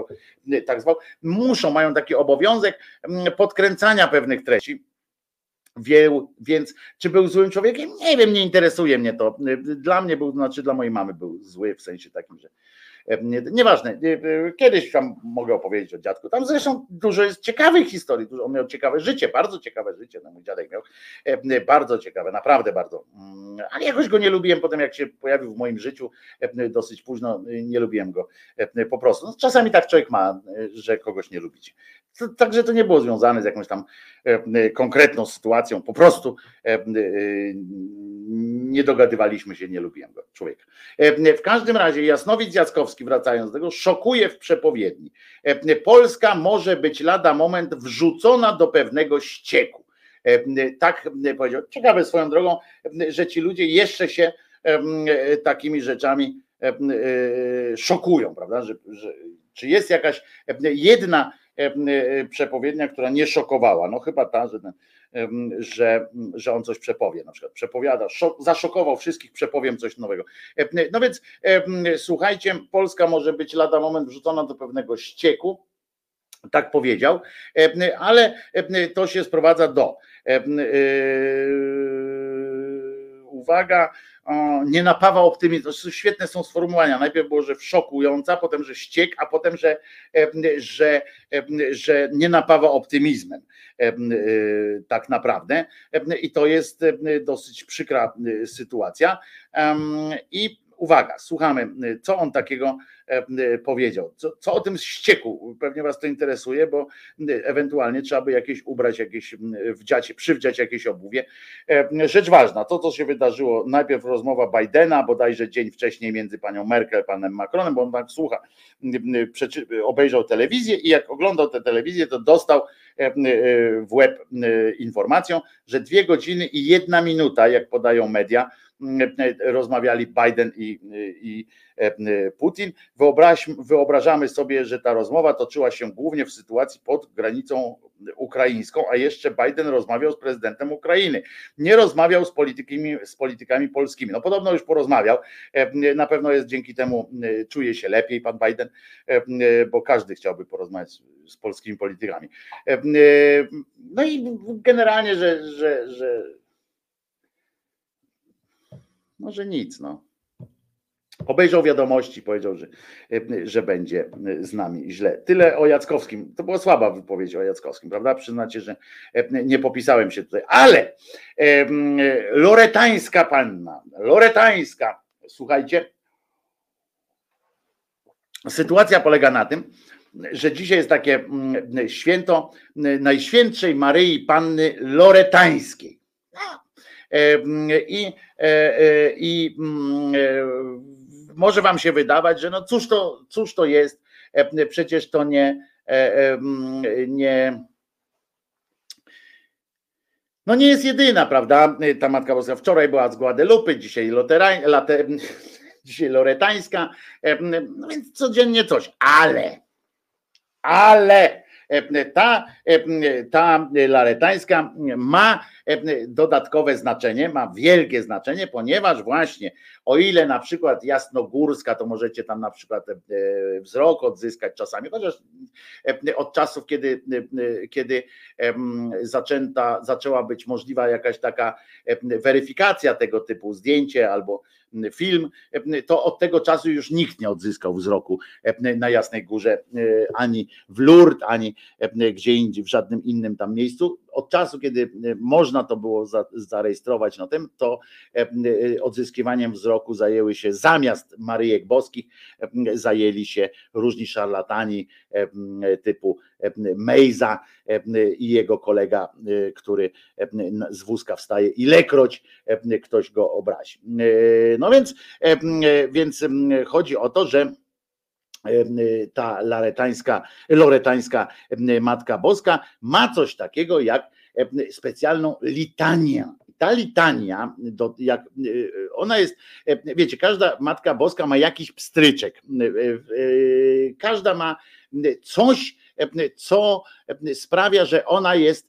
tak zwał, muszą, mają taki obowiązek podkręcania pewnych treści. Wielu, więc czy był złym człowiekiem? Nie wiem, nie interesuje mnie to. Dla mnie był, znaczy dla mojej mamy był zły, w sensie takim, że nieważne, kiedyś tam mogę opowiedzieć o dziadku, tam zresztą dużo jest ciekawych historii, on miał ciekawe życie, bardzo ciekawe życie, no mój dziadek miał bardzo ciekawe, naprawdę bardzo, ale jakoś go nie lubiłem, potem jak się pojawił w moim życiu dosyć późno, nie lubiłem go po prostu, no, czasami tak człowiek ma, że kogoś nie lubicie. Także to nie było związane z jakąś tam konkretną sytuacją, po prostu nie dogadywaliśmy się, nie lubiłem go, człowieka. W każdym razie Jasnowic Jackowski, wracając do tego, szokuje w przepowiedni. Polska może być lada moment wrzucona do pewnego ścieku. Tak powiedział. Ciekawe swoją drogą, że ci ludzie jeszcze się takimi rzeczami szokują, prawda? Że, że, czy jest jakaś jedna przepowiednia, która nie szokowała? No chyba ta, że ten, Że, że on coś przepowie, na przykład przepowiada, szok, zaszokował wszystkich, przepowiem coś nowego. No więc słuchajcie, Polska może być lada moment wrzucona do pewnego ścieku, tak powiedział, ale to się sprowadza do, uwaga, nie napawa optymizmu, świetne są sformułowania, najpierw było, że szokująca, potem, że ściek, a potem, że, że, że nie napawa optymizmem tak naprawdę i to jest dosyć przykra sytuacja i uwaga, słuchamy, co on takiego powiedział, co, co o tym ściekł, pewnie was to interesuje, bo ewentualnie trzeba by jakieś ubrać, jakieś wdziać, przywdziać jakieś obuwie. Rzecz ważna, to co się wydarzyło, najpierw rozmowa Bidena, bodajże dzień wcześniej między panią Merkel, panem Macronem, bo on tak słucha, obejrzał telewizję i jak oglądał tę telewizję, to dostał w łeb informacją, że dwie godziny i jedna minuta, jak podają media, rozmawiali Biden i, i Putin. Wyobraź, wyobrażamy sobie, że ta rozmowa toczyła się głównie w sytuacji pod granicą ukraińską, a jeszcze Biden rozmawiał z prezydentem Ukrainy. Nie rozmawiał z politykami, z politykami polskimi. No podobno już porozmawiał. Na pewno jest dzięki temu, czuje się lepiej pan Biden, bo każdy chciałby porozmawiać z, z polskimi politykami. No i generalnie, że, że, że może nic, no. Obejrzał wiadomości, powiedział, że, że będzie z nami źle. Tyle o Jackowskim. To była słaba wypowiedź o Jackowskim, prawda? Przyznacie, że nie popisałem się tutaj. Ale loretańska panna, loretańska, słuchajcie, sytuacja polega na tym, że dzisiaj jest takie święto Najświętszej Maryi Panny Loretańskiej. I, i może wam się wydawać, że no cóż to, cóż to jest, przecież to nie, nie, no nie jest jedyna, prawda, ta Matka Boska. Wczoraj była z Guadalupe, dzisiaj Loterań, Late, dzisiaj loretańska, no więc codziennie coś, ale, ale Ta, ta loretańska ma dodatkowe znaczenie, ma wielkie znaczenie, ponieważ właśnie o ile na przykład jasnogórska, to możecie tam na przykład wzrok odzyskać czasami, chociaż od czasów, kiedy, kiedy zaczęta, zaczęła być możliwa jakaś taka weryfikacja tego typu, zdjęcie albo film, to od tego czasu już nikt nie odzyskał wzroku na Jasnej Górze, ani w Lourdes, ani gdzie indziej, w żadnym innym tam miejscu. Od czasu, kiedy można to było zarejestrować na tym, to odzyskiwaniem wzroku zajęły się, zamiast Maryjek Boskich, zajęli się różni szarlatani typu Mejza i jego kolega, który z wózka wstaje, ilekroć ktoś go obrazi. No więc, więc chodzi o to, że ta loretańska, loretańska Matka Boska ma coś takiego jak specjalną litanię. Ta litania, do, jak, ona jest, wiecie, każda Matka Boska ma jakiś pstryczek, każda ma coś, co sprawia, że ona jest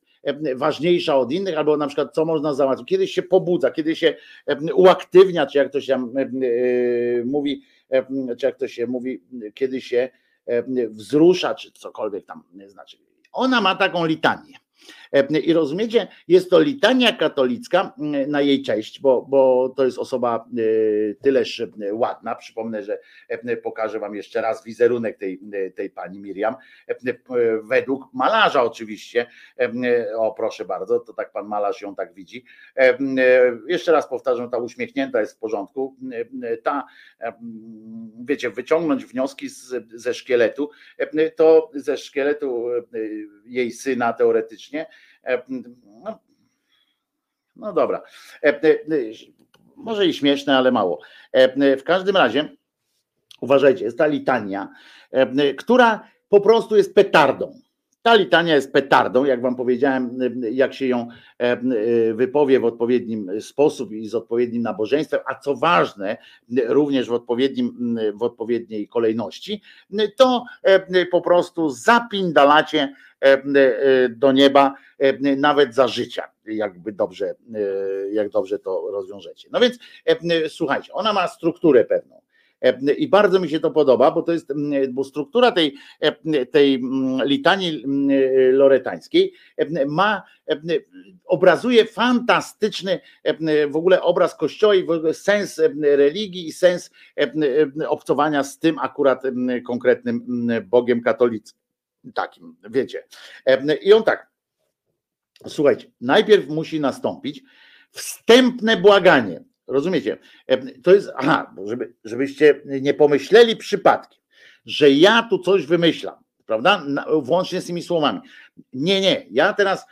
ważniejsza od innych, albo na przykład co można załatwić, kiedy się pobudza, kiedy się uaktywnia, czy jak to się tam mówi, czy jak to się mówi, kiedy się wzrusza, czy cokolwiek tam znaczy. Ona ma taką litanię. I rozumiecie, jest to litania katolicka na jej cześć, bo, bo to jest osoba tyleż ładna. Przypomnę, że pokażę wam jeszcze raz wizerunek tej, tej pani Miriam, według malarza oczywiście. O, proszę bardzo, to tak pan malarz ją tak widzi. Jeszcze raz powtarzam, ta uśmiechnięta jest w porządku. Ta, wiecie, wyciągnąć wnioski z, ze szkieletu, to ze szkieletu jej syna teoretycznie. No, no dobra, może i śmieszne, ale mało. W każdym razie uważajcie, jest ta litania, która po prostu jest petardą. Ta litania jest petardą, jak wam powiedziałem, jak się ją wypowie w odpowiednim sposób i z odpowiednim nabożeństwem, a co ważne, również w, odpowiednim, w odpowiedniej kolejności, to po prostu zapindalacie do nieba nawet za życia, jakby dobrze, jak dobrze to rozwiążecie. No więc słuchajcie, ona ma strukturę pewną. I bardzo mi się to podoba, bo to jest, bo struktura tej, tej litanii loretańskiej ma, obrazuje fantastyczny w ogóle obraz Kościoła i w ogóle sens religii i sens obcowania z tym akurat konkretnym Bogiem katolickim. Takim, wiecie. I on tak, słuchajcie, najpierw musi nastąpić wstępne błaganie. Rozumiecie? To jest, aha, żeby, żebyście nie pomyśleli przypadkiem, że ja tu coś wymyślam, prawda? Włącznie z tymi słowami. Nie, nie. Ja teraz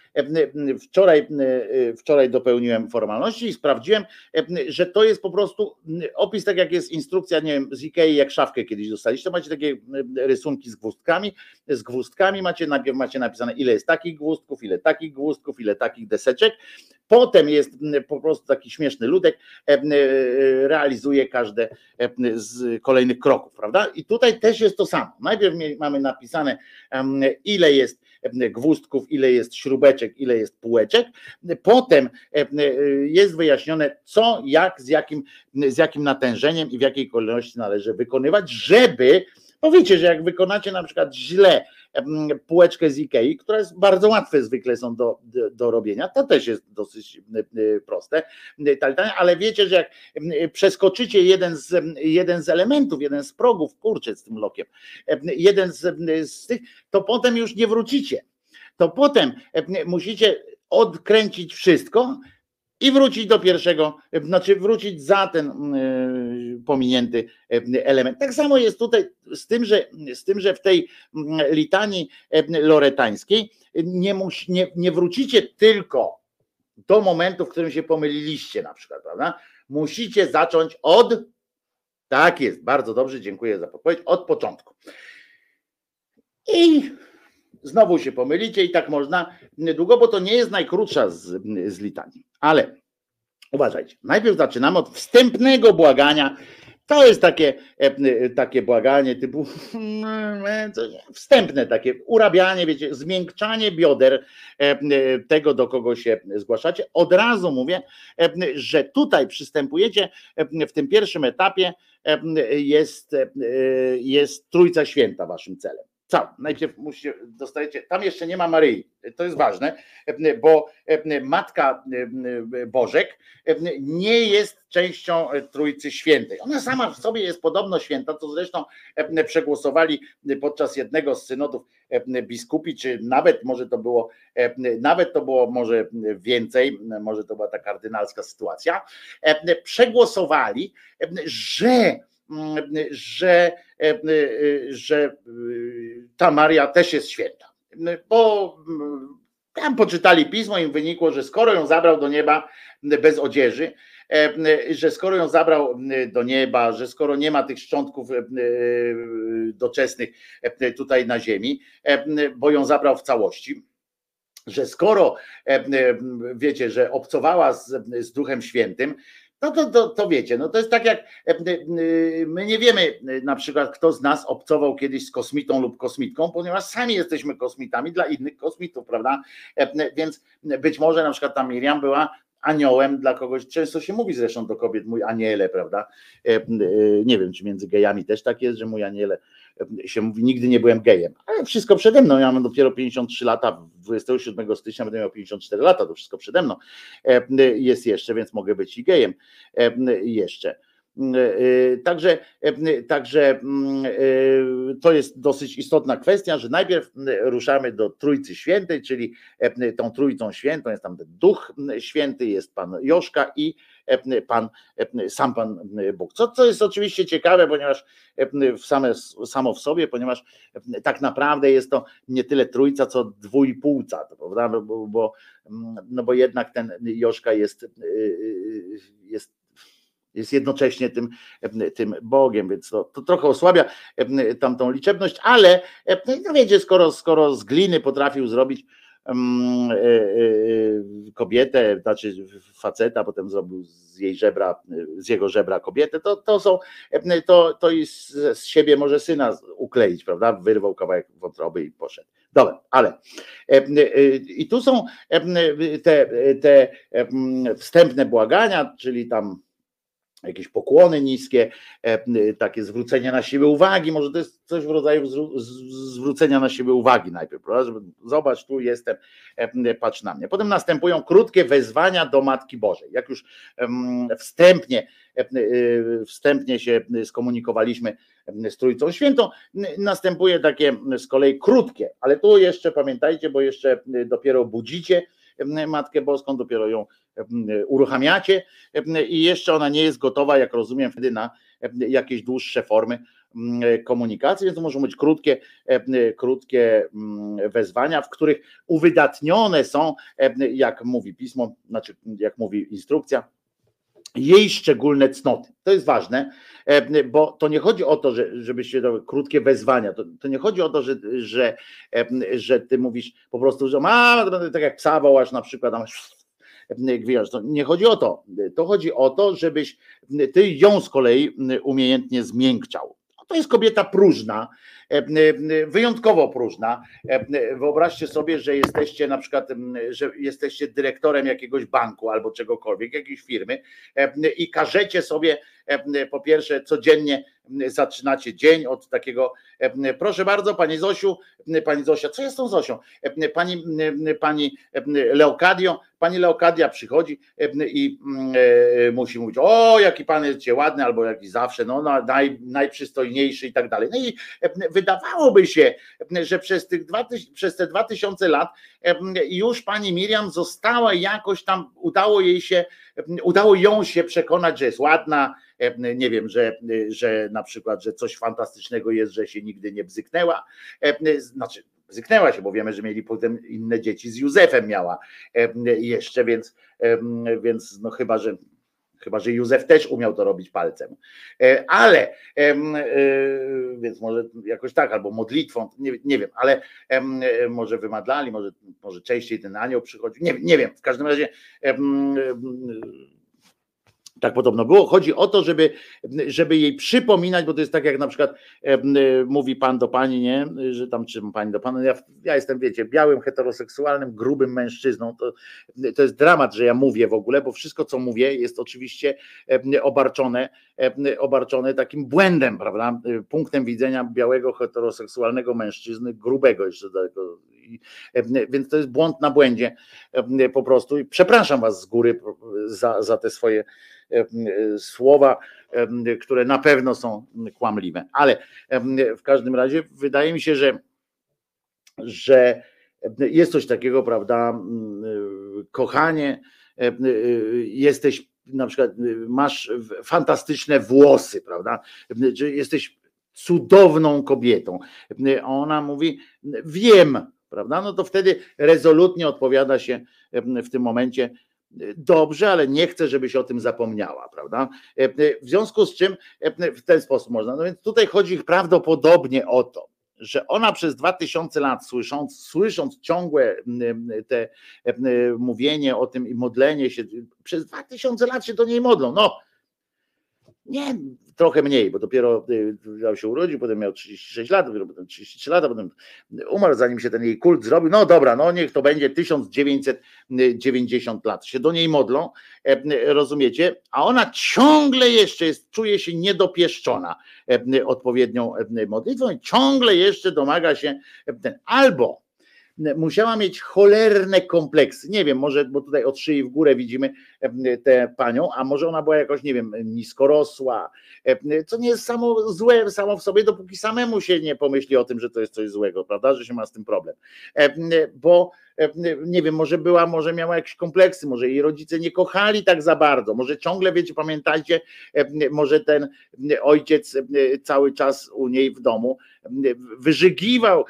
wczoraj, wczoraj dopełniłem formalności i sprawdziłem, że to jest po prostu opis, tak jak jest instrukcja, nie wiem, z Ikei, jak szafkę kiedyś dostaliście, macie takie rysunki z gwózdkami, z gwózdkami macie, najpierw macie napisane, ile jest takich gwózdków, ile takich gwózdków, ile takich deseczek. Potem jest po prostu taki śmieszny ludek, realizuje każde z kolejnych kroków, prawda? I tutaj też jest to samo. Najpierw mamy napisane, ile jest gwózdków, ile jest śrubeczek, ile jest półeczek. Potem jest wyjaśnione, co, jak, z jakim, z jakim natężeniem i w jakiej kolejności należy wykonywać, żeby, bo wiecie, że jak wykonacie na przykład źle półeczkę z Ikei, która jest bardzo łatwe, zwykle są do, do, do robienia, to też jest dosyć proste, ale wiecie, że jak przeskoczycie jeden z, jeden z elementów, jeden z progów, kurczę z tym lokiem, jeden z, z tych, to potem już nie wrócicie. To potem musicie odkręcić wszystko i wrócić do pierwszego, znaczy wrócić za ten pominięty element. Tak samo jest tutaj z tym, że, z tym, że w tej litanii loretańskiej nie, musi, nie, nie wrócicie tylko do momentu, w którym się pomyliliście na przykład, prawda? Musicie zacząć od, tak jest, bardzo dobrze, dziękuję za podpowiedź, od początku. I znowu się pomylicie i tak można długo, bo to nie jest najkrótsza z, z litanii. Ale uważajcie, najpierw zaczynamy od wstępnego błagania. To jest takie, takie błaganie typu wstępne takie urabianie, wiecie, zmiękczanie bioder tego, do kogo się zgłaszacie. Od razu mówię, że tutaj przystępujecie w tym pierwszym etapie jest, jest Trójca Święta waszym celem. Cały. Najpierw musicie, dostajecie, tam jeszcze nie ma Maryi, to jest ważne, bo Matka Bożek nie jest częścią Trójcy Świętej. Ona sama w sobie jest podobno święta, co zresztą przegłosowali podczas jednego z synodów biskupi, czy nawet może to było, nawet to było może więcej, może to była ta kardynalska sytuacja, przegłosowali, że Że, że ta Maria też jest święta. Bo tam poczytali pismo i wynikło, że skoro ją zabrał do nieba bez odzieży, że skoro ją zabrał do nieba, że skoro nie ma tych szczątków doczesnych tutaj na ziemi, bo ją zabrał w całości, że skoro wiecie, że obcowała z, z Duchem Świętym, no to, to, to wiecie, no to jest tak jak my nie wiemy na przykład, kto z nas obcował kiedyś z kosmitą lub kosmitką, ponieważ sami jesteśmy kosmitami dla innych kosmitów, prawda? Więc być może na przykład ta Miriam była aniołem dla kogoś, często się mówi zresztą do kobiet, mój aniele, prawda? Nie wiem, czy między gejami też tak jest, że mój aniele się mówi, nigdy nie byłem gejem, ale wszystko przede mną, ja mam dopiero pięćdziesiąt trzy lata, dwudziestego siódmego stycznia będę miał pięćdziesiąt cztery lata, to wszystko przede mną jest jeszcze, więc mogę być i gejem jeszcze. Także, także to jest dosyć istotna kwestia, że najpierw ruszamy do Trójcy Świętej, czyli tą Trójcą Świętą jest tam Duch Święty, jest Pan Joszka i Pan, sam Pan Bóg. Co, co jest oczywiście ciekawe, ponieważ w same, samo w sobie, ponieważ tak naprawdę jest to nie tyle trójca, co dwójpółca, prawda? Bo, bo, no bo jednak ten Joszka jest, jest jest jednocześnie tym, tym Bogiem, więc to, to trochę osłabia tamtą liczebność, ale no wiecie, skoro, skoro z gliny potrafił zrobić um, y, y, kobietę, znaczy faceta, potem zrobił z jej żebra, z jego żebra kobietę, to, to są, to, to i z, z siebie może syna ukleić, prawda? Wyrwał kawałek wątroby i poszedł. Dobra, ale i tu są te, te wstępne błagania, czyli tam jakieś pokłony niskie, takie zwrócenie na siebie uwagi, może to jest coś w rodzaju zwrócenia na siebie uwagi najpierw, prawda? Zobacz, tu jestem, patrz na mnie. Potem następują krótkie wezwania do Matki Bożej. Jak już wstępnie, wstępnie się skomunikowaliśmy z Trójcą Świętą, następuje takie z kolei krótkie, ale tu jeszcze pamiętajcie, bo jeszcze dopiero budzicie Matkę Boską, dopiero ją uruchamiacie i jeszcze ona nie jest gotowa, jak rozumiem, wtedy na jakieś dłuższe formy komunikacji, więc to muszą być krótkie, krótkie wezwania, w których uwydatnione są, jak mówi pismo, znaczy jak mówi instrukcja, jej szczególne cnoty. To jest ważne, bo to nie chodzi o to, że, żebyście dały krótkie wezwania, to, to nie chodzi o to, że, że, że ty mówisz po prostu, że ma, tak jak psa wołasz na przykład, tam gwiazd. Nie chodzi o to. To chodzi o to, żebyś ty ją z kolei umiejętnie zmiękczał. To jest kobieta próżna, wyjątkowo próżna. Wyobraźcie sobie, że jesteście na przykład, że jesteście dyrektorem jakiegoś banku albo czegokolwiek, jakiejś firmy i każecie sobie, po pierwsze codziennie zaczynacie dzień od takiego, proszę bardzo, pani Zosiu, pani Zosia, co jest tą Zosią? Pani, pani Leokadio, pani Leokadia przychodzi i musi mówić, o jaki pan jest cię ładny, albo jaki zawsze, no naj, najprzystojniejszy i tak dalej. No i wydawałoby się, że przez, tych dwa, przez te dwa tysiące lat już pani Miriam została jakoś tam, udało jej się, udało ją się przekonać, że jest ładna, nie wiem, że, że na przykład, że coś fantastycznego jest, że się nigdy nie bzyknęła, znaczy bzyknęła się, bo wiemy, że mieli potem inne dzieci, z Józefem miała jeszcze, więc, więc no chyba, że Chyba, że Józef też umiał to robić palcem. Ale, więc może jakoś tak, albo modlitwą, nie, nie wiem, ale może wymadlali, może, może częściej ten anioł przychodził, nie, nie wiem, w każdym razie tak podobno było. Chodzi o to, żeby, żeby jej przypominać, bo to jest tak, jak na przykład mówi pan do pani, nie, że tam czy pani do pana, ja, ja jestem, wiecie, białym, heteroseksualnym, grubym mężczyzną, to, to jest dramat, że ja mówię w ogóle, bo wszystko, co mówię, jest oczywiście obarczone, obarczone takim błędem, prawda, punktem widzenia białego, heteroseksualnego mężczyzny, grubego jeszcze daleko. Więc to jest błąd na błędzie po prostu i przepraszam was z góry za, za te swoje słowa, które na pewno są kłamliwe, ale w każdym razie wydaje mi się, że, że jest coś takiego, prawda, kochanie, jesteś na przykład, masz fantastyczne włosy, prawda, że jesteś cudowną kobietą, a ona mówi, wiem, prawda? No to wtedy rezolutnie odpowiada się w tym momencie, dobrze, ale nie chcę, żebyś o tym zapomniała, prawda? W związku z czym w ten sposób można. No więc tutaj chodzi prawdopodobnie o to, że ona przez dwa tysiące lat słysząc, słysząc ciągłe te mówienie o tym i modlenie się, przez dwa tysiące lat się do niej modlą. No, nie, trochę mniej, bo dopiero się urodził, potem miał trzydzieści sześć lat, dopiero potem trzydzieści trzy lata, potem umarł, zanim się ten jej kult zrobił. No dobra, no niech to będzie tysiąc dziewięćset dziewięćdziesiąt lat. Się do niej modlą, rozumiecie? A ona ciągle jeszcze jest, czuje się niedopieszczona odpowiednią modlitwą i ciągle jeszcze domaga się ten albo musiała mieć cholerne kompleksy. Nie wiem, może, bo tutaj od szyi w górę widzimy tę panią, a może ona była jakoś, nie wiem, niskorosła, co nie jest samo złe samo w sobie, dopóki samemu się nie pomyśli o tym, że to jest coś złego, prawda, że się ma z tym problem. Bo nie wiem, może była, może miała jakieś kompleksy, może jej rodzice nie kochali tak za bardzo, może ciągle, wiecie, pamiętajcie, może ten ojciec cały czas u niej w domu wyżygiwał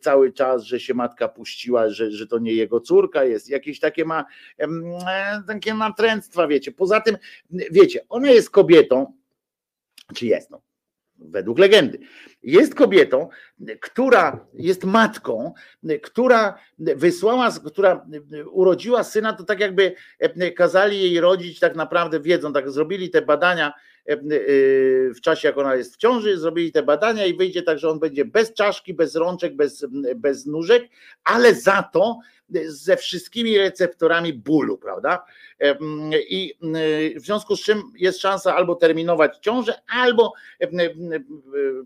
cały czas, że się matka puściła, że, że to nie jego córka jest, jakieś takie ma takie natręctwa, wiecie, poza tym, wiecie, ona jest kobietą, czy jest, no, według legendy, jest kobietą, która jest matką, która wysłała, która urodziła syna, to tak jakby kazali jej rodzić, tak naprawdę wiedzą, tak zrobili te badania w czasie, jak ona jest w ciąży, zrobili te badania i wyjdzie tak, że on będzie bez czaszki, bez rączek, bez, bez nóżek, ale za to ze wszystkimi receptorami bólu, prawda? I w związku z czym jest szansa albo terminować ciążę, albo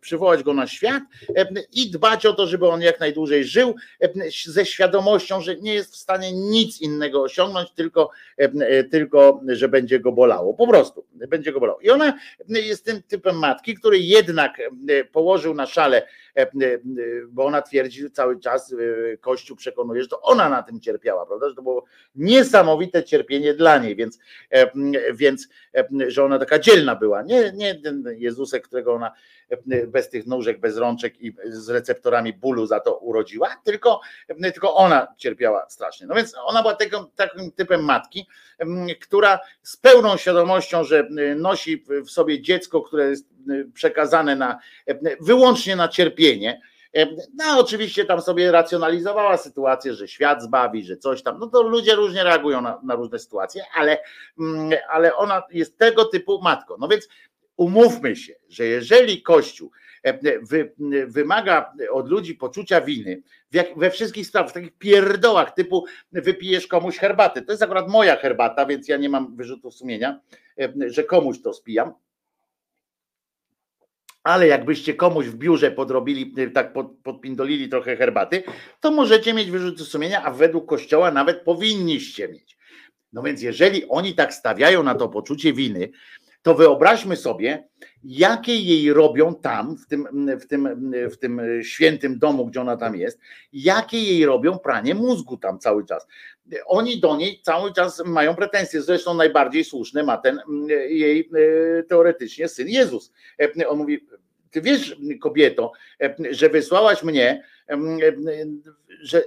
przywołać go na świat i dbać o to, żeby on jak najdłużej żył ze świadomością, że nie jest w stanie nic innego osiągnąć, tylko, tylko że będzie go bolało, po prostu będzie go bolało. I ona jest tym typem matki, który jednak położył na szale bo ona twierdzi cały czas, Kościół przekonuje, że to ona na tym cierpiała, prawda? Że to było niesamowite cierpienie dla niej, więc, więc że ona taka dzielna była. Nie, nie ten Jezusek, którego ona bez tych nóżek, bez rączek i z receptorami bólu za to urodziła, tylko, tylko ona cierpiała strasznie. No więc ona była takim, takim typem matki, która z pełną świadomością, że nosi w sobie dziecko, które jest przekazane na, wyłącznie na cierpienie. No oczywiście tam sobie racjonalizowała sytuację, że świat zbawi, że coś tam, no to ludzie różnie reagują na, na różne sytuacje, ale, ale ona jest tego typu matką. No więc umówmy się, że jeżeli Kościół wy, wymaga od ludzi poczucia winy jak, we wszystkich sprawach, w takich pierdołach typu wypijesz komuś herbatę, to jest akurat moja herbata, więc ja nie mam wyrzutów sumienia, że komuś to spijam, ale jakbyście komuś w biurze podrobili, tak podpindolili trochę herbaty, to możecie mieć wyrzuty sumienia, a według Kościoła nawet powinniście mieć. No więc jeżeli oni tak stawiają na to poczucie winy, to wyobraźmy sobie, jakie jej robią tam, w tym, w tym, w tym świętym domu, gdzie ona tam jest, jakie jej robią pranie mózgu tam cały czas. Oni do niej cały czas mają pretensje, zresztą najbardziej słuszny ma ten jej teoretycznie syn Jezus. On mówi, ty wiesz, kobieto, że wysłałaś mnie, że...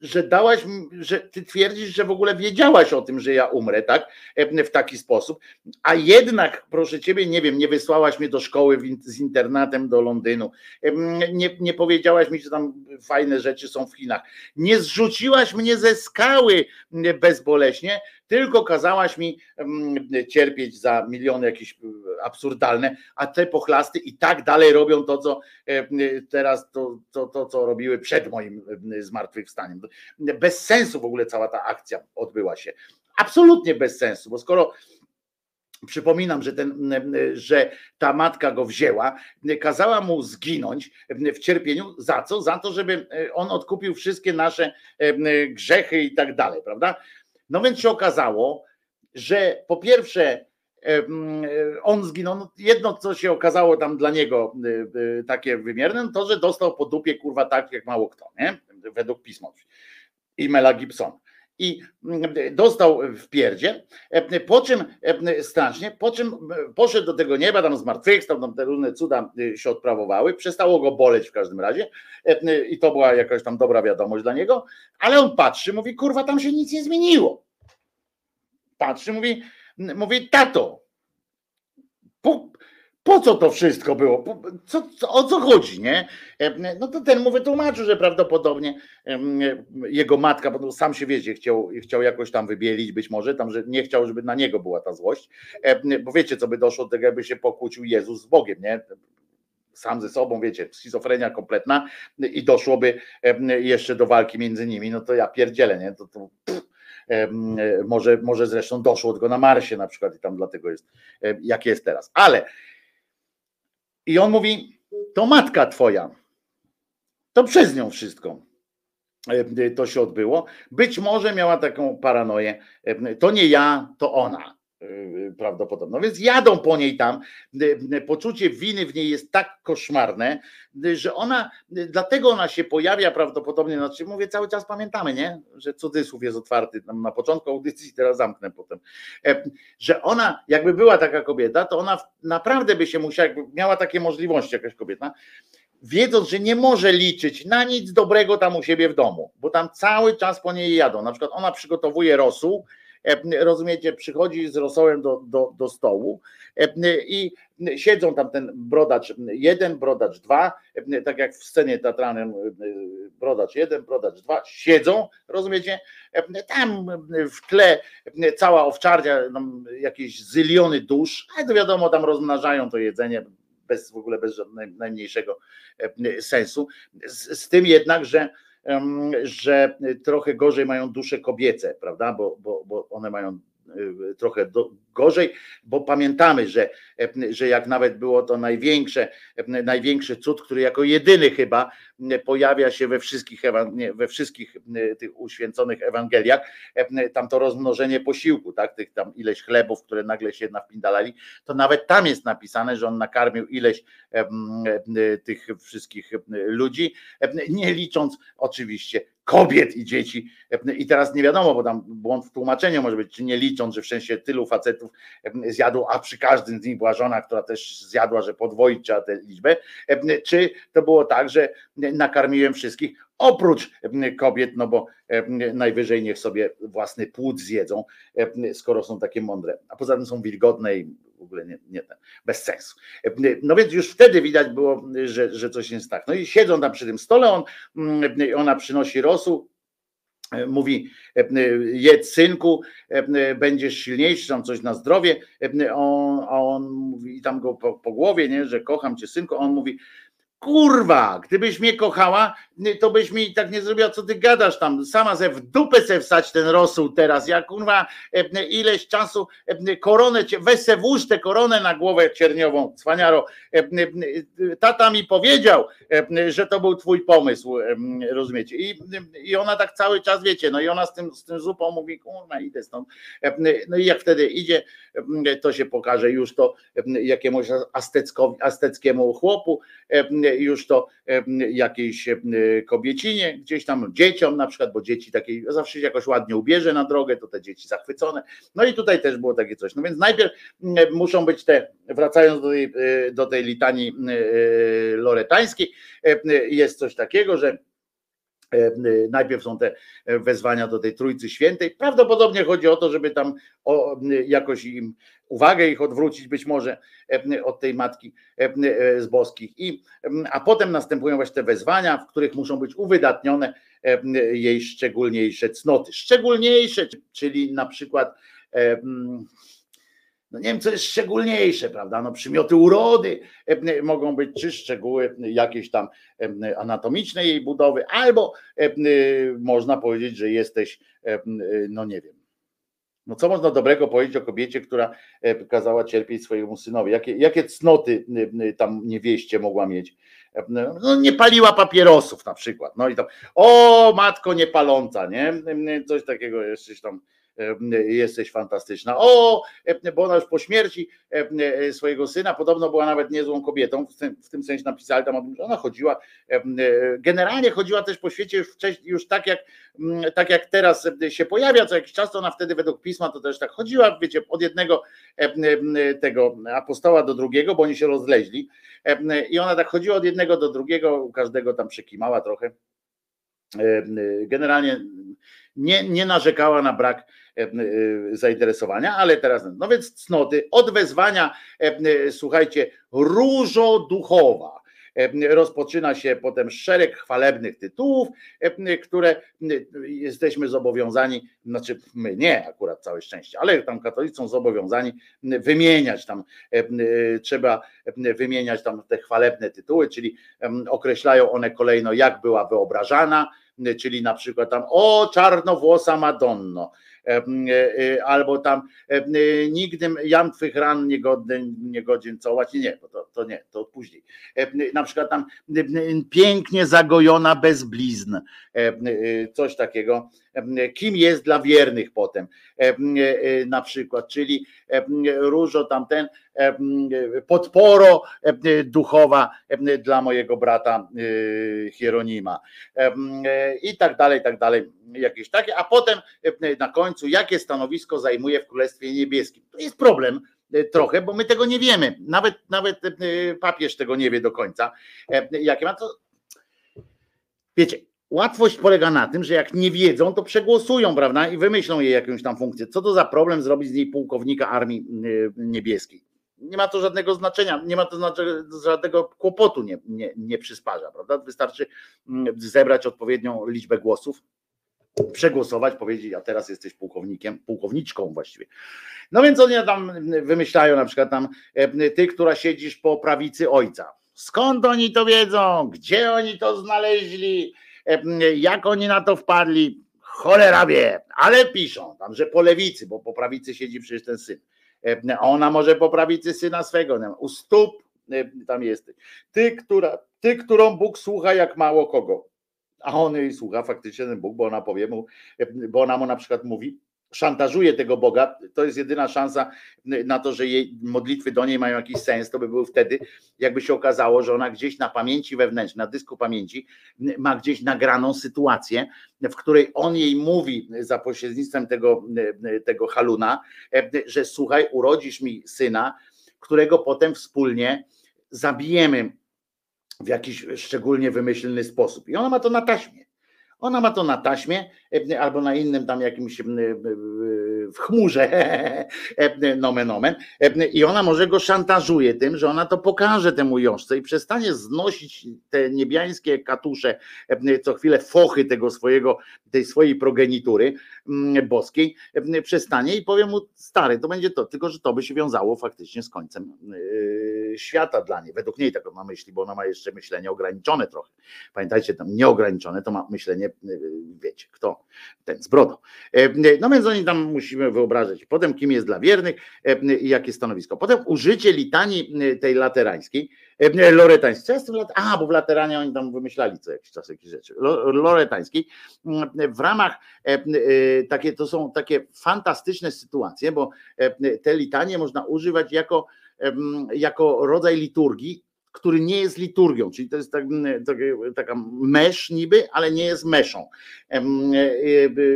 że dałaś, że ty twierdzisz, że w ogóle wiedziałaś o tym, że ja umrę, tak? W taki sposób, a jednak, proszę ciebie, nie wiem, nie wysłałaś mnie do szkoły z internatem do Londynu, nie, nie powiedziałaś mi, że tam fajne rzeczy są w Chinach, nie zrzuciłaś mnie ze skały bezboleśnie, tylko kazałaś mi cierpieć za miliony jakieś absurdalne, a te pochlasty i tak dalej robią to, co teraz, to, to, to co robiły przed moim zmartwychwstaniem. Bez sensu w ogóle cała ta akcja odbyła się. Absolutnie bez sensu, bo skoro przypominam, że, ten, że ta matka go wzięła, kazała mu zginąć w cierpieniu. Za co? Za to, żeby on odkupił wszystkie nasze grzechy i tak dalej, prawda? No więc się okazało, że po pierwsze on zginął, no jedno co się okazało tam dla niego takie wymierne, to że dostał po dupie kurwa tak jak mało kto, nie? Według pisma i Mela Gibsona. I dostał w pierdzie, po czym strasznie, po czym poszedł do tego nieba, tam zmartwychwstał, tam te różne cuda się odprawowały, przestało go boleć w każdym razie i to była jakaś tam dobra wiadomość dla niego, ale on patrzy, mówi, kurwa, tam się nic nie zmieniło. Patrzy, mówi, mówi tato, po, po co to wszystko było? Po, co, co, o co chodzi, nie? No to ten mu wytłumaczył, że prawdopodobnie jego matka, bo sam się wiedzie, chciał, chciał jakoś tam wybielić być może, tam, że nie chciał, żeby na niego była ta złość, bo wiecie, co by doszło do tego, jakby się pokłócił Jezus z Bogiem, nie? Sam ze sobą, wiecie, schizofrenia kompletna i doszłoby jeszcze do walki między nimi, no to ja pierdzielę, nie? To, to, może, może zresztą doszło tylko na Marsie na przykład i tam dlatego jest, jak jest teraz. Ale i on mówi, to matka twoja, to przez nią wszystko to się odbyło. Być może miała taką paranoję, to nie ja, to ona prawdopodobnie. No więc jadą po niej tam, poczucie winy w niej jest tak koszmarne, że ona, dlatego ona się pojawia prawdopodobnie, znaczy mówię cały czas pamiętamy, nie, że cudzysłów jest otwarty tam na początku audycji, teraz zamknę potem, że ona jakby była taka kobieta, to ona naprawdę by się musiała, jakby miała takie możliwości jakaś kobieta, wiedząc, że nie może liczyć na nic dobrego tam u siebie w domu, bo tam cały czas po niej jadą, na przykład ona przygotowuje rosół, rozumiecie, przychodzi z rosołem do, do, do stołu i siedzą tam ten brodacz jeden, brodacz dwa, tak jak w scenie teatralnej brodacz jeden, brodacz dwa, siedzą, rozumiecie, tam w tle cała owczarnia, jakieś zyliony dusz, ale to wiadomo, tam rozmnażają to jedzenie, bez w ogóle bez żadnego najmniejszego sensu, z, z tym jednak, że że trochę gorzej mają dusze kobiece, prawda, bo, bo, bo one mają trochę do, gorzej, bo pamiętamy, że, że jak nawet było to największe, największy cud, który jako jedyny chyba pojawia się we wszystkich, we wszystkich tych uświęconych Ewangeliach, tam to rozmnożenie posiłku, tak, tych tam ileś chlebów, które nagle się napindalali, to nawet tam jest napisane, że on nakarmił ileś tych wszystkich ludzi, nie licząc oczywiście kobiet i dzieci. I teraz nie wiadomo, bo tam błąd w tłumaczeniu może być, czy nie licząc, że w sensie tylu facetów zjadło, a przy każdym z nich była żona, która też zjadła, że podwoić trzeba tę liczbę, czy to było tak, że nakarmiłem wszystkich oprócz kobiet, no bo najwyżej niech sobie własny płód zjedzą, skoro są takie mądre, a poza tym są wilgotne i w ogóle nie, nie ten, bez sensu. No więc już wtedy widać było, że, że coś jest tak. No i siedzą tam przy tym stole, on, ona przynosi rosół, mówi: jedz, synku, będziesz silniejszy, tam coś na zdrowie, a on, on mówi, i tam go po, po głowie, nie, że kocham cię, synku, a on mówi: kurwa, gdybyś mnie kochała, to byś mi tak nie zrobiła, co ty gadasz tam, sama ze w dupę se wsać ten rosół teraz, ja kurwa ileś czasu koronę, weź se włóż tę koronę na głowę czerniową, cwaniaro, tata mi powiedział, że to był twój pomysł, rozumiecie, i, i ona tak cały czas, wiecie, no i ona z tym, z tym zupą mówi: kurwa, idę stąd, no i jak wtedy idzie, to się pokaże już to jakiemuś aztecko, azteckiemu chłopu, już to jakiejś kobiecinie, gdzieś tam dzieciom na przykład, bo dzieci takiej zawsze się jakoś ładnie ubierze na drogę, to te dzieci zachwycone. No i tutaj też było takie coś. No więc najpierw muszą być te, wracając do tej, do tej litanii loretańskiej, jest coś takiego, że najpierw są te wezwania do tej Trójcy Świętej. Prawdopodobnie chodzi o to, żeby tam o, jakoś im uwagę ich odwrócić być może od tej matki z boskich. I, a potem następują właśnie te wezwania, w których muszą być uwydatnione jej szczególniejsze cnoty. Szczególniejsze, czyli na przykład, no nie wiem, co jest szczególniejsze, prawda? No przymioty urody mogą być, czy szczegóły jakieś tam anatomiczne jej budowy, albo można powiedzieć, że jesteś, no nie wiem. No co można dobrego powiedzieć o kobiecie, która kazała cierpieć swojemu synowi? Jakie, jakie cnoty tam niewieście mogła mieć? No nie paliła papierosów na przykład. No i tam, o matko niepaląca, nie? Coś takiego jeszcze tam. Jesteś fantastyczna. O, bo ona już po śmierci swojego syna podobno była nawet niezłą kobietą, w tym, w tym sensie napisali tam o tym, że ona chodziła, generalnie chodziła też po świecie już wcześniej, już tak jak, tak jak teraz się pojawia co jakiś czas, to ona wtedy według pisma to też tak chodziła, wiecie, od jednego tego apostoła do drugiego, bo oni się rozleźli i ona tak chodziła od jednego do drugiego, każdego tam przekimała trochę. Generalnie nie, nie narzekała na brak zainteresowania, ale teraz, no więc cnoty, od wezwania, słuchajcie, różoduchowa. Rozpoczyna się potem szereg chwalebnych tytułów, które jesteśmy zobowiązani, znaczy my nie akurat całe szczęście, ale tam katolicy są zobowiązani wymieniać tam, trzeba wymieniać tam te chwalebne tytuły, czyli określają one kolejno, jak była wyobrażana, czyli na przykład tam o czarnowłosa Madonno, albo tam nigdy jam twych ran niegodny, niegodzien całować, nie, bo to, to nie, to później. Na przykład tam pięknie zagojona bez blizn, coś takiego, kim jest dla wiernych potem, na przykład, czyli różo tamten, podporo duchowa dla mojego brata Hieronima i tak dalej, i tak dalej, jakieś takie, a potem na końcu jakie stanowisko zajmuje w Królestwie Niebieskim. To jest problem trochę, bo my tego nie wiemy, nawet, nawet papież tego nie wie do końca, jakie ma to, wiecie. Łatwość polega na tym, że jak nie wiedzą, to przegłosują, prawda, i wymyślą jej jakąś tam funkcję. Co to za problem zrobić z niej pułkownika Armii Niebieskiej? Nie ma to żadnego znaczenia, nie ma to znaczenia, żadnego kłopotu nie, nie, nie przysparza, prawda? Wystarczy zebrać odpowiednią liczbę głosów, przegłosować, powiedzieć, a teraz jesteś pułkownikiem, pułkowniczką właściwie. No więc oni tam wymyślają na przykład tam, ty, która siedzisz po prawicy ojca. Skąd oni to wiedzą? Gdzie oni to znaleźli? Jak oni na to wpadli? Cholera wie, ale piszą tam, że po lewicy, bo po prawicy siedzi przecież ten syn. A ona może po prawicy syna swego. U stóp tam jest. Ty, która, ty, którą Bóg słucha jak mało kogo. A on jej słucha faktycznie ten Bóg, bo ona powie mu, bo ona mu na przykład mówi, szantażuje tego Boga, to jest jedyna szansa na to, że jej modlitwy do niej mają jakiś sens, to by były wtedy, jakby się okazało, że ona gdzieś na pamięci wewnętrznej, na dysku pamięci ma gdzieś nagraną sytuację, w której on jej mówi za pośrednictwem tego, tego haluna, że słuchaj, urodzisz mi syna, którego potem wspólnie zabijemy w jakiś szczególnie wymyślny sposób. I ona ma to na taśmie. Ona ma to na taśmie albo na innym tam jakimś w chmurze, nomen omen, i ona może go szantażuje tym, że ona to pokaże temu jążce i przestanie znosić te niebiańskie katusze, co chwilę fochy tego swojego, tej swojej progenitury boskiej, przestanie i powie mu, stary, to będzie to, tylko że to by się wiązało faktycznie z końcem świata dla niej. Według niej tak ma myśli, bo ona ma jeszcze myślenie ograniczone trochę. Pamiętajcie, tam nieograniczone to ma myślenie, wiecie, kto ten z brodą. No więc oni tam musimy wyobrazić potem, kim jest dla wiernych i jakie stanowisko. Potem użycie litanii tej laterańskiej, loretańskiej. Ja z tym lat... A, bo w Lateranie oni tam wymyślali co jakiś czas jakieś rzeczy. Loretańskiej. W ramach takie, to są takie fantastyczne sytuacje, bo te litanie można używać jako jako rodzaj liturgii, który nie jest liturgią, czyli to jest tak, tak, taka mesz niby, ale nie jest meszą,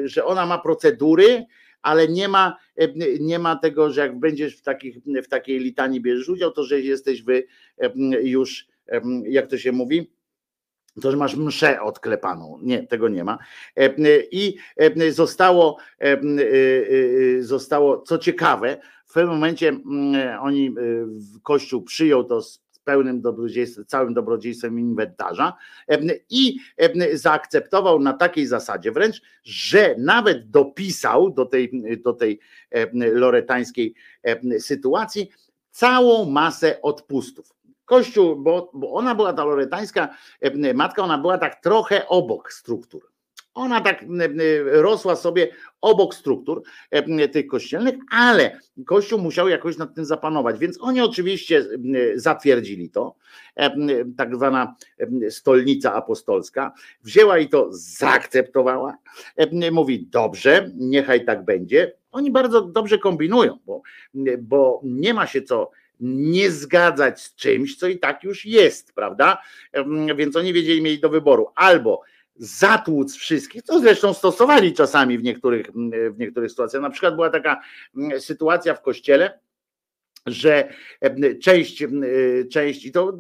że ona ma procedury, ale nie ma, nie ma tego, że jak będziesz w, takich, w takiej litanii bierzesz udział, to że jesteś wy już, jak to się mówi, to, że masz mszę odklepaną. Nie, tego nie ma. I zostało, zostało co ciekawe, w pewnym momencie oni, Kościół przyjął to z pełnym dobrodziejstwem, całym dobrodziejstwem inwentarza i zaakceptował na takiej zasadzie wręcz, że nawet dopisał do tej, do tej loretańskiej sytuacji całą masę odpustów. Kościół, bo, bo ona była, ta loretańska matka, ona była tak trochę obok struktur. Ona tak rosła sobie obok struktur tych kościelnych, ale Kościół musiał jakoś nad tym zapanować, więc oni oczywiście zatwierdzili to. Tak zwana stolnica apostolska wzięła i to zaakceptowała. Mówi, dobrze, niechaj tak będzie. Oni bardzo dobrze kombinują, bo, bo nie ma się co nie zgadzać z czymś, co i tak już jest, prawda? Więc oni wiedzieli, mieli do wyboru albo zatłuc wszystkich, co zresztą stosowali czasami w niektórych, w niektórych sytuacjach. Na przykład była taka sytuacja w kościele, że część, część i to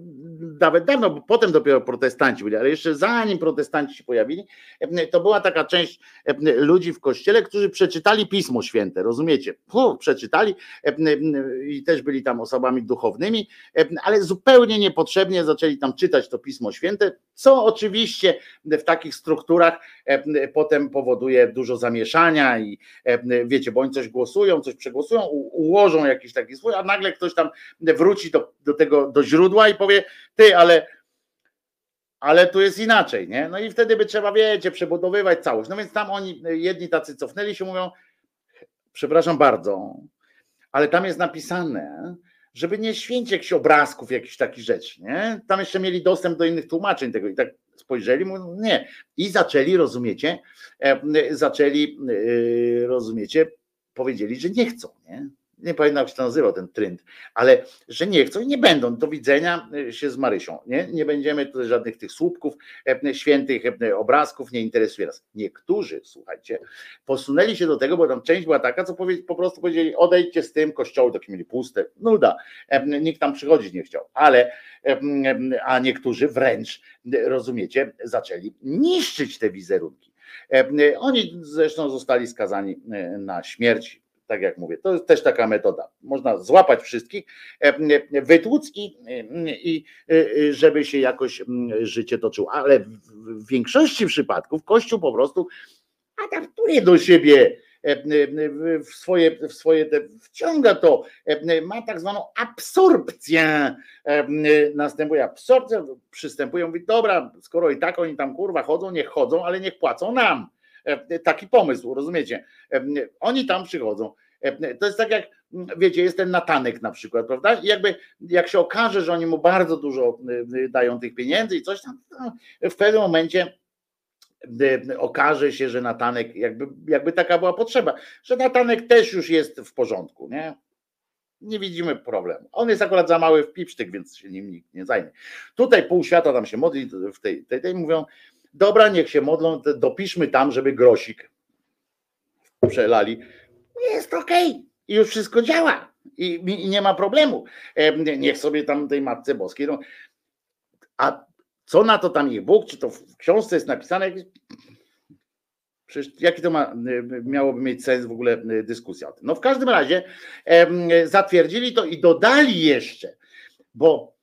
nawet dawno, bo potem dopiero protestanci byli, ale jeszcze zanim protestanci się pojawili, to była taka część ludzi w kościele, którzy przeczytali Pismo Święte, rozumiecie? Puh, przeczytali i też byli tam osobami duchownymi, ale zupełnie niepotrzebnie zaczęli tam czytać to Pismo Święte, co oczywiście w takich strukturach potem powoduje dużo zamieszania i wiecie, bo oni coś głosują, coś przegłosują, ułożą jakiś taki swój, a nagle ktoś tam wróci do, do tego, do źródła i powie, ty, ale, ale tu jest inaczej, nie? No i wtedy by trzeba, wiecie, przebudowywać całość. No więc tam oni, jedni tacy cofnęli się, mówią, przepraszam bardzo, ale tam jest napisane, żeby nie święcić jakichś obrazków, jakichś takich rzeczy, nie? Tam jeszcze mieli dostęp do innych tłumaczeń tego i tak spojrzeli, mówią, nie. I zaczęli, rozumiecie, zaczęli, rozumiecie, powiedzieli, że nie chcą, nie? Nie pamiętam, jak się to nazywał ten trynd, ale że nie chcą i nie będą. Do widzenia się z Marysią. Nie, nie będziemy tutaj żadnych tych słupków świętych, obrazków, nie interesuje nas. Niektórzy, słuchajcie, posunęli się do tego, bo tam część była taka, co po prostu powiedzieli, odejdźcie z tym, kościoły takie mieli puste, nuda, nikt tam przychodzić nie chciał. Ale, a niektórzy wręcz, rozumiecie, zaczęli niszczyć te wizerunki. Oni zresztą zostali skazani na śmierć. Tak jak mówię, to jest też taka metoda. Można złapać wszystkich, wytłuc i, i żeby się jakoś życie toczyło. Ale w większości przypadków Kościół po prostu adaptuje do siebie, w swoje, w swoje te, wciąga to, ma tak zwaną absorpcję. Następuje absorpcja, przystępują, mówi, dobra, skoro i tak oni tam kurwa chodzą, niech chodzą, ale niech płacą nam. taki pomysł, rozumiecie? Oni tam przychodzą. To jest tak jak, wiecie, jest ten Natanek na przykład, prawda? I jakby jak się okaże, że oni mu bardzo dużo dają tych pieniędzy i coś tam, w pewnym momencie okaże się, że Natanek, jakby, jakby taka była potrzeba, że Natanek też już jest w porządku, nie? Nie widzimy problemu. On jest akurat za mały w pipsztyk, więc się nim nikt nie zajmie. Tutaj pół świata tam się modli, w tej, tej, tej mówią, dobra, niech się modlą, dopiszmy tam, żeby grosik przelali. Jest okej, okay. I już wszystko działa I, i nie ma problemu. E, niech sobie tam tej Matce Boskiej. No. A co na to tam ich Bóg, czy to w książce jest napisane? Przecież jaki to ma, miałoby mieć sens w ogóle dyskusja o tym. No w każdym razie e, zatwierdzili to i dodali jeszcze, bo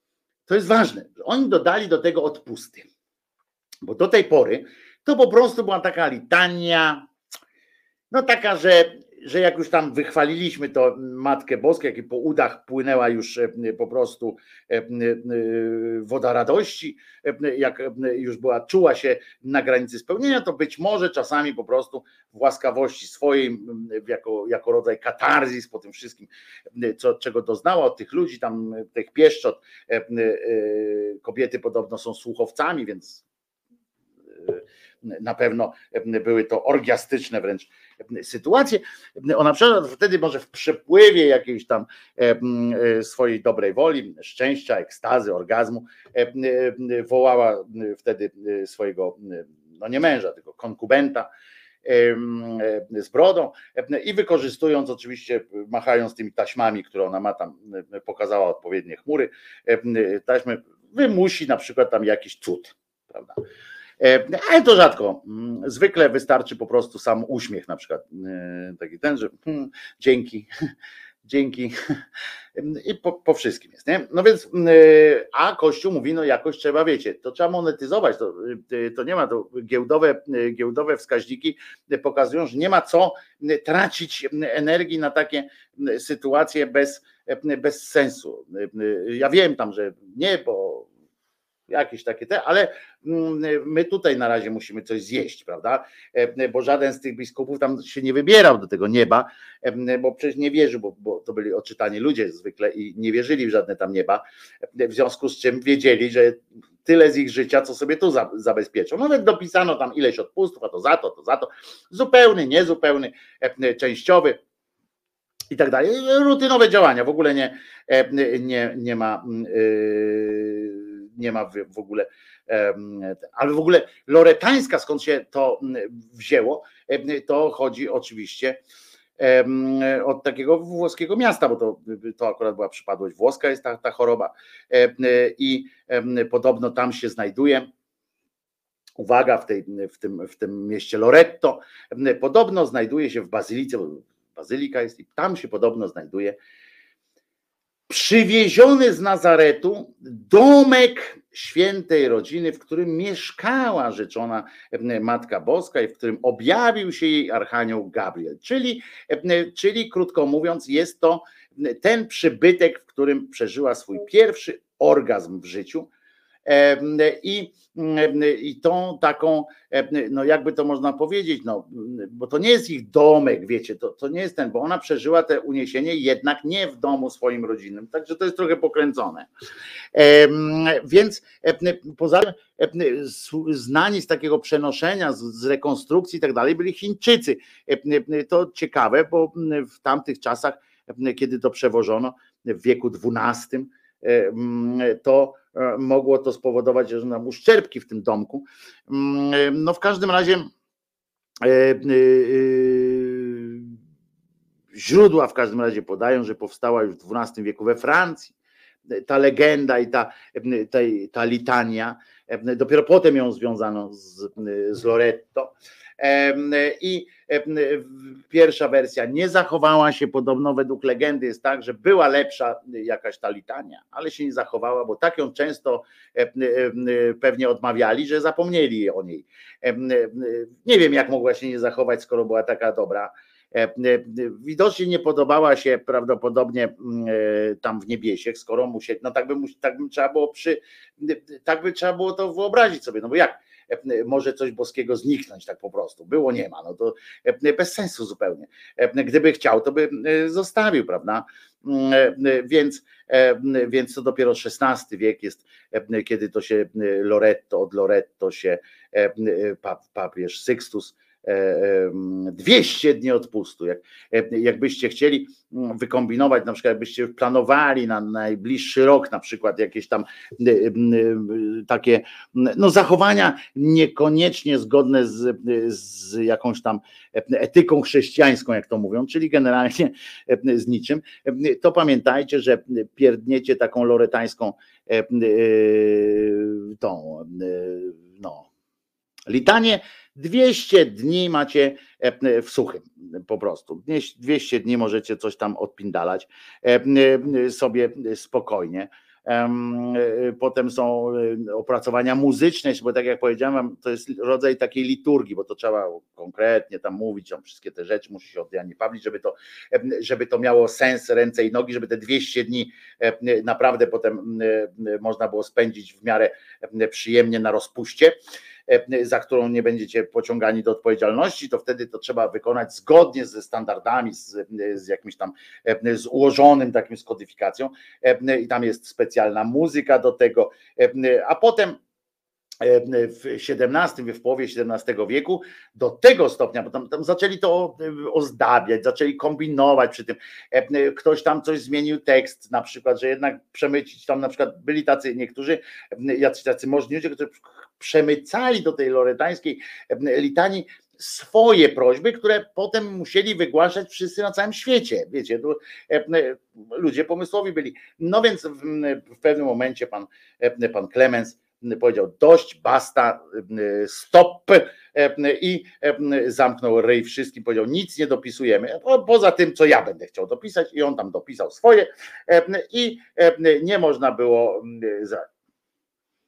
to jest ważne, oni dodali do tego odpusty. Bo do tej pory to po prostu była taka litania, no taka, że że jak już tam wychwaliliśmy to Matkę Boską, jak i po udach płynęła już po prostu woda radości, jak już była, czuła się na granicy spełnienia, to być może czasami po prostu w łaskawości swojej, jako, jako rodzaj katarzis po tym wszystkim, co, czego doznała od tych ludzi, tam tych pieszczot, kobiety podobno są słuchowcami, więc na pewno były to orgiastyczne wręcz sytuacje. Ona wtedy może w przepływie jakiejś tam swojej dobrej woli, szczęścia, ekstazy, orgazmu wołała wtedy swojego, no nie męża, tylko konkubenta z brodą i wykorzystując oczywiście, machając tymi taśmami, które ona ma tam, pokazała odpowiednie chmury, taśmy, wymusi na przykład tam jakiś cud, prawda? Ale to rzadko. Zwykle wystarczy po prostu sam uśmiech, na przykład taki ten, że hmm, dzięki, dzięki i po, po wszystkim jest, nie? No więc, a Kościół mówi, no jakoś trzeba, wiecie, to trzeba monetyzować, to, to nie ma, to giełdowe, giełdowe wskaźniki pokazują, że nie ma co tracić energii na takie sytuacje bez, bez sensu. Ja wiem tam, że nie, bo jakieś takie te, ale my tutaj na razie musimy coś zjeść, prawda? Bo żaden z tych biskupów tam się nie wybierał do tego nieba, bo przecież nie wierzył, bo, bo to byli odczytani ludzie zwykle i nie wierzyli w żadne tam nieba, w związku z czym wiedzieli, że tyle z ich życia, co sobie tu za, zabezpieczą. Nawet dopisano tam ileś odpustów, a to za to, to za to, zupełny, niezupełny, częściowy i tak dalej. Rutynowe działania, w ogóle nie, nie, nie ma... Yy... nie ma w ogóle, ale w ogóle loretańska, skąd się to wzięło, to chodzi oczywiście od takiego włoskiego miasta, bo to, to akurat była przypadłość włoska, jest ta, ta choroba i podobno tam się znajduje, uwaga, w, tej, w, tym, w tym mieście Loreto, podobno znajduje się w bazylice, bazylika jest i tam się podobno znajduje przywieziony z Nazaretu domek świętej rodziny, w którym mieszkała rzeczona Matka Boska i w którym objawił się jej archanioł Gabriel. Czyli, czyli krótko mówiąc, jest to ten przybytek, w którym przeżyła swój pierwszy orgazm w życiu. I, i tą taką, no jakby to można powiedzieć, no, bo to nie jest ich domek, wiecie, to, to nie jest ten, bo ona przeżyła te uniesienie jednak nie w domu swoim rodzinnym, także to jest trochę pokręcone. Więc poza tym znani z takiego przenoszenia, z rekonstrukcji i tak dalej byli Chińczycy. To ciekawe, bo w tamtych czasach, kiedy to przewożono w wieku dwunastym, to mogło to spowodować, że nam uszczerbki w tym domku. No w każdym razie e, e, źródła w każdym razie podają, że powstała już w dwunastym wieku we Francji. Ta legenda i ta, ta, ta litania, dopiero potem ją związano z, z Loreto. I pierwsza wersja nie zachowała się, podobno według legendy jest tak, że była lepsza jakaś ta litania, ale się nie zachowała, bo tak ją często pewnie odmawiali, że zapomnieli o niej. Nie wiem, jak mogła się nie zachować, skoro była taka dobra. Widocznie nie podobała się prawdopodobnie tam w niebiesiech, skoro musieli, no tak by, tak by trzeba było przy, tak by trzeba było to wyobrazić sobie, no bo jak może coś boskiego zniknąć tak po prostu. Było, nie ma, no to bez sensu zupełnie. Gdyby chciał, to by zostawił, prawda? Więc, więc to dopiero szesnasty wiek jest, kiedy to się Loreto, od Loreto się papież Sykstus dwieście dni odpustu. Jak, jakbyście chcieli wykombinować, na przykład jakbyście planowali na najbliższy rok na przykład jakieś tam takie no, zachowania niekoniecznie zgodne z, z jakąś tam etyką chrześcijańską, jak to mówią, czyli generalnie z niczym, to pamiętajcie, że pierdniecie taką loretańską tą no litanię. dwieście dni macie w suchym po prostu. dwieście dni możecie coś tam odpindalać sobie spokojnie. Potem są opracowania muzyczne, bo tak jak powiedziałem, to jest rodzaj takiej liturgii, bo to trzeba konkretnie tam mówić, tam wszystkie te rzeczy musi się odjanie Pawlić, żeby to, żeby to miało sens, ręce i nogi, żeby te dwieście dni naprawdę potem można było spędzić w miarę przyjemnie na rozpuście, za którą nie będziecie pociągani do odpowiedzialności, to wtedy to trzeba wykonać zgodnie ze standardami, z, z jakimś tam, z ułożonym takim, z kodyfikacją i tam jest specjalna muzyka do tego, a potem w siedemnastym, w połowie siedemnastego wieku do tego stopnia, bo tam, tam zaczęli to ozdabiać, zaczęli kombinować przy tym, ktoś tam coś zmienił tekst, na przykład, że jednak przemycić tam na przykład, byli tacy niektórzy, jacyś tacy możni ludzie, którzy przemycali do tej loretańskiej litanii swoje prośby, które potem musieli wygłaszać wszyscy na całym świecie. Wiecie, tu ludzie pomysłowi byli. No więc w, w pewnym momencie pan, pan Klemens powiedział dość, basta, stop i zamknął ryj wszystkim, powiedział nic nie dopisujemy, poza tym co ja będę chciał dopisać i on tam dopisał swoje i nie można było,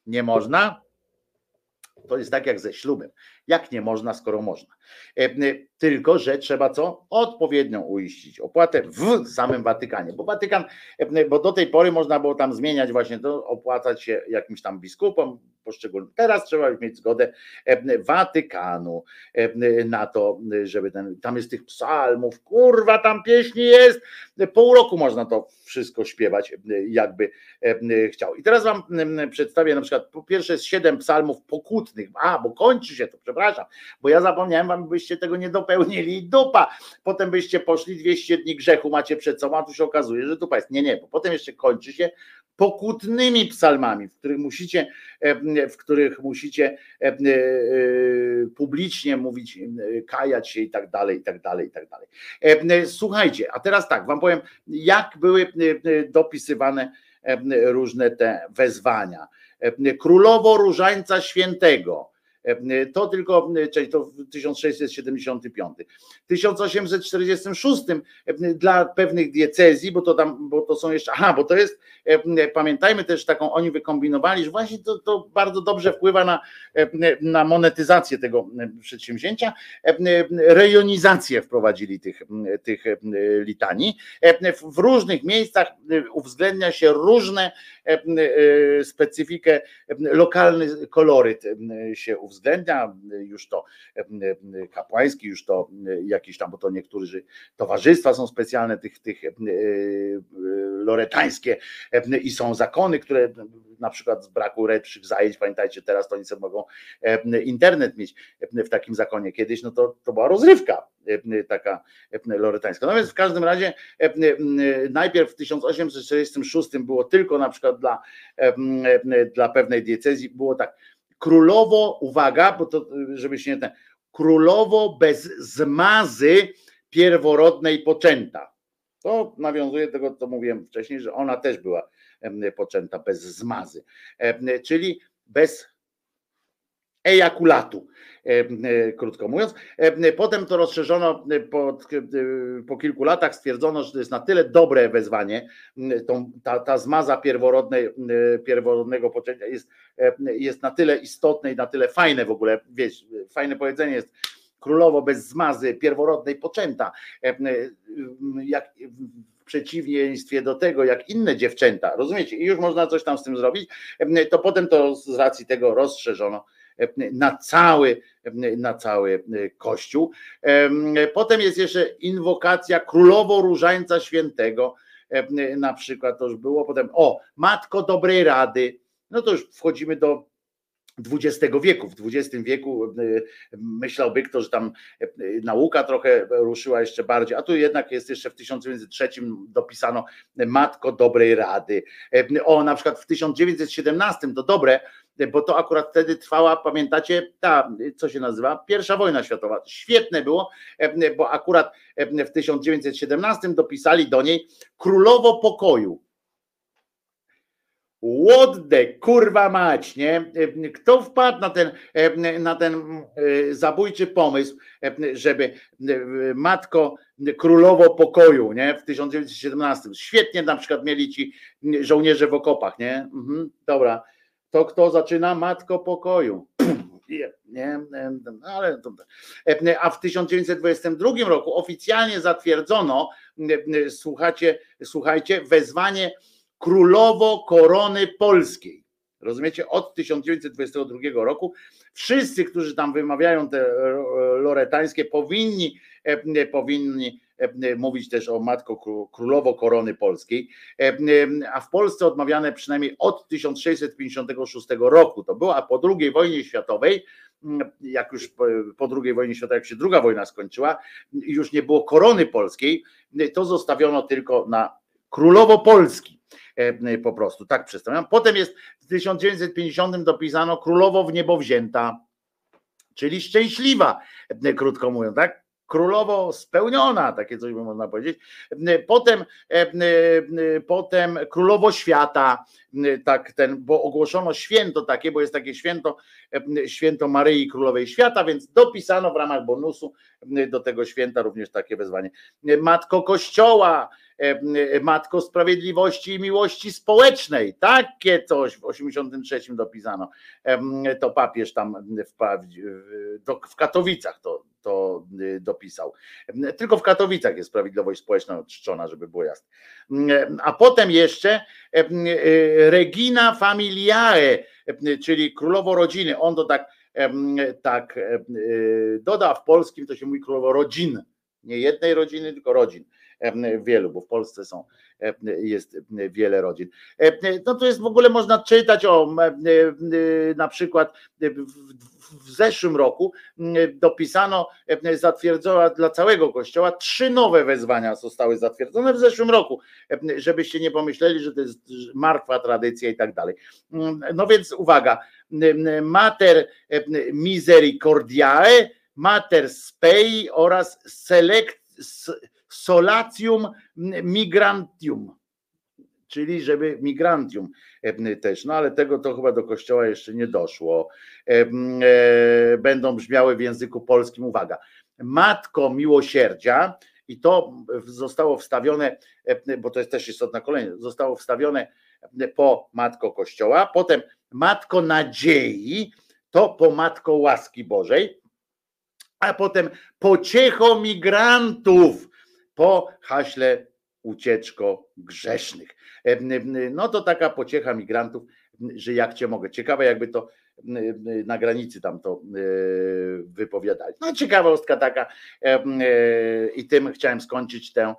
nie można, to jest tak jak ze ślubem, jak nie można, skoro można. Tylko, że trzeba co? Odpowiednią uiścić opłatę w samym Watykanie, bo Watykan, bo do tej pory można było tam zmieniać właśnie to, opłacać się jakimś tam biskupom poszczególnym. Teraz trzeba już mieć zgodę Watykanu na to, żeby ten, tam jest tych psalmów, kurwa, tam pieśni jest, pół roku można to wszystko śpiewać, jakby chciał. I teraz wam przedstawię na przykład, po pierwsze jest siedem psalmów pokutnych, a, bo kończy się to, przepraszam, bo ja zapomniałem wam, byście tego nie dopełnili i dupa. Potem byście poszli, dwieście dni grzechu macie przed sobą, a tu się okazuje, że dupa jest. Nie, nie, bo potem jeszcze kończy się pokutnymi psalmami, w których musicie, w których musicie publicznie mówić, kajać się i tak dalej, i tak dalej, i tak dalej. Słuchajcie, a teraz tak, wam powiem, jak były dopisywane różne te wezwania. Królowo Różańca Świętego, to tylko, czyli to w tysiąc sześćset siedemdziesiątym piątym. W tysiąc osiemset czterdziestym szóstym dla pewnych diecezji, bo to tam, bo to są jeszcze, aha, bo to jest, pamiętajmy też taką, oni wykombinowali, że właśnie to, to bardzo dobrze wpływa na, na monetyzację tego przedsięwzięcia, rejonizację wprowadzili tych, tych litanii. W różnych miejscach uwzględnia się różne specyfikę, lokalny koloryt się uwzględnia. uwzględnia, już to kapłański, już to jakiś tam, bo to niektórzy towarzystwa są specjalne, tych, tych loretańskie i są zakony, które na przykład z braku lepszych zajęć, pamiętajcie, teraz to oni sobie mogą internet mieć w takim zakonie. Kiedyś no to, to była rozrywka taka loretańska. No więc w każdym razie najpierw w tysiąc osiemset czterdziestym szóstym było tylko na przykład dla, dla pewnej diecezji, było tak, królowo, uwaga, bo to żeby się nie ten, królowo bez zmazy pierworodnej poczęta. To nawiązuje do tego, co mówiłem wcześniej, że ona też była poczęta bez zmazy, czyli bez ejakulatu, krótko mówiąc. Potem to rozszerzono po, po kilku latach, stwierdzono, że to jest na tyle dobre wezwanie, tą, ta, ta zmaza pierworodnej, pierworodnego poczęcia jest, jest na tyle istotne i na tyle fajne w ogóle, wiesz, fajne powiedzenie jest, królowo bez zmazy pierworodnej poczęta, jak w przeciwieństwie do tego, jak inne dziewczęta, rozumiecie, i już można coś tam z tym zrobić, to potem to z racji tego rozszerzono na cały, na cały Kościół. Potem jest jeszcze inwokacja Królowo Różańca Świętego, na przykład to już było, potem o, Matko Dobrej Rady, no to już wchodzimy do dwudziestego wieku. W dwudziestym wieku myślałby kto, że tam nauka trochę ruszyła jeszcze bardziej, a tu jednak jest jeszcze w tysiąc dziewięćset trzecim dopisano Matko Dobrej Rady. O, na przykład w tysiąc dziewięćset siedemnastym to dobre, bo to akurat wtedy trwała, pamiętacie, ta, co się nazywa, Pierwsza wojna światowa. Świetne było, bo akurat w tysiąc dziewięćset siedemnastym dopisali do niej Królowo Pokoju. What the kurwa mać, nie? Kto wpadł na ten, na ten zabójczy pomysł, żeby matko Królowo Pokoju, nie? W tysiąc dziewięćset siedemnastym. Świetnie na przykład mieli ci żołnierze w okopach, nie? Mhm, dobra. To kto zaczyna? Matko Pokoju. Nie, ale a w tysiąc dziewięćset dwudziestym drugim roku oficjalnie zatwierdzono, słuchajcie, słuchajcie, wezwanie Królowo Korony Polskiej. Rozumiecie? Od tysiąc dziewięćset dwudziestego drugiego roku wszyscy, którzy tam wymawiają te loretańskie, powinni, powinni mówić też o Matko Królowo Korony Polskiej, a w Polsce odmawiane przynajmniej od tysiąc sześćset pięćdziesiątego szóstego roku. To była po drugiej wojnie światowej, jak już po drugiej wojnie światowej, jak się druga wojna skończyła, już nie było Korony Polskiej, to zostawiono tylko na Królowo Polski. Po prostu, tak przedstawiam. Potem jest w tysiąc dziewięćset pięćdziesiątym dopisano Królowo w niebo wzięta, czyli szczęśliwa, krótko mówiąc, tak? Królowo spełniona, takie coś by można powiedzieć. Potem, potem Królowo Świata, tak ten, bo ogłoszono święto takie, bo jest takie święto, święto Maryi Królowej Świata, więc dopisano w ramach bonusu do tego święta również takie wezwanie. Matko Kościoła, Matko Sprawiedliwości i Miłości Społecznej, takie coś w osiemdziesiątym trzecim dopisano. To papież tam w, w Katowicach to, to dopisał. Tylko w Katowicach jest sprawiedliwość społeczna czczona, żeby było jasne. A potem jeszcze Regina Familiae, czyli Królowo Rodziny. On to tak, tak doda, w polskim to się mówi Królowo Rodzin. Nie jednej rodziny, tylko rodzin. Wielu, bo w Polsce są, jest wiele rodzin. No to jest w ogóle, można czytać o, na przykład w, w zeszłym roku dopisano, zatwierdzono dla całego Kościoła, trzy nowe wezwania zostały zatwierdzone w zeszłym roku, żebyście nie pomyśleli, że to jest martwa tradycja i tak dalej. No więc uwaga, Mater Misericordiae, Mater Spei oraz Select Solatium Migrantium, czyli żeby migrantium też, no ale tego to chyba do Kościoła jeszcze nie doszło. Będą brzmiały w języku polskim, uwaga, Matko Miłosierdzia, i to zostało wstawione, bo to jest też istotna kolejność, zostało wstawione po Matko Kościoła, potem Matko Nadziei, to po Matko Łaski Bożej, a potem pociecho migrantów, po haśle ucieczko grzesznych. No to taka pociecha migrantów, że jak cię mogę. Ciekawe, jakby to na granicy tam to wypowiadali. No ciekawostka taka, i tym chciałem skończyć tę,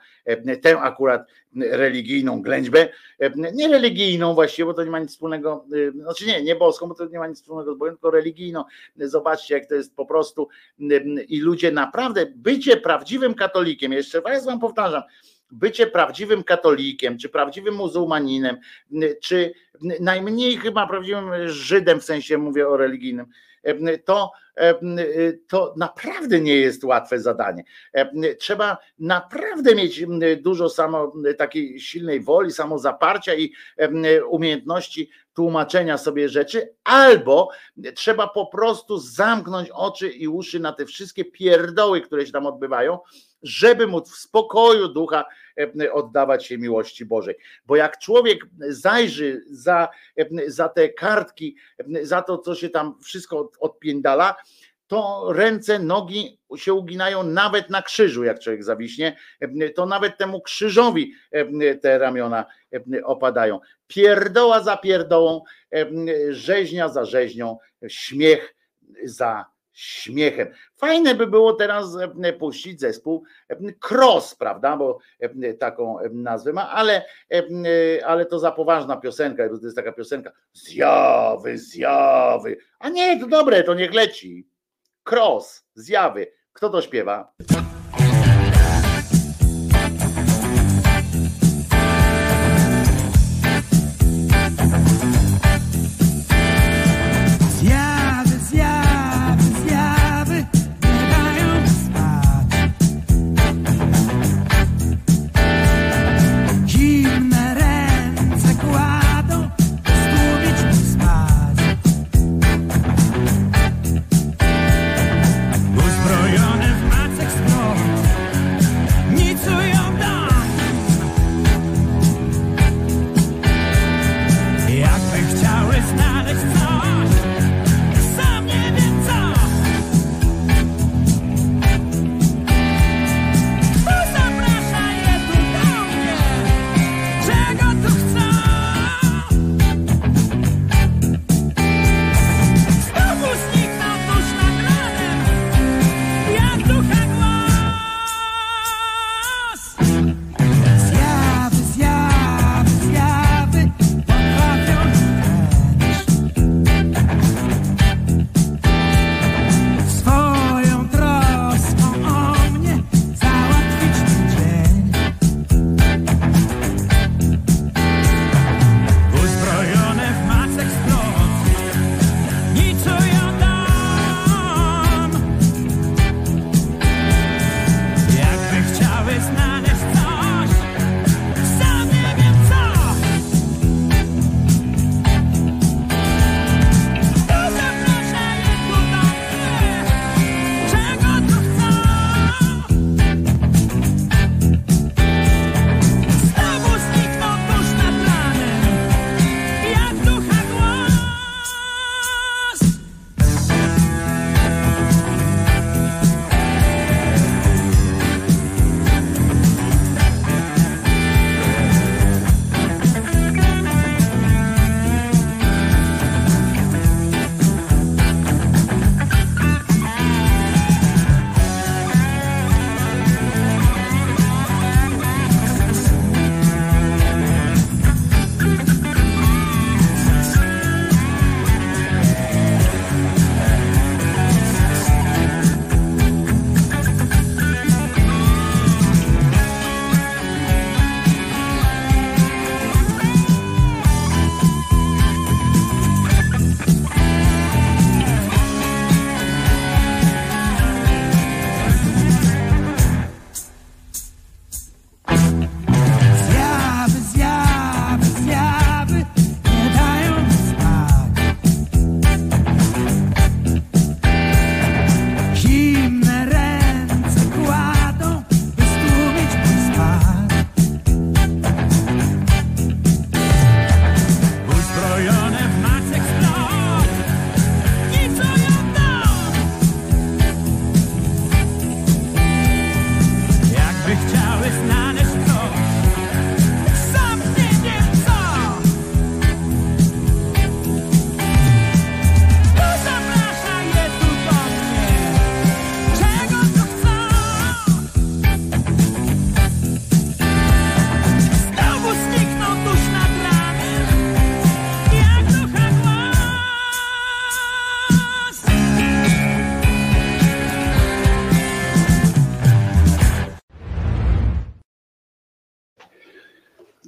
tę akurat religijną ględźbę. Nie religijną właściwie, bo to nie ma nic wspólnego, znaczy nie, nie boską, bo to nie ma nic wspólnego z Bogiem, tylko religijną. Zobaczcie, jak to jest po prostu, i ludzie naprawdę, bycie prawdziwym katolikiem, jeszcze raz wam powtarzam, bycie prawdziwym katolikiem, czy prawdziwym muzułmaninem, czy najmniej chyba prawdziwym Żydem, w sensie mówię o religijnym, to, to naprawdę nie jest łatwe zadanie. Trzeba naprawdę mieć dużo samo, takiej silnej woli, samozaparcia i umiejętności tłumaczenia sobie rzeczy, albo trzeba po prostu zamknąć oczy i uszy na te wszystkie pierdoły, które się tam odbywają, żeby móc w spokoju ducha oddawać się miłości Bożej. Bo jak człowiek zajrzy za, za te kartki, za to, co się tam wszystko odpiędala, to ręce, nogi się uginają nawet na krzyżu, jak człowiek zawiśnie, to nawet temu krzyżowi te ramiona opadają. Pierdoła za pierdołą, rzeźnia za rzeźnią, śmiech za śmiechem. Fajne by było teraz puścić zespół Cross, prawda, bo taką nazwę ma, ale, ale to za poważna piosenka, to jest taka piosenka zjawy, zjawy, a nie, to dobre, to niech leci. Cross, zjawy. Kto to śpiewa?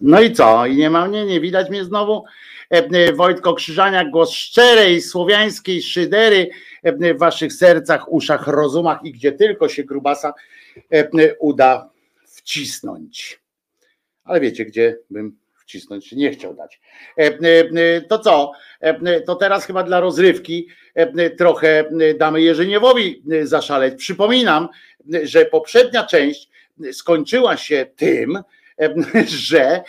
No i co? I nie ma mnie, nie widać mnie znowu. Wojtko Krzyżaniak, głos szczerej, słowiańskiej szydery w waszych sercach, uszach, rozumach i gdzie tylko się grubasa uda wcisnąć. Ale wiecie, gdzie bym wcisnąć nie chciał dać. To co? To teraz chyba dla rozrywki trochę damy Jerzy Niewowi zaszaleć. Przypominam, że poprzednia część skończyła się tym, że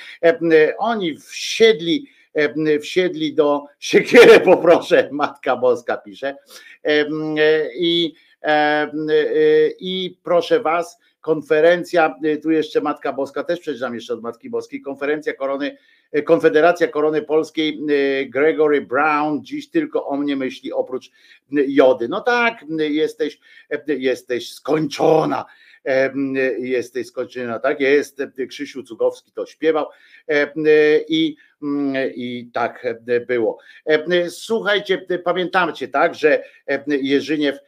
oni wsiedli, wsiedli do siekiery, poproszę, Matka Boska pisze, i, i proszę was, konferencja, tu jeszcze Matka Boska, też przeczytam jeszcze od Matki Boskiej, konferencja Korony, Konfederacja Korony Polskiej, Gregory Brown, dziś tylko o mnie myśli oprócz Jody. No tak, jesteś, jesteś skończona, jesteś skończona, tak jest, Krzysiu Cugowski to śpiewał i, i tak było. Słuchajcie, pamiętamcie, tak, że Jerzy Niew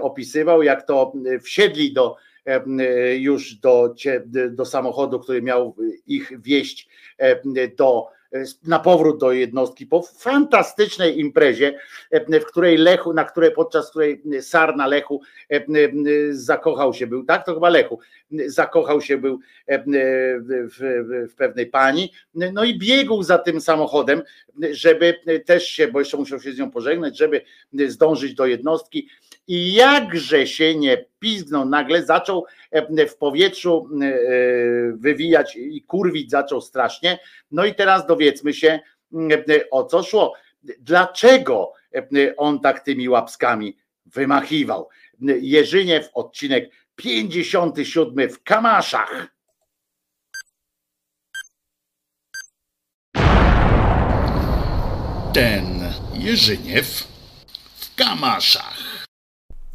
opisywał, jak to wsiedli do już do, do samochodu, który miał ich wieść do, na powrót do jednostki po fantastycznej imprezie, w której Lechu, na której podczas której Sarna Lechu zakochał się był, tak to chyba Lechu, zakochał się był w, w pewnej pani, no i biegł za tym samochodem, żeby też się, bo jeszcze musiał się z nią pożegnać, żeby zdążyć do jednostki. I jakże się nie pizgnął, nagle zaczął w powietrzu wywijać i kurwić zaczął strasznie. No i teraz dowiedzmy się, o co szło. Dlaczego on tak tymi łapskami wymachiwał? Jerzy Niew, odcinek pięćdziesiąty siódmy w Kamaszach. Ten Jerzy Niew w Kamaszach.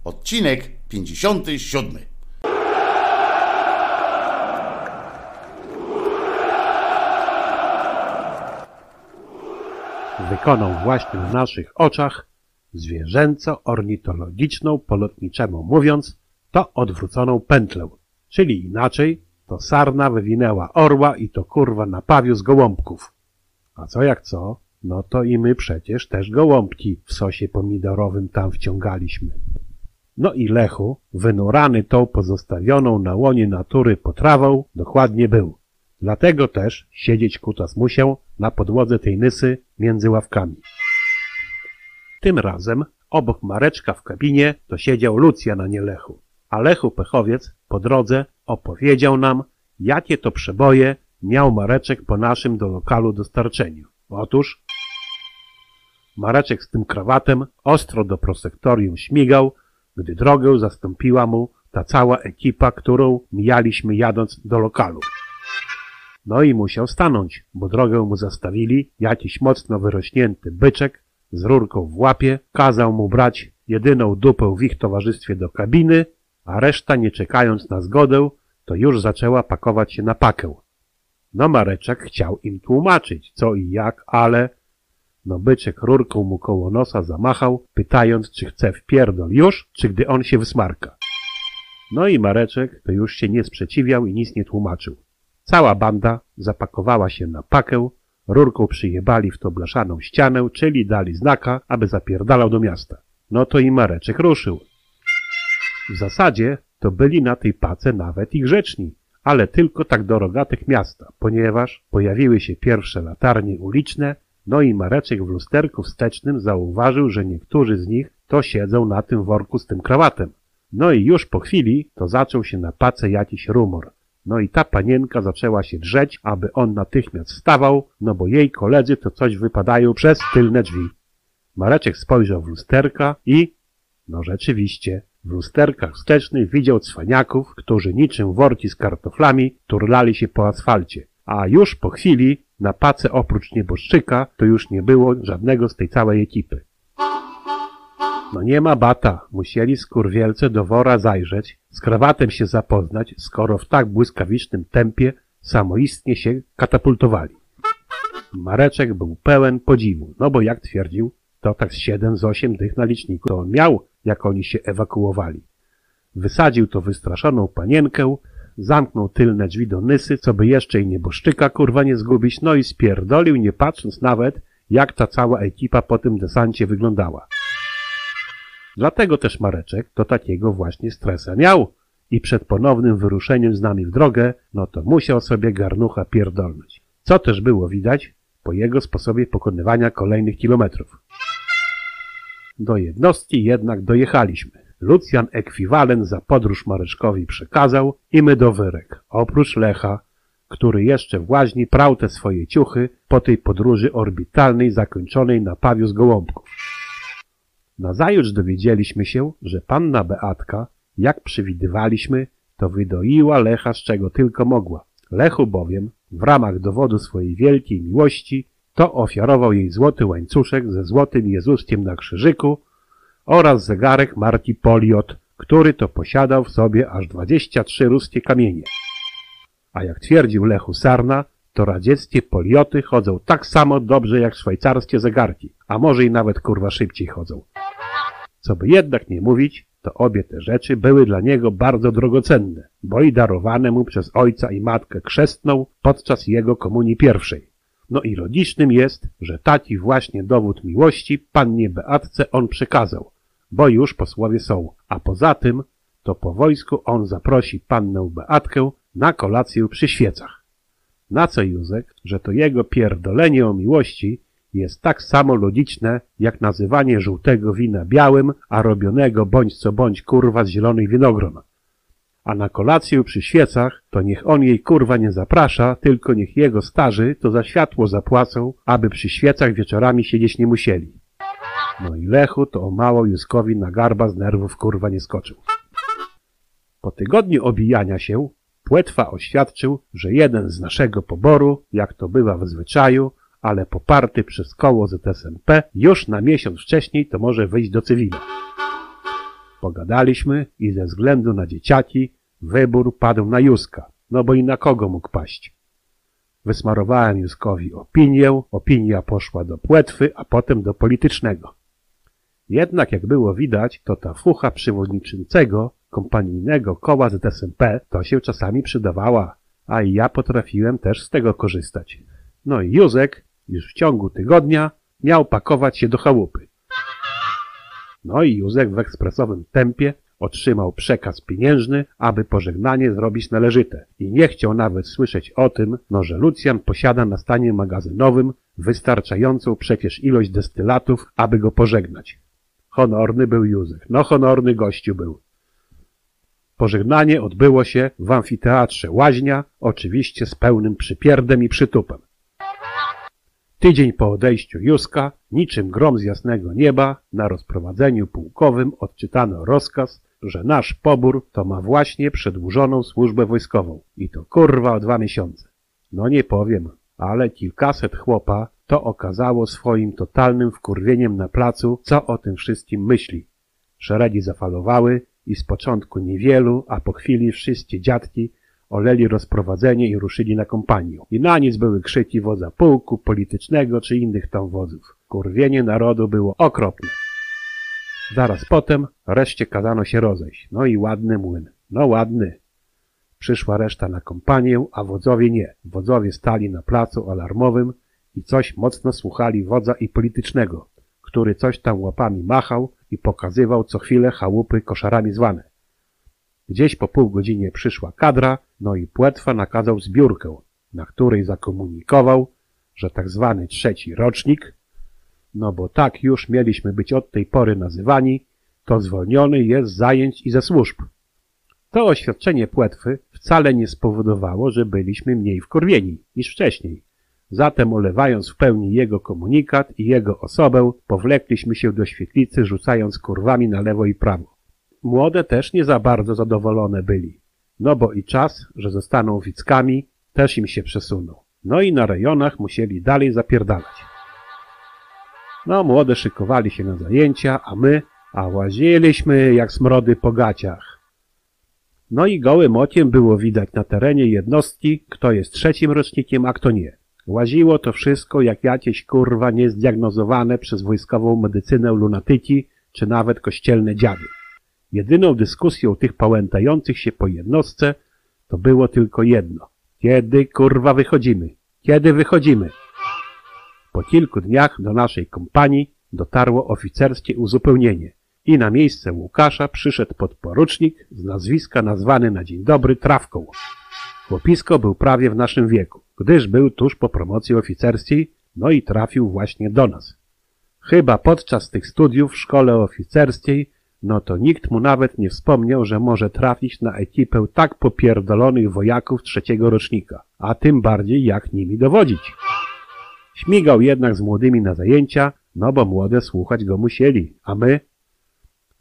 Odcinek pięćdziesiąty siódmy. Wykonał właśnie w naszych oczach zwierzęco-ornitologiczną, polotniczemu mówiąc, to odwróconą pętlę. Czyli inaczej, to sarna wywinęła orła i to kurwa napawił z gołąbków. A co jak co, no to i my przecież też gołąbki w sosie pomidorowym tam wciągaliśmy. No i Lechu, wynurany tą pozostawioną na łonie natury potrawą, dokładnie był. Dlatego też siedzieć kutas musiał na podłodze tej nysy między ławkami. Tym razem obok Mareczka w kabinie to siedział Lucjan, a nie Lechu. A Lechu pechowiec po drodze opowiedział nam, jakie to przeboje miał Mareczek po naszym do lokalu dostarczeniu. Otóż Mareczek z tym krawatem ostro do prosektorium śmigał, gdy drogę zastąpiła mu ta cała ekipa, którą mijaliśmy jadąc do lokalu. No i musiał stanąć, bo drogę mu zastawili, jakiś mocno wyrośnięty byczek z rurką w łapie, kazał mu brać jedyną dupę w ich towarzystwie do kabiny, a reszta, nie czekając na zgodę, to już zaczęła pakować się na pakę. No Mareczek chciał im tłumaczyć, co i jak, ale... No byczek rurką mu koło nosa zamachał, pytając, czy chce w pierdol już, czy gdy on się wysmarka. No i Mareczek to już się nie sprzeciwiał i nic nie tłumaczył. Cała banda zapakowała się na pakę, rurką przyjebali w to blaszaną ścianę, czyli dali znaka, aby zapierdalał do miasta. No to i Mareczek ruszył. W zasadzie to byli na tej pace nawet i grzeczni, ale tylko tak do rogatych miasta, ponieważ pojawiły się pierwsze latarnie uliczne. No i Mareczek w lusterku wstecznym zauważył, że niektórzy z nich to siedzą na tym worku z tym krawatem. No i już po chwili to zaczął się na pace jakiś rumor. No i ta panienka zaczęła się drzeć, aby on natychmiast wstawał, no bo jej koledzy to coś wypadają przez tylne drzwi. Mareczek spojrzał w lusterka i... No rzeczywiście, w lusterkach wstecznych widział cwaniaków, którzy niczym worki z kartoflami turlali się po asfalcie. A już po chwili na pace oprócz nieboszczyka to już nie było żadnego z tej całej ekipy. No nie ma bata, musieli skurwielce do wora zajrzeć, z krawatem się zapoznać, skoro w tak błyskawicznym tempie samoistnie się katapultowali. Mareczek był pełen podziwu, no bo jak twierdził, to tak z siedem z osiem dych na liczniku to on miał, jak oni się ewakuowali. Wysadził to wystraszoną panienkę, zamknął tylne drzwi do nysy, co by jeszcze i nieboszczyka kurwa nie zgubić, no i spierdolił, nie patrząc nawet, jak ta cała ekipa po tym desancie wyglądała. Dlatego też Mareczek to takiego właśnie stresa miał i przed ponownym wyruszeniem z nami w drogę, no to musiał sobie garnucha pierdolnąć, co też było widać po jego sposobie pokonywania kolejnych kilometrów. Do jednostki jednak dojechaliśmy. Lucjan ekwiwalent za podróż Mareczkowi przekazał i my do wyrek, oprócz Lecha, który jeszcze w łaźni prał te swoje ciuchy po tej podróży orbitalnej zakończonej na pawiu z gołąbków. Nazajutrz dowiedzieliśmy się, że panna Beatka, jak przewidywaliśmy, to wydoiła Lecha z czego tylko mogła. Lechu bowiem, w ramach dowodu swojej wielkiej miłości, to ofiarował jej złoty łańcuszek ze złotym Jezuskiem na krzyżyku oraz zegarek marki Poliot, który to posiadał w sobie aż dwadzieścia trzy ruskie kamienie. A jak twierdził Lechu Sarna, to radzieckie Polioty chodzą tak samo dobrze jak szwajcarskie zegarki, a może i nawet kurwa szybciej chodzą. Co by jednak nie mówić, to obie te rzeczy były dla niego bardzo drogocenne, bo i darowane mu przez ojca i matkę chrzestną podczas jego komunii pierwszej. No i logicznym jest, że taki właśnie dowód miłości pannie Beatce on przekazał, bo już posłowie są, a poza tym to po wojsku on zaprosi pannę Beatkę na kolację przy świecach. Na co Józek, że to jego pierdolenie o miłości jest tak samo logiczne jak nazywanie żółtego wina białym, a robionego bądź co bądź kurwa z zielonych winogron. A na kolację przy świecach to niech on jej kurwa nie zaprasza, tylko niech jego starzy to za światło zapłacą, aby przy świecach wieczorami siedzieć nie musieli. No i Lechu to o mało Józkowi na garba z nerwów kurwa nie skoczył. Po tygodniu obijania się Płetwa oświadczył, że jeden z naszego poboru, jak to bywa w zwyczaju, ale poparty przez koło Z S M P, już na miesiąc wcześniej to może wyjść do cywila. Pogadaliśmy i ze względu na dzieciaki wybór padł na Józka, no bo i na kogo mógł paść. Wysmarowałem Józkowi opinię, opinia poszła do Płetwy, a potem do politycznego. Jednak jak było widać, to ta fucha przewodniczącego kompanijnego koła Z S M P to się czasami przydawała, a i ja potrafiłem też z tego korzystać. No i Józek już w ciągu tygodnia miał pakować się do chałupy. No i Józek w ekspresowym tempie otrzymał przekaz pieniężny, aby pożegnanie zrobić należyte i nie chciał nawet słyszeć o tym, no, że Lucjan posiada na stanie magazynowym wystarczającą przecież ilość destylatów, aby go pożegnać. Honorny był Józek, no honorny gościu był. Pożegnanie odbyło się w amfiteatrze Łaźnia, oczywiście z pełnym przypierdem i przytupem. Tydzień po odejściu Józka, niczym grom z jasnego nieba, na rozprowadzeniu pułkowym odczytano rozkaz, że nasz pobór to ma właśnie przedłużoną służbę wojskową i to kurwa o dwa miesiące. No nie powiem, ale kilkaset chłopa to okazało swoim totalnym wkurwieniem na placu, co o tym wszystkim myśli. Szeregi zafalowały i z początku niewielu, a po chwili wszyscy dziadki oleli rozprowadzenie i ruszyli na kompanię. I na nic były krzyki wodza pułku, politycznego czy innych tam wodzów. Kurwienie narodu było okropne. Zaraz potem reszcie kazano się rozejść. No i ładny młyn. No ładny. Przyszła reszta na kompanię, a wodzowie nie. Wodzowie stali na placu alarmowym i coś mocno słuchali wodza i politycznego, który coś tam łapami machał i pokazywał co chwilę chałupy koszarami zwane. Gdzieś po pół godzinie przyszła kadra, no i Płetwa nakazał zbiórkę, na której zakomunikował, że tak zwany trzeci rocznik, no bo tak już mieliśmy być od tej pory nazywani, to zwolniony jest z zajęć i ze służb. To oświadczenie Płetwy wcale nie spowodowało, że byliśmy mniej wkurwieni niż wcześniej. Zatem olewając w pełni jego komunikat i jego osobę, powlekliśmy się do świetlicy, rzucając kurwami na lewo i prawo. Młode też nie za bardzo zadowolone byli, no bo i czas, że zostaną wickami, też im się przesunął. No i na rejonach musieli dalej zapierdalać. No młode szykowali się na zajęcia, a my, a łaziliśmy jak smrody po gaciach. No i gołym okiem było widać na terenie jednostki, kto jest trzecim rocznikiem, a kto nie. Łaziło to wszystko jak jakieś kurwa niezdiagnozowane przez wojskową medycynę lunatyki czy nawet kościelne dziady. Jedyną dyskusją tych pałętających się po jednostce to było tylko jedno. Kiedy kurwa wychodzimy? Kiedy wychodzimy? Po kilku dniach do naszej kompanii dotarło oficerskie uzupełnienie i na miejsce Łukasza przyszedł podporucznik z nazwiska nazwany na dzień dobry Trawką. Chłopisko był prawie w naszym wieku, gdyż był tuż po promocji oficerskiej, no i trafił właśnie do nas. Chyba podczas tych studiów w szkole oficerskiej, no to nikt mu nawet nie wspomniał, że może trafić na ekipę tak popierdolonych wojaków trzeciego rocznika, a tym bardziej jak nimi dowodzić. Śmigał jednak z młodymi na zajęcia, no bo młode słuchać go musieli, a my...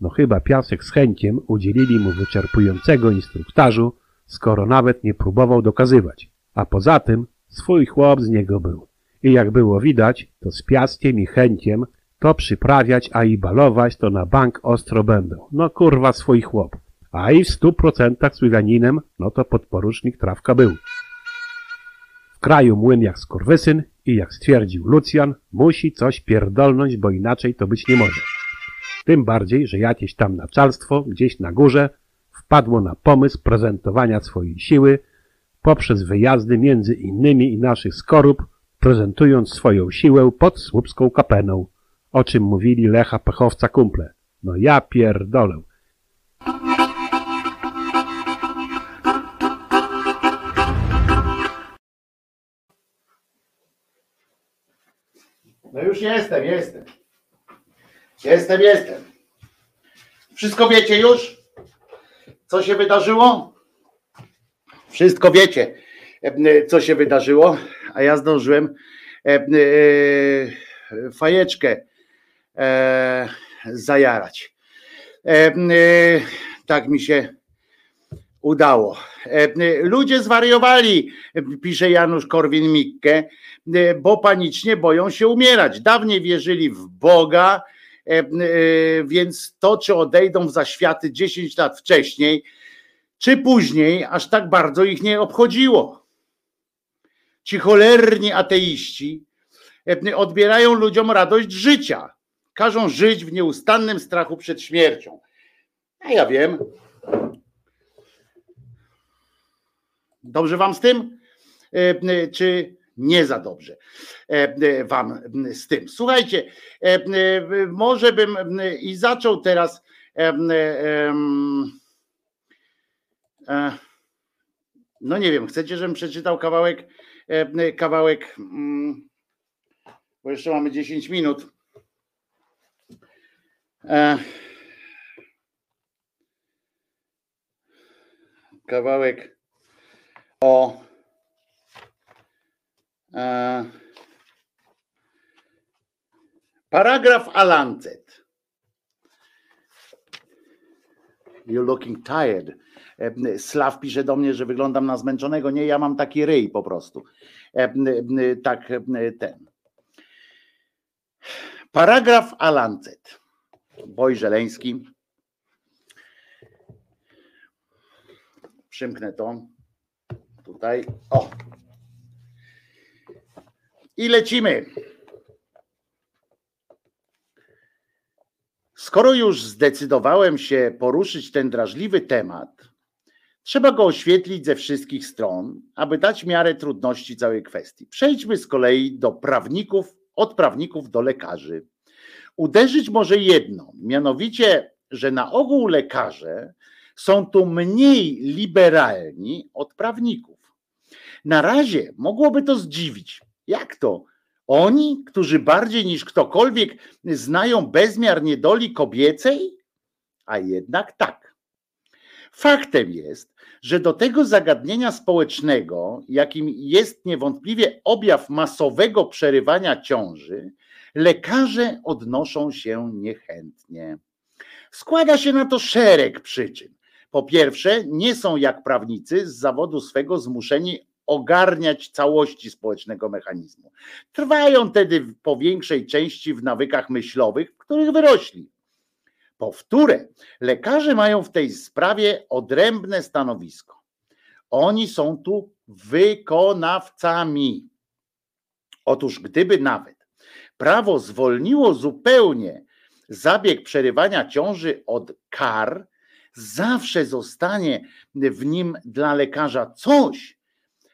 No chyba Piasek z Chęciem udzielili mu wyczerpującego instruktażu, skoro nawet nie próbował dokazywać. A poza tym swój chłop z niego był. I jak było widać, to z Piaskiem i Chęciem to przyprawiać, a i balować to na bank ostro będą. No kurwa swój chłop. A i w stu procentach Słowianinem, no to podporucznik Trawka był. W kraju młyn jak skurwysyn i jak stwierdził Lucjan, musi coś pierdolnąć, bo inaczej to być nie może. Tym bardziej, że jakieś tam naczelstwo gdzieś na górze wpadło na pomysł prezentowania swojej siły poprzez wyjazdy między innymi i naszych skorup, prezentując swoją siłę pod słupską kapeną, o czym mówili Lecha Pechowca kumple. No ja pierdolę. No już jestem, jestem. Jestem, jestem. Wszystko wiecie już? Co się wydarzyło? Wszystko wiecie, co się wydarzyło. A ja zdążyłem fajeczkę zajarać. Tak mi się udało. Ludzie zwariowali, pisze Janusz Korwin-Mikke, bo panicznie boją się umierać. Dawniej wierzyli w Boga, więc to, czy odejdą w zaświaty dziesięć lat wcześniej, czy później, aż tak bardzo ich nie obchodziło. Ci cholerni ateiści odbierają ludziom radość życia. Każą żyć w nieustannym strachu przed śmiercią. A ja wiem. Dobrze wam z tym? Czy nie za dobrze wam z tym? Słuchajcie, może bym i zaczął teraz... No nie wiem, chcecie, żebym przeczytał kawałek, kawałek, bo jeszcze mamy dziesięć minut. Kawałek o paragraf a Lancet. You're looking tired. Slaw pisze do mnie, że wyglądam na zmęczonego. Nie, ja mam taki ryj po prostu. Tak ten. Paragraf a Lancet. Boy Żeleński. Przymknę to. Tutaj. O. I lecimy. Skoro już zdecydowałem się poruszyć ten drażliwy temat, trzeba go oświetlić ze wszystkich stron, aby dać miarę trudności całej kwestii. Przejdźmy z kolei do prawników, od prawników do lekarzy. Uderzyć może jedno, mianowicie, że na ogół lekarze są tu mniej liberalni od prawników. Na razie mogłoby to zdziwić. Jak to? Oni, którzy bardziej niż ktokolwiek znają bezmiar niedoli kobiecej? A jednak tak. Faktem jest, że do tego zagadnienia społecznego, jakim jest niewątpliwie objaw masowego przerywania ciąży, lekarze odnoszą się niechętnie. Składa się na to szereg przyczyn. Po pierwsze, nie są jak prawnicy z zawodu swego zmuszeni ogarniać całości społecznego mechanizmu. Trwają tedy po większej części w nawykach myślowych, w których wyrośli. Po wtóre, lekarze mają w tej sprawie odrębne stanowisko. Oni są tu wykonawcami. Otóż gdyby nawet prawo zwolniło zupełnie zabieg przerywania ciąży od kar, zawsze zostanie w nim dla lekarza coś,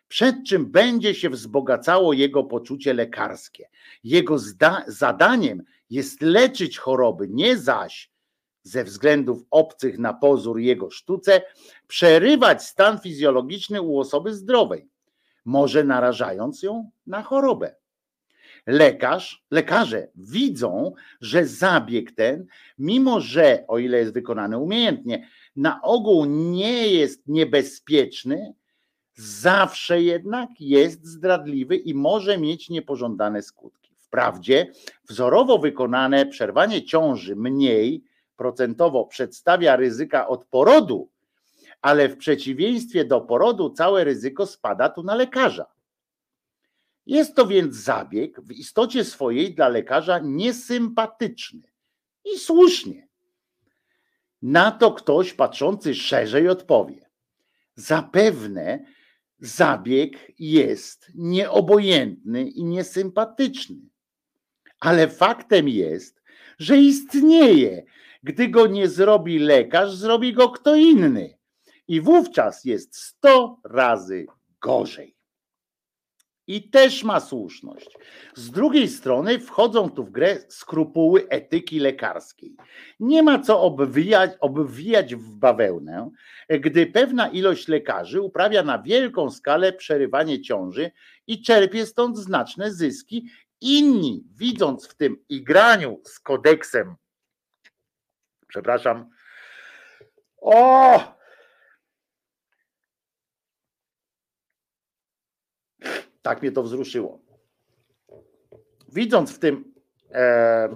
przed czym będzie się wzbogacało jego poczucie lekarskie. Jego zda- zadaniem jest leczyć choroby, nie zaś ze względów obcych na pozór jego sztuce przerywać stan fizjologiczny u osoby zdrowej, może narażając ją na chorobę. Lekarz, lekarze widzą, że zabieg ten, mimo że, o ile jest wykonany umiejętnie, na ogół nie jest niebezpieczny, zawsze jednak jest zdradliwy i może mieć niepożądane skutki. Wprawdzie wzorowo wykonane przerwanie ciąży mniej procentowo przedstawia ryzyka od porodu, ale w przeciwieństwie do porodu całe ryzyko spada tu na lekarza. Jest to więc zabieg w istocie swojej dla lekarza niesympatyczny i słusznie. Na to ktoś patrzący szerzej odpowie. Zapewne zabieg jest nieobojętny i niesympatyczny, ale faktem jest, że istnieje. Gdy go nie zrobi lekarz, zrobi go kto inny i wówczas jest sto razy gorzej. I też ma słuszność. Z drugiej strony wchodzą tu w grę skrupuły etyki lekarskiej. Nie ma co obwijać, obwijać w bawełnę, gdy pewna ilość lekarzy uprawia na wielką skalę przerywanie ciąży i czerpie stąd znaczne zyski. Inni, widząc w tym igraniu z kodeksem, przepraszam, o! Tak mnie to wzruszyło. Widząc w tym, e,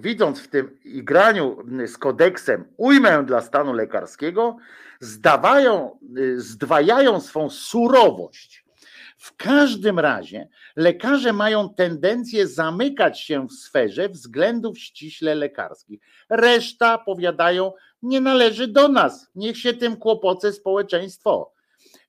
widząc w tym igraniu z kodeksem ujmę dla stanu lekarskiego, zdawają, zdwajają swą surowość. W każdym razie lekarze mają tendencję zamykać się w sferze względów ściśle lekarskich. Reszta, powiadają, nie należy do nas, niech się tym kłopoce społeczeństwo.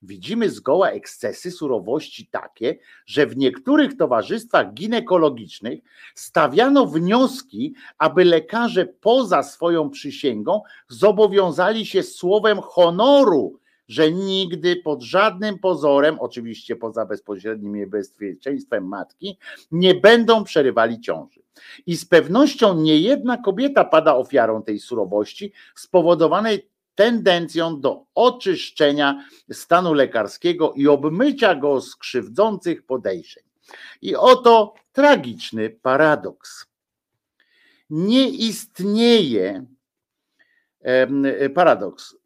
Widzimy zgoła ekscesy surowości takie, że w niektórych towarzystwach ginekologicznych stawiano wnioski, aby lekarze poza swoją przysięgą zobowiązali się słowem honoru, że nigdy pod żadnym pozorem, oczywiście poza bezpośrednim niebezpieczeństwem matki, nie będą przerywali ciąży. I z pewnością niejedna kobieta pada ofiarą tej surowości spowodowanej tendencją do oczyszczenia stanu lekarskiego i obmycia go z krzywdzących podejrzeń. I oto tragiczny paradoks. Nie istnieje paradoks.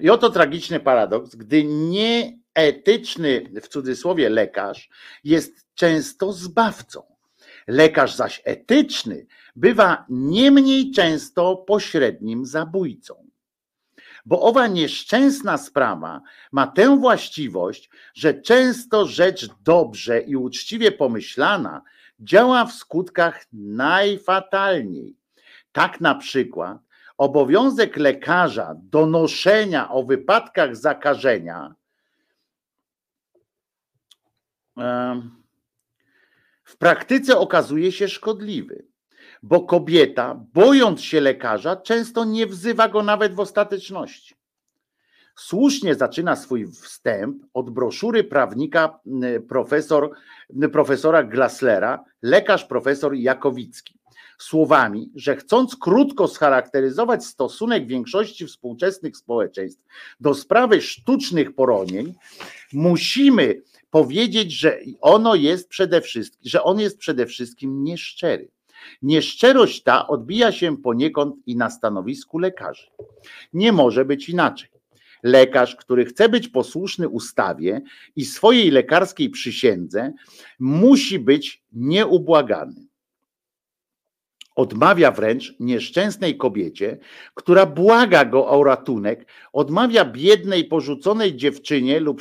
I oto tragiczny paradoks, gdy nieetyczny w cudzysłowie lekarz jest często zbawcą. Lekarz zaś etyczny bywa nie mniej często pośrednim zabójcą. Bo owa nieszczęsna sprawa ma tę właściwość, że często rzecz dobrze i uczciwie pomyślana działa w skutkach najfatalniej. Tak na przykład obowiązek lekarza donoszenia o wypadkach zakażenia w praktyce okazuje się szkodliwy. Bo kobieta, bojąc się lekarza, często nie wzywa go nawet w ostateczności. Słusznie zaczyna swój wstęp od broszury prawnika profesor, profesora Glaslera, lekarz profesor Jakowicki, słowami, że chcąc krótko scharakteryzować stosunek większości współczesnych społeczeństw do sprawy sztucznych poronień, musimy powiedzieć, że ono jest przede wszystkim, że on jest przede wszystkim nieszczery. Nieszczerość ta odbija się poniekąd i na stanowisku lekarzy. Nie może być inaczej. Lekarz, który chce być posłuszny ustawie i swojej lekarskiej przysiędze, musi być nieubłagany. Odmawia wręcz nieszczęsnej kobiecie, która błaga go o ratunek, odmawia biednej, porzuconej dziewczynie lub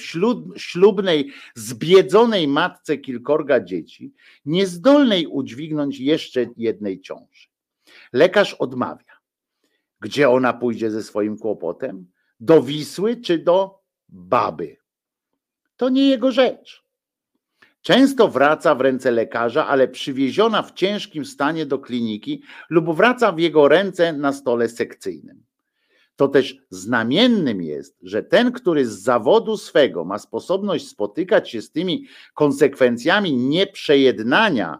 ślubnej, zbiedzonej matce kilkorga dzieci, niezdolnej udźwignąć jeszcze jednej ciąży. Lekarz odmawia. Gdzie ona pójdzie ze swoim kłopotem? Do Wisły czy do baby? To nie jego rzecz. Często wraca w ręce lekarza, ale przywieziona w ciężkim stanie do kliniki lub wraca w jego ręce na stole sekcyjnym. To też znamiennym jest, że ten, który z zawodu swego ma sposobność spotykać się z tymi konsekwencjami nieprzejednania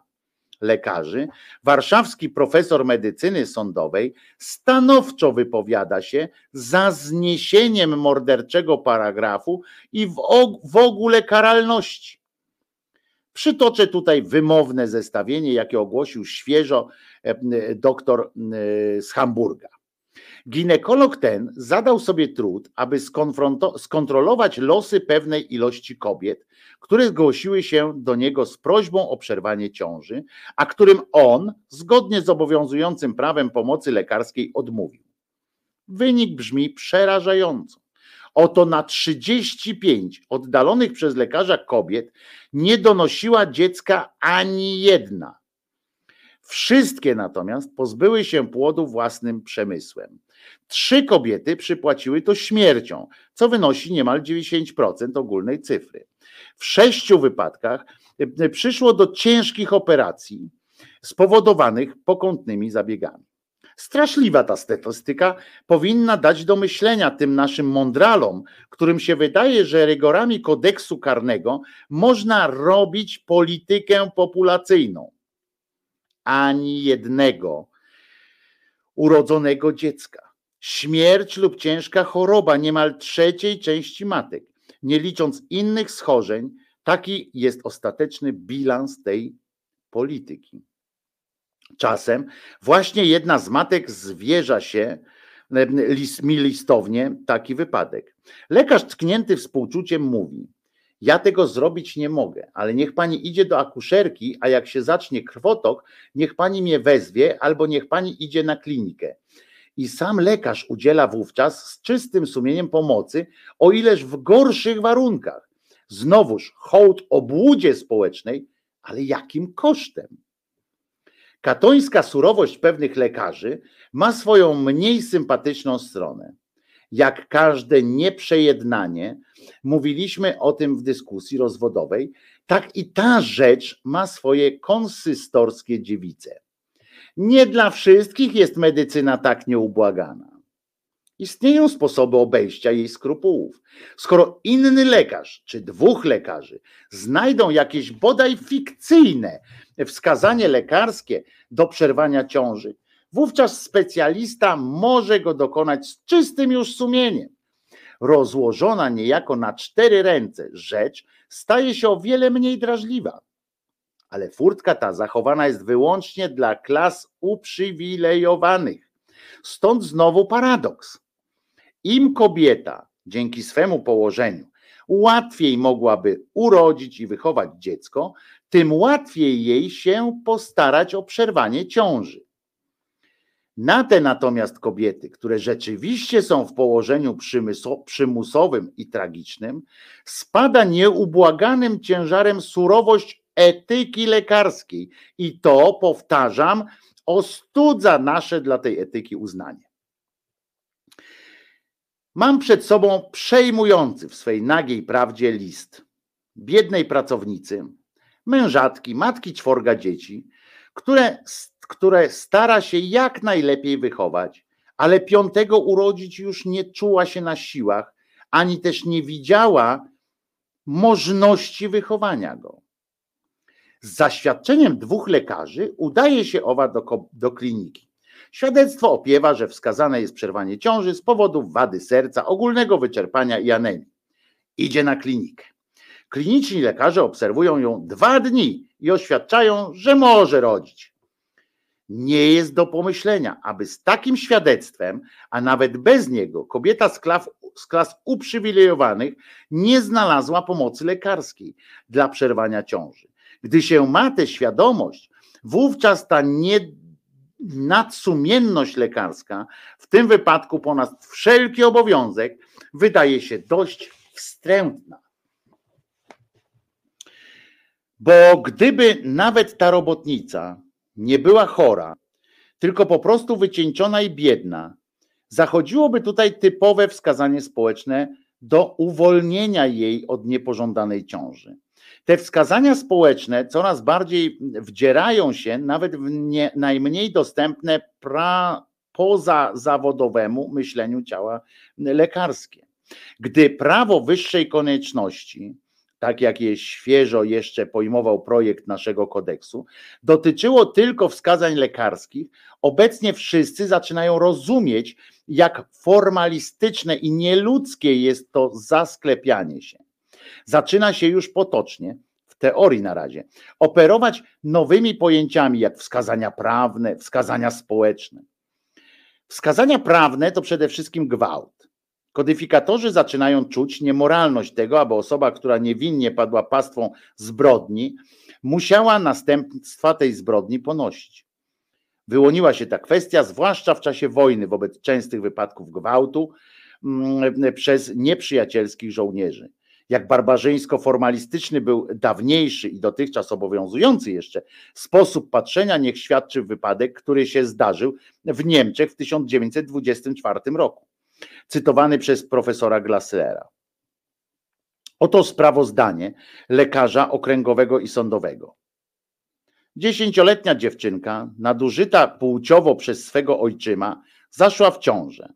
lekarzy, warszawski profesor medycyny sądowej stanowczo wypowiada się za zniesieniem morderczego paragrafu i w ogóle karalności. Przytoczę tutaj wymowne zestawienie, jakie ogłosił świeżo doktor z Hamburga. Ginekolog ten zadał sobie trud, aby skontrolować losy pewnej ilości kobiet, które zgłosiły się do niego z prośbą o przerwanie ciąży, a którym on, zgodnie z obowiązującym prawem pomocy lekarskiej, odmówił. Wynik brzmi przerażająco. Oto na trzydzieści pięć oddalonych przez lekarza kobiet nie donosiła dziecka ani jedna. Wszystkie natomiast pozbyły się płodu własnym przemysłem. Trzy kobiety przypłaciły to śmiercią, co wynosi niemal dziewięćdziesiąt procent ogólnej cyfry. W sześciu wypadkach przyszło do ciężkich operacji spowodowanych pokątnymi zabiegami. Straszliwa ta statystyka powinna dać do myślenia tym naszym mądralom, którym się wydaje, że rygorami kodeksu karnego można robić politykę populacyjną. Ani jednego urodzonego dziecka. Śmierć lub ciężka choroba niemal trzeciej części matek. Nie licząc innych schorzeń, taki jest ostateczny bilans tej polityki. Czasem właśnie jedna z matek zwierza się mi listownie taki wypadek. Lekarz tknięty współczuciem mówi: ja tego zrobić nie mogę, ale niech pani idzie do akuszerki, a jak się zacznie krwotok, niech pani mnie wezwie albo niech pani idzie na klinikę. I sam lekarz udziela wówczas z czystym sumieniem pomocy, o ileż w gorszych warunkach. Znowuż hołd obłudzie społecznej, ale jakim kosztem? Katońska surowość pewnych lekarzy ma swoją mniej sympatyczną stronę. Jak każde nieprzejednanie, mówiliśmy o tym w dyskusji rozwodowej, tak i ta rzecz ma swoje konsystorskie dziewice. Nie dla wszystkich jest medycyna tak nieubłagana. Istnieją sposoby obejścia jej skrupułów. Skoro inny lekarz czy dwóch lekarzy znajdą jakieś bodaj fikcyjne wskazanie lekarskie do przerwania ciąży, wówczas specjalista może go dokonać z czystym już sumieniem. Rozłożona niejako na cztery ręce rzecz staje się o wiele mniej drażliwa. Ale furtka ta zachowana jest wyłącznie dla klas uprzywilejowanych. Stąd znowu paradoks. Im kobieta dzięki swemu położeniu łatwiej mogłaby urodzić i wychować dziecko, tym łatwiej jej się postarać o przerwanie ciąży. Na te natomiast kobiety, które rzeczywiście są w położeniu przymusowym i tragicznym, spada nieubłaganym ciężarem surowość etyki lekarskiej i to, powtarzam, ostudza nasze dla tej etyki uznanie. Mam przed sobą przejmujący w swej nagiej prawdzie list biednej pracownicy, mężatki, matki czworga dzieci, które, które stara się jak najlepiej wychować, ale piątego urodzić już nie czuła się na siłach, ani też nie widziała możliwości wychowania go. Z zaświadczeniem dwóch lekarzy udaje się owa do, do kliniki. Świadectwo opiewa, że wskazane jest przerwanie ciąży z powodu wady serca, ogólnego wyczerpania i anemii. Idzie na klinikę. Kliniczni lekarze obserwują ją dwa dni i oświadczają, że może rodzić. Nie jest do pomyślenia, aby z takim świadectwem, a nawet bez niego, kobieta z klas, z klas uprzywilejowanych nie znalazła pomocy lekarskiej dla przerwania ciąży. Gdy się ma tę świadomość, wówczas ta nadsumienność lekarska, w tym wypadku ponad wszelki obowiązek, wydaje się dość wstrętna. Bo gdyby nawet ta robotnica nie była chora, tylko po prostu wycieńczona i biedna, zachodziłoby tutaj typowe wskazanie społeczne do uwolnienia jej od niepożądanej ciąży. Te wskazania społeczne coraz bardziej wdzierają się nawet w nie, najmniej dostępne pra, pozazawodowemu myśleniu ciała lekarskie. Gdy prawo wyższej konieczności, tak jak je świeżo jeszcze pojmował projekt naszego kodeksu, dotyczyło tylko wskazań lekarskich, obecnie wszyscy zaczynają rozumieć, jak formalistyczne i nieludzkie jest to zasklepianie się. Zaczyna się już potocznie, w teorii na razie, operować nowymi pojęciami jak wskazania prawne, wskazania społeczne. Wskazania prawne to przede wszystkim gwałt. Kodyfikatorzy zaczynają czuć niemoralność tego, aby osoba, która niewinnie padła pastwą zbrodni, musiała następstwa tej zbrodni ponosić. Wyłoniła się ta kwestia, zwłaszcza w czasie wojny, wobec częstych wypadków gwałtu przez nieprzyjacielskich żołnierzy. Jak barbarzyńsko-formalistyczny był dawniejszy i dotychczas obowiązujący jeszcze sposób patrzenia, niech świadczy wypadek, który się zdarzył w Niemczech w tysiąc dziewięćset dwudziestym czwartym roku, cytowany przez profesora Glassera. Oto sprawozdanie lekarza okręgowego i sądowego. Dziesięcioletnia dziewczynka, nadużyta płciowo przez swego ojczyma, zaszła w ciążę.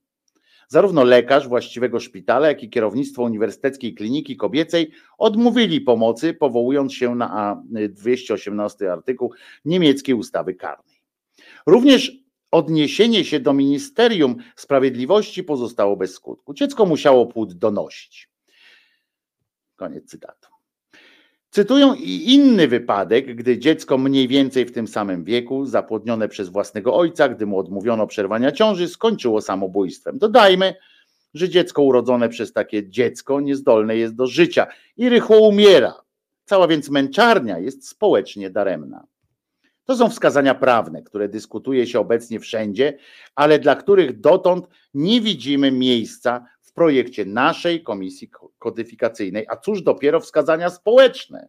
Zarówno lekarz właściwego szpitala, jak i kierownictwo Uniwersyteckiej Kliniki Kobiecej odmówili pomocy, powołując się na dwieście osiemnasty artykuł niemieckiej ustawy karnej. Również odniesienie się do Ministerium Sprawiedliwości pozostało bez skutku. Dziecko musiało płód donosić. Koniec cytatu. Cytują i inny wypadek, gdy dziecko mniej więcej w tym samym wieku, zapłodnione przez własnego ojca, gdy mu odmówiono przerwania ciąży, skończyło samobójstwem. Dodajmy, że dziecko urodzone przez takie dziecko niezdolne jest do życia i rychło umiera. Cała więc męczarnia jest społecznie daremna. To są wskazania prawne, które dyskutuje się obecnie wszędzie, ale dla których dotąd nie widzimy miejsca w projekcie naszej komisji kodyfikacyjnej, a cóż dopiero wskazania społeczne.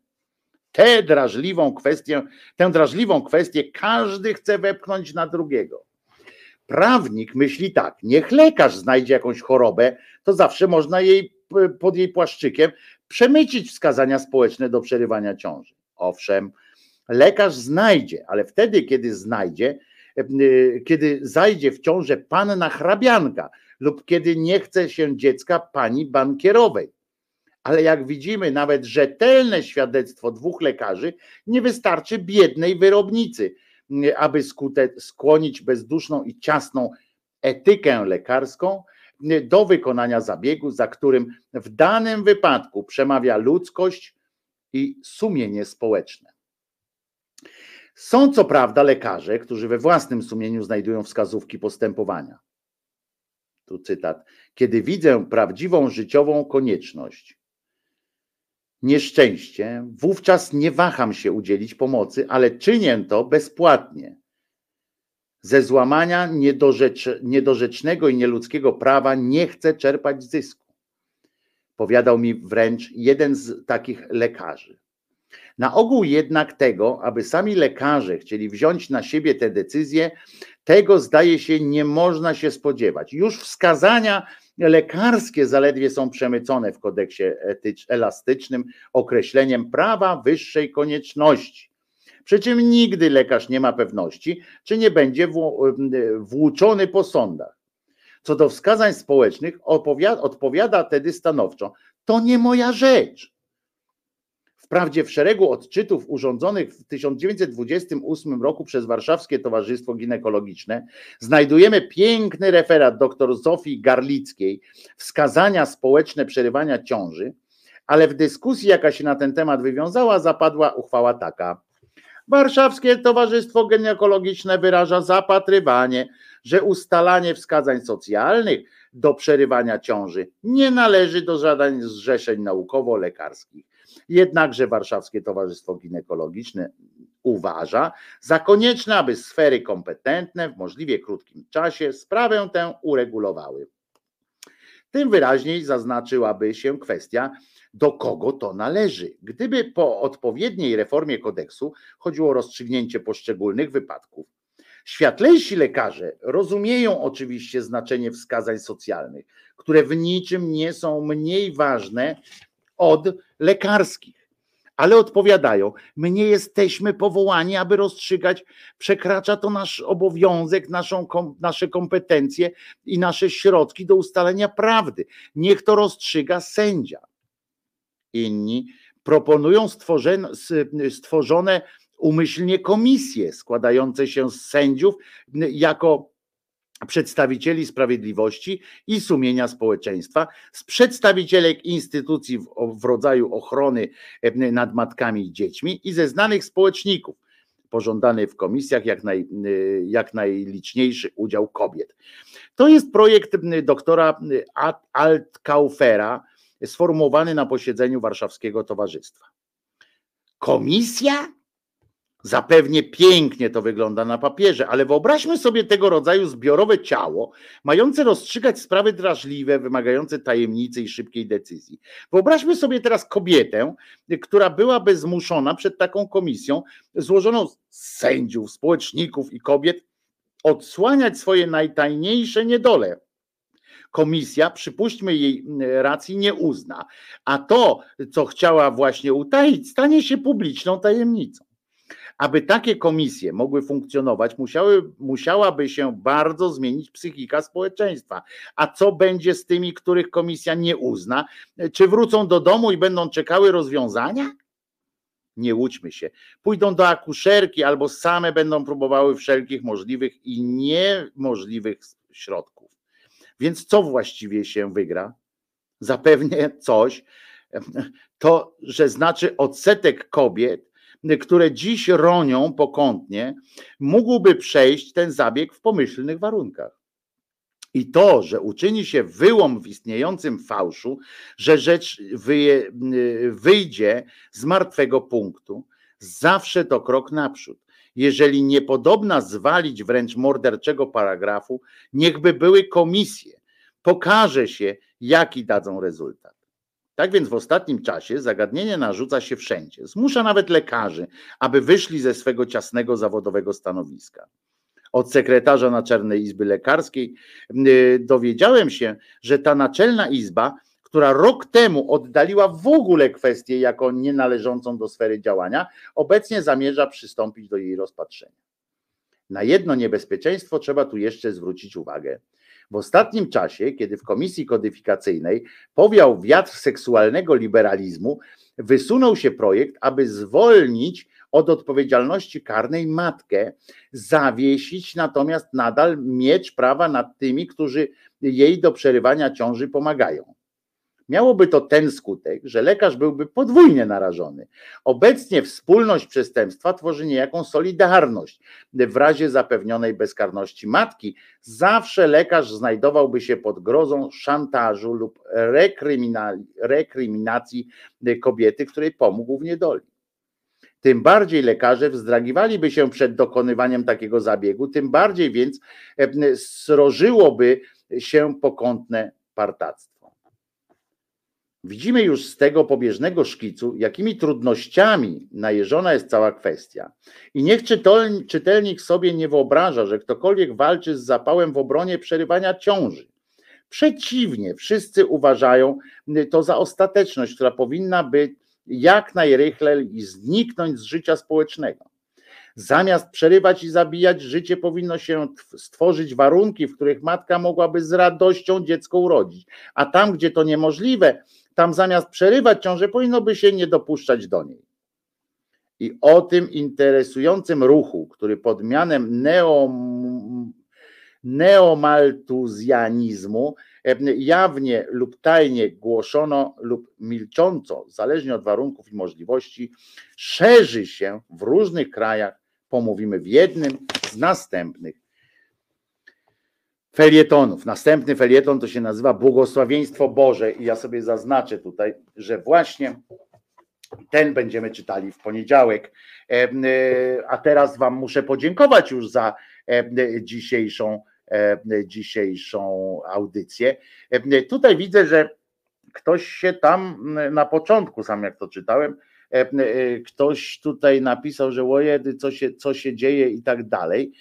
Tę drażliwą kwestię, tę drażliwą kwestię każdy chce wepchnąć na drugiego. Prawnik myśli tak, niech lekarz znajdzie jakąś chorobę, to zawsze można jej pod jej płaszczykiem przemycić wskazania społeczne do przerywania ciąży. Owszem, lekarz znajdzie, ale wtedy, kiedy znajdzie, kiedy zajdzie w ciążę panna hrabianka, lub kiedy nie chce się dziecka pani bankierowej. Ale jak widzimy, nawet rzetelne świadectwo dwóch lekarzy nie wystarczy biednej wyrobnicy, aby skłonić bezduszną i ciasną etykę lekarską do wykonania zabiegu, za którym w danym wypadku przemawia ludzkość i sumienie społeczne. Są co prawda lekarze, którzy we własnym sumieniu znajdują wskazówki postępowania. Tu cytat. Kiedy widzę prawdziwą życiową konieczność, nieszczęście, wówczas nie waham się udzielić pomocy, ale czynię to bezpłatnie. Ze złamania niedorzecz, niedorzecznego i nieludzkiego prawa nie chcę czerpać zysku. Powiadał mi wręcz jeden z takich lekarzy. Na ogół jednak tego, aby sami lekarze chcieli wziąć na siebie te decyzje, tego zdaje się nie można się spodziewać. Już wskazania lekarskie zaledwie są przemycone w kodeksie etycz, elastycznym określeniem prawa wyższej konieczności. Przy czym nigdy lekarz nie ma pewności, czy nie będzie włóczony po sądach. Co do wskazań społecznych opowiada, odpowiada tedy stanowczo, to nie moja rzecz. Wprawdzie w szeregu odczytów urządzonych w tysiąc dziewięćset dwudziestym ósmym roku przez Warszawskie Towarzystwo Ginekologiczne znajdujemy piękny referat dr Zofii Garlickiej Wskazania społeczne przerywania ciąży, ale w dyskusji, jaka się na ten temat wywiązała, zapadła uchwała taka. Warszawskie Towarzystwo Ginekologiczne wyraża zapatrywanie, że ustalanie wskazań socjalnych do przerywania ciąży nie należy do żadań zrzeszeń naukowo-lekarskich. Jednakże Warszawskie Towarzystwo Ginekologiczne uważa za konieczne, aby sfery kompetentne w możliwie krótkim czasie sprawę tę uregulowały. Tym wyraźniej zaznaczyłaby się kwestia, do kogo to należy, gdyby po odpowiedniej reformie kodeksu chodziło o rozstrzygnięcie poszczególnych wypadków. Światlejsi lekarze rozumieją oczywiście znaczenie wskazań socjalnych, które w niczym nie są mniej ważne od lekarskich, ale odpowiadają, my nie jesteśmy powołani, aby rozstrzygać, przekracza to nasz obowiązek, naszą, kom, nasze kompetencje i nasze środki do ustalenia prawdy. Niech to rozstrzyga sędzia. Inni proponują stworzone, stworzone umyślnie komisje składające się z sędziów jako przedstawicieli sprawiedliwości i sumienia społeczeństwa, z przedstawicielek instytucji w, w rodzaju ochrony nad matkami i dziećmi i ze znanych społeczników. pożądany w komisjach jak, naj, jak najliczniejszy udział kobiet. To jest projekt doktora Altkaufera sformułowany na posiedzeniu Warszawskiego Towarzystwa. Komisja? Zapewnie pięknie to wygląda na papierze, ale wyobraźmy sobie tego rodzaju zbiorowe ciało, mające rozstrzygać sprawy drażliwe, wymagające tajemnicy i szybkiej decyzji. Wyobraźmy sobie teraz kobietę, która byłaby zmuszona przed taką komisją, złożoną z sędziów, społeczników i kobiet, odsłaniać swoje najtajniejsze niedole. Komisja, przypuśćmy, jej racji nie uzna, a to, co chciała właśnie utaić, stanie się publiczną tajemnicą. Aby takie komisje mogły funkcjonować, musiały, musiałaby się bardzo zmienić psychika społeczeństwa. A co będzie z tymi, których komisja nie uzna? Czy wrócą do domu i będą czekały rozwiązania? Nie łudźmy się. Pójdą do akuszerki albo same będą próbowały wszelkich możliwych i niemożliwych środków. Więc co właściwie się wygra? Zapewne coś, to, że znaczy odsetek kobiet, które dziś ronią pokątnie, mógłby przejść ten zabieg w pomyślnych warunkach. I to, że uczyni się wyłom w istniejącym fałszu, że rzecz wyje, wyjdzie z martwego punktu, zawsze to krok naprzód. Jeżeli niepodobna zwalić wręcz morderczego paragrafu, niechby były komisje. Pokaże się, jaki dadzą rezultat. Tak więc w ostatnim czasie zagadnienie narzuca się wszędzie. Zmusza nawet lekarzy, aby wyszli ze swego ciasnego zawodowego stanowiska. Od sekretarza Naczelnej Izby Lekarskiej yy, dowiedziałem się, że ta Naczelna Izba, która rok temu oddaliła w ogóle kwestię jako nienależącą do sfery działania, obecnie zamierza przystąpić do jej rozpatrzenia. Na jedno niebezpieczeństwo trzeba tu jeszcze zwrócić uwagę. W ostatnim czasie, kiedy w komisji kodyfikacyjnej powiał wiatr seksualnego liberalizmu, wysunął się projekt, aby zwolnić od odpowiedzialności karnej matkę, zawiesić natomiast nadal miecz prawa nad tymi, którzy jej do przerywania ciąży pomagają. Miałoby to ten skutek, że lekarz byłby podwójnie narażony. Obecnie wspólność przestępstwa tworzy niejaką solidarność. W razie zapewnionej bezkarności matki zawsze lekarz znajdowałby się pod grozą szantażu lub rekryminacji kobiety, której pomógł w niedoli. Tym bardziej lekarze wzdragiwaliby się przed dokonywaniem takiego zabiegu, tym bardziej więc srożyłoby się pokątne partactwo. Widzimy już z tego pobieżnego szkicu, jakimi trudnościami najeżona jest cała kwestia. I niech czytelnik sobie nie wyobraża, że ktokolwiek walczy z zapałem w obronie przerywania ciąży. Przeciwnie, wszyscy uważają to za ostateczność, która powinna być jak najrychlej zniknąć z życia społecznego. Zamiast przerywać i zabijać życie, powinno się stworzyć warunki, w których matka mogłaby z radością dziecko urodzić. A tam, gdzie to niemożliwe, tam zamiast przerywać ciążę, powinno by się nie dopuszczać do niej. I o tym interesującym ruchu, który pod mianem neo, neomaltuzjanizmu jawnie lub tajnie głoszono lub milcząco, zależnie od warunków i możliwości, szerzy się w różnych krajach, pomówimy w jednym z następnych felietonów. Następny felieton to się nazywa Błogosławieństwo Boże i ja sobie zaznaczę tutaj, że właśnie ten będziemy czytali w poniedziałek. A teraz wam muszę podziękować już za dzisiejszą, dzisiejszą audycję. Tutaj widzę, że ktoś się tam na początku, sam jak to czytałem, ktoś tutaj napisał, że łojedy, co się, co się dzieje i tak dalej.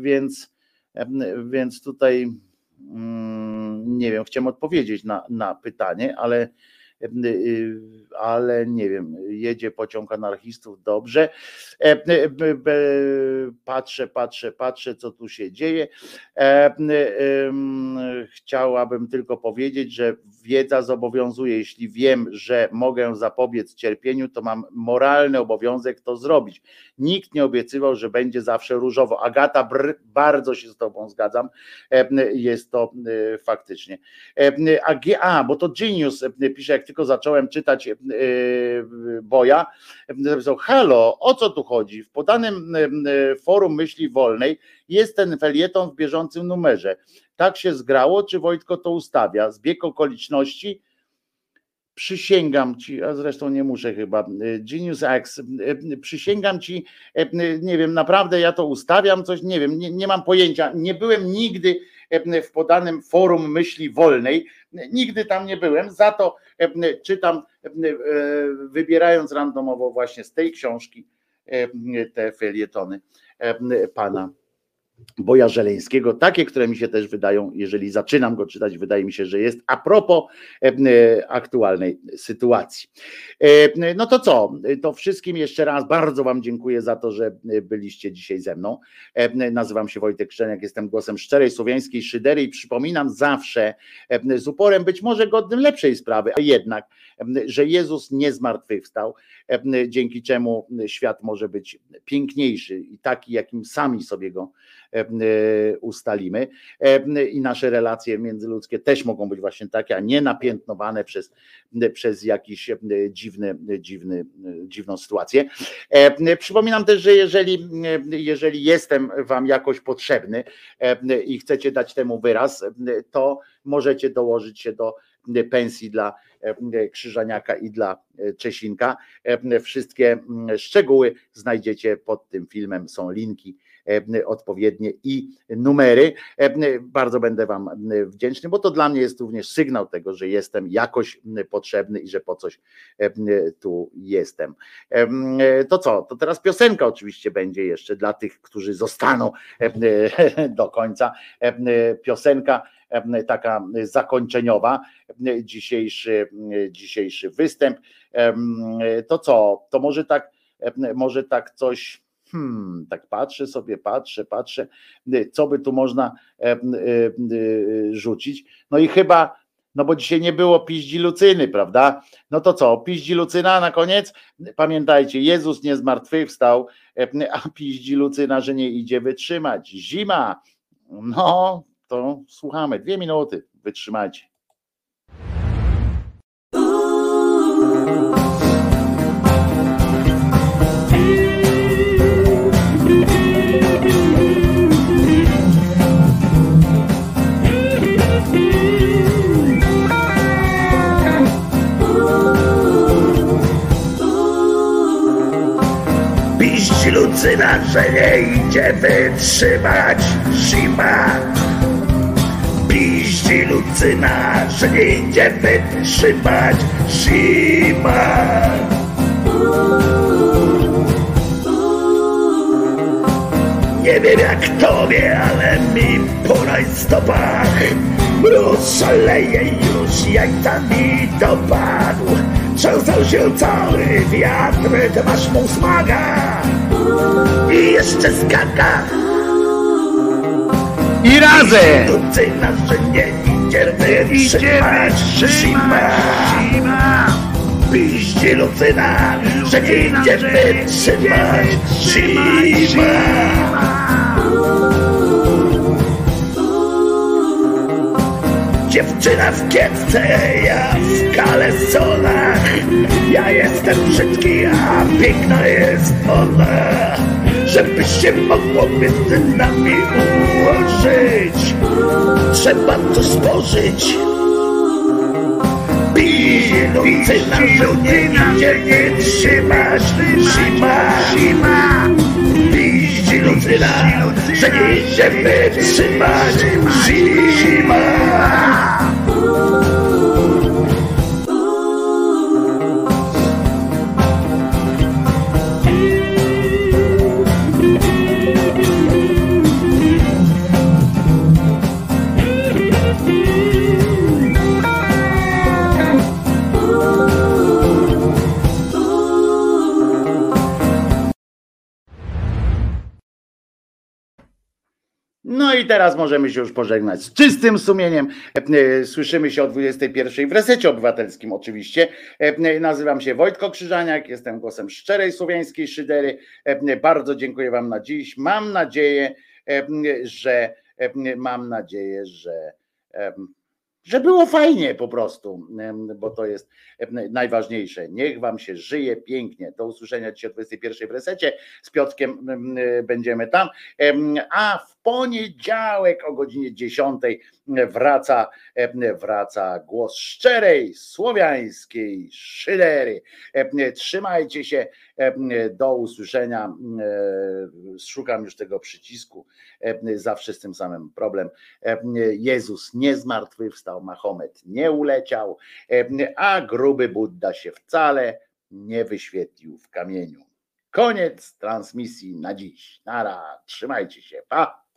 Więc, więc tutaj nie wiem, chciałem odpowiedzieć na, na pytanie, ale ale nie wiem, jedzie pociąg anarchistów, dobrze, patrzę, patrzę, patrzę, co tu się dzieje. Chciałabym tylko powiedzieć, że wiedza zobowiązuje, jeśli wiem, że mogę zapobiec cierpieniu, to mam moralny obowiązek to zrobić. Nikt nie obiecywał, że będzie zawsze różowo. Agata, brr, bardzo się z tobą zgadzam, jest to faktycznie. A, bo to Genius pisze, jak tylko zacząłem czytać Boja, napisał: halo, o co tu chodzi? W podanym forum Myśli Wolnej jest ten felieton w bieżącym numerze. Tak się zgrało, czy Wojtko to ustawia? Zbieg okoliczności? Przysięgam ci, a zresztą nie muszę chyba, Genius X, przysięgam ci, nie wiem, naprawdę ja to ustawiam, coś, nie wiem, nie, nie mam pojęcia, nie byłem nigdy w podanym forum Myśli Wolnej, nigdy tam nie byłem, za to czytam, wybierając randomowo właśnie z tej książki te felietony pana Boja Żeleńskiego, takie, które mi się też wydają, jeżeli zaczynam go czytać, wydaje mi się, że jest a propos aktualnej sytuacji. No to co, to wszystkim jeszcze raz bardzo wam dziękuję za to, że byliście dzisiaj ze mną. Nazywam się Wojtek Szczeniak, jestem głosem szczerej słowiańskiej szydery i przypominam zawsze z uporem, być może godnym lepszej sprawy, a jednak, że Jezus nie zmartwychwstał, dzięki czemu świat może być piękniejszy i taki, jakim sami sobie go ustalimy, i nasze relacje międzyludzkie też mogą być właśnie takie, a nie napiętnowane przez, przez jakiś dziwny, dziwny, dziwną sytuację. Przypominam też, że jeżeli, jeżeli jestem wam jakoś potrzebny i chcecie dać temu wyraz, to możecie dołożyć się do pensji dla Krzyżaniaka i dla Czesinka. Wszystkie szczegóły znajdziecie pod tym filmem, są linki odpowiednie i numery. Bardzo będę wam wdzięczny, bo to dla mnie jest również sygnał tego, że jestem jakoś potrzebny i że po coś tu jestem. To co? To teraz piosenka oczywiście będzie jeszcze dla tych, którzy zostaną do końca. Piosenka taka zakończeniowa, dzisiejszy, dzisiejszy występ. To co? To może tak, może tak coś... Hmm, tak patrzę sobie, patrzę, patrzę, co by tu można e, e, rzucić. No i chyba, no bo dzisiaj nie było piździ Lucyny, prawda? No to co, piździ Lucyna na koniec? Pamiętajcie, Jezus nie zmartwychwstał, e, a piździ Lucyna, że nie idzie wytrzymać. Zima! No, to słuchamy, dwie minuty, wytrzymajcie. Lucyna, że nie idzie wytrzymać zima. Piździ Lucyna, że nie idzie wytrzymać zima. Nie wiem jak tobie, ale mi po rajstopach mróz szaleje już, jak tam mi dopadł. Trzęsał się cały wiatr, twarz mu smaga i jeszcze skaka. I razem! Lucyna, że nie idzie wytrzymać zima. Piździ Lucyna, że nie idzie wytrzymać zima. Dziewczyna w kiepce, ja w kalesonach. Ja jestem brzydki, a piękna jest ona. Żebyś się mogło między nami ułożyć, trzeba to spożyć. Piździ Lucyna, że nie idzie wytrzymać zima. Piździ Lucyna, że nie idzie wytrzymać zima. No i teraz możemy się już pożegnać z czystym sumieniem. Słyszymy się o dwudziestej pierwszej w Resecie Obywatelskim oczywiście. Nazywam się Wojtko Krzyżaniak, jestem głosem szczerej słowiańskiej szydery. Bardzo dziękuję wam na dziś. Mam nadzieję, że mam nadzieję, że że było fajnie po prostu, bo to jest najważniejsze. Niech wam się żyje pięknie. Do usłyszenia dzisiaj o dwudziestej pierwszej w Resecie. Z Piotrkiem będziemy tam. A w poniedziałek o godzinie dziesiątej wraca, wraca głos szczerej, słowiańskiej szydery. Trzymajcie się. Do usłyszenia. Szukam już tego przycisku. Zawsze z tym samym problem. Jezus nie zmartwychwstał, Mahomet nie uleciał, a gruby Budda się wcale nie wyświetlił w kamieniu. Koniec transmisji na dziś. Nara, trzymajcie się, pa!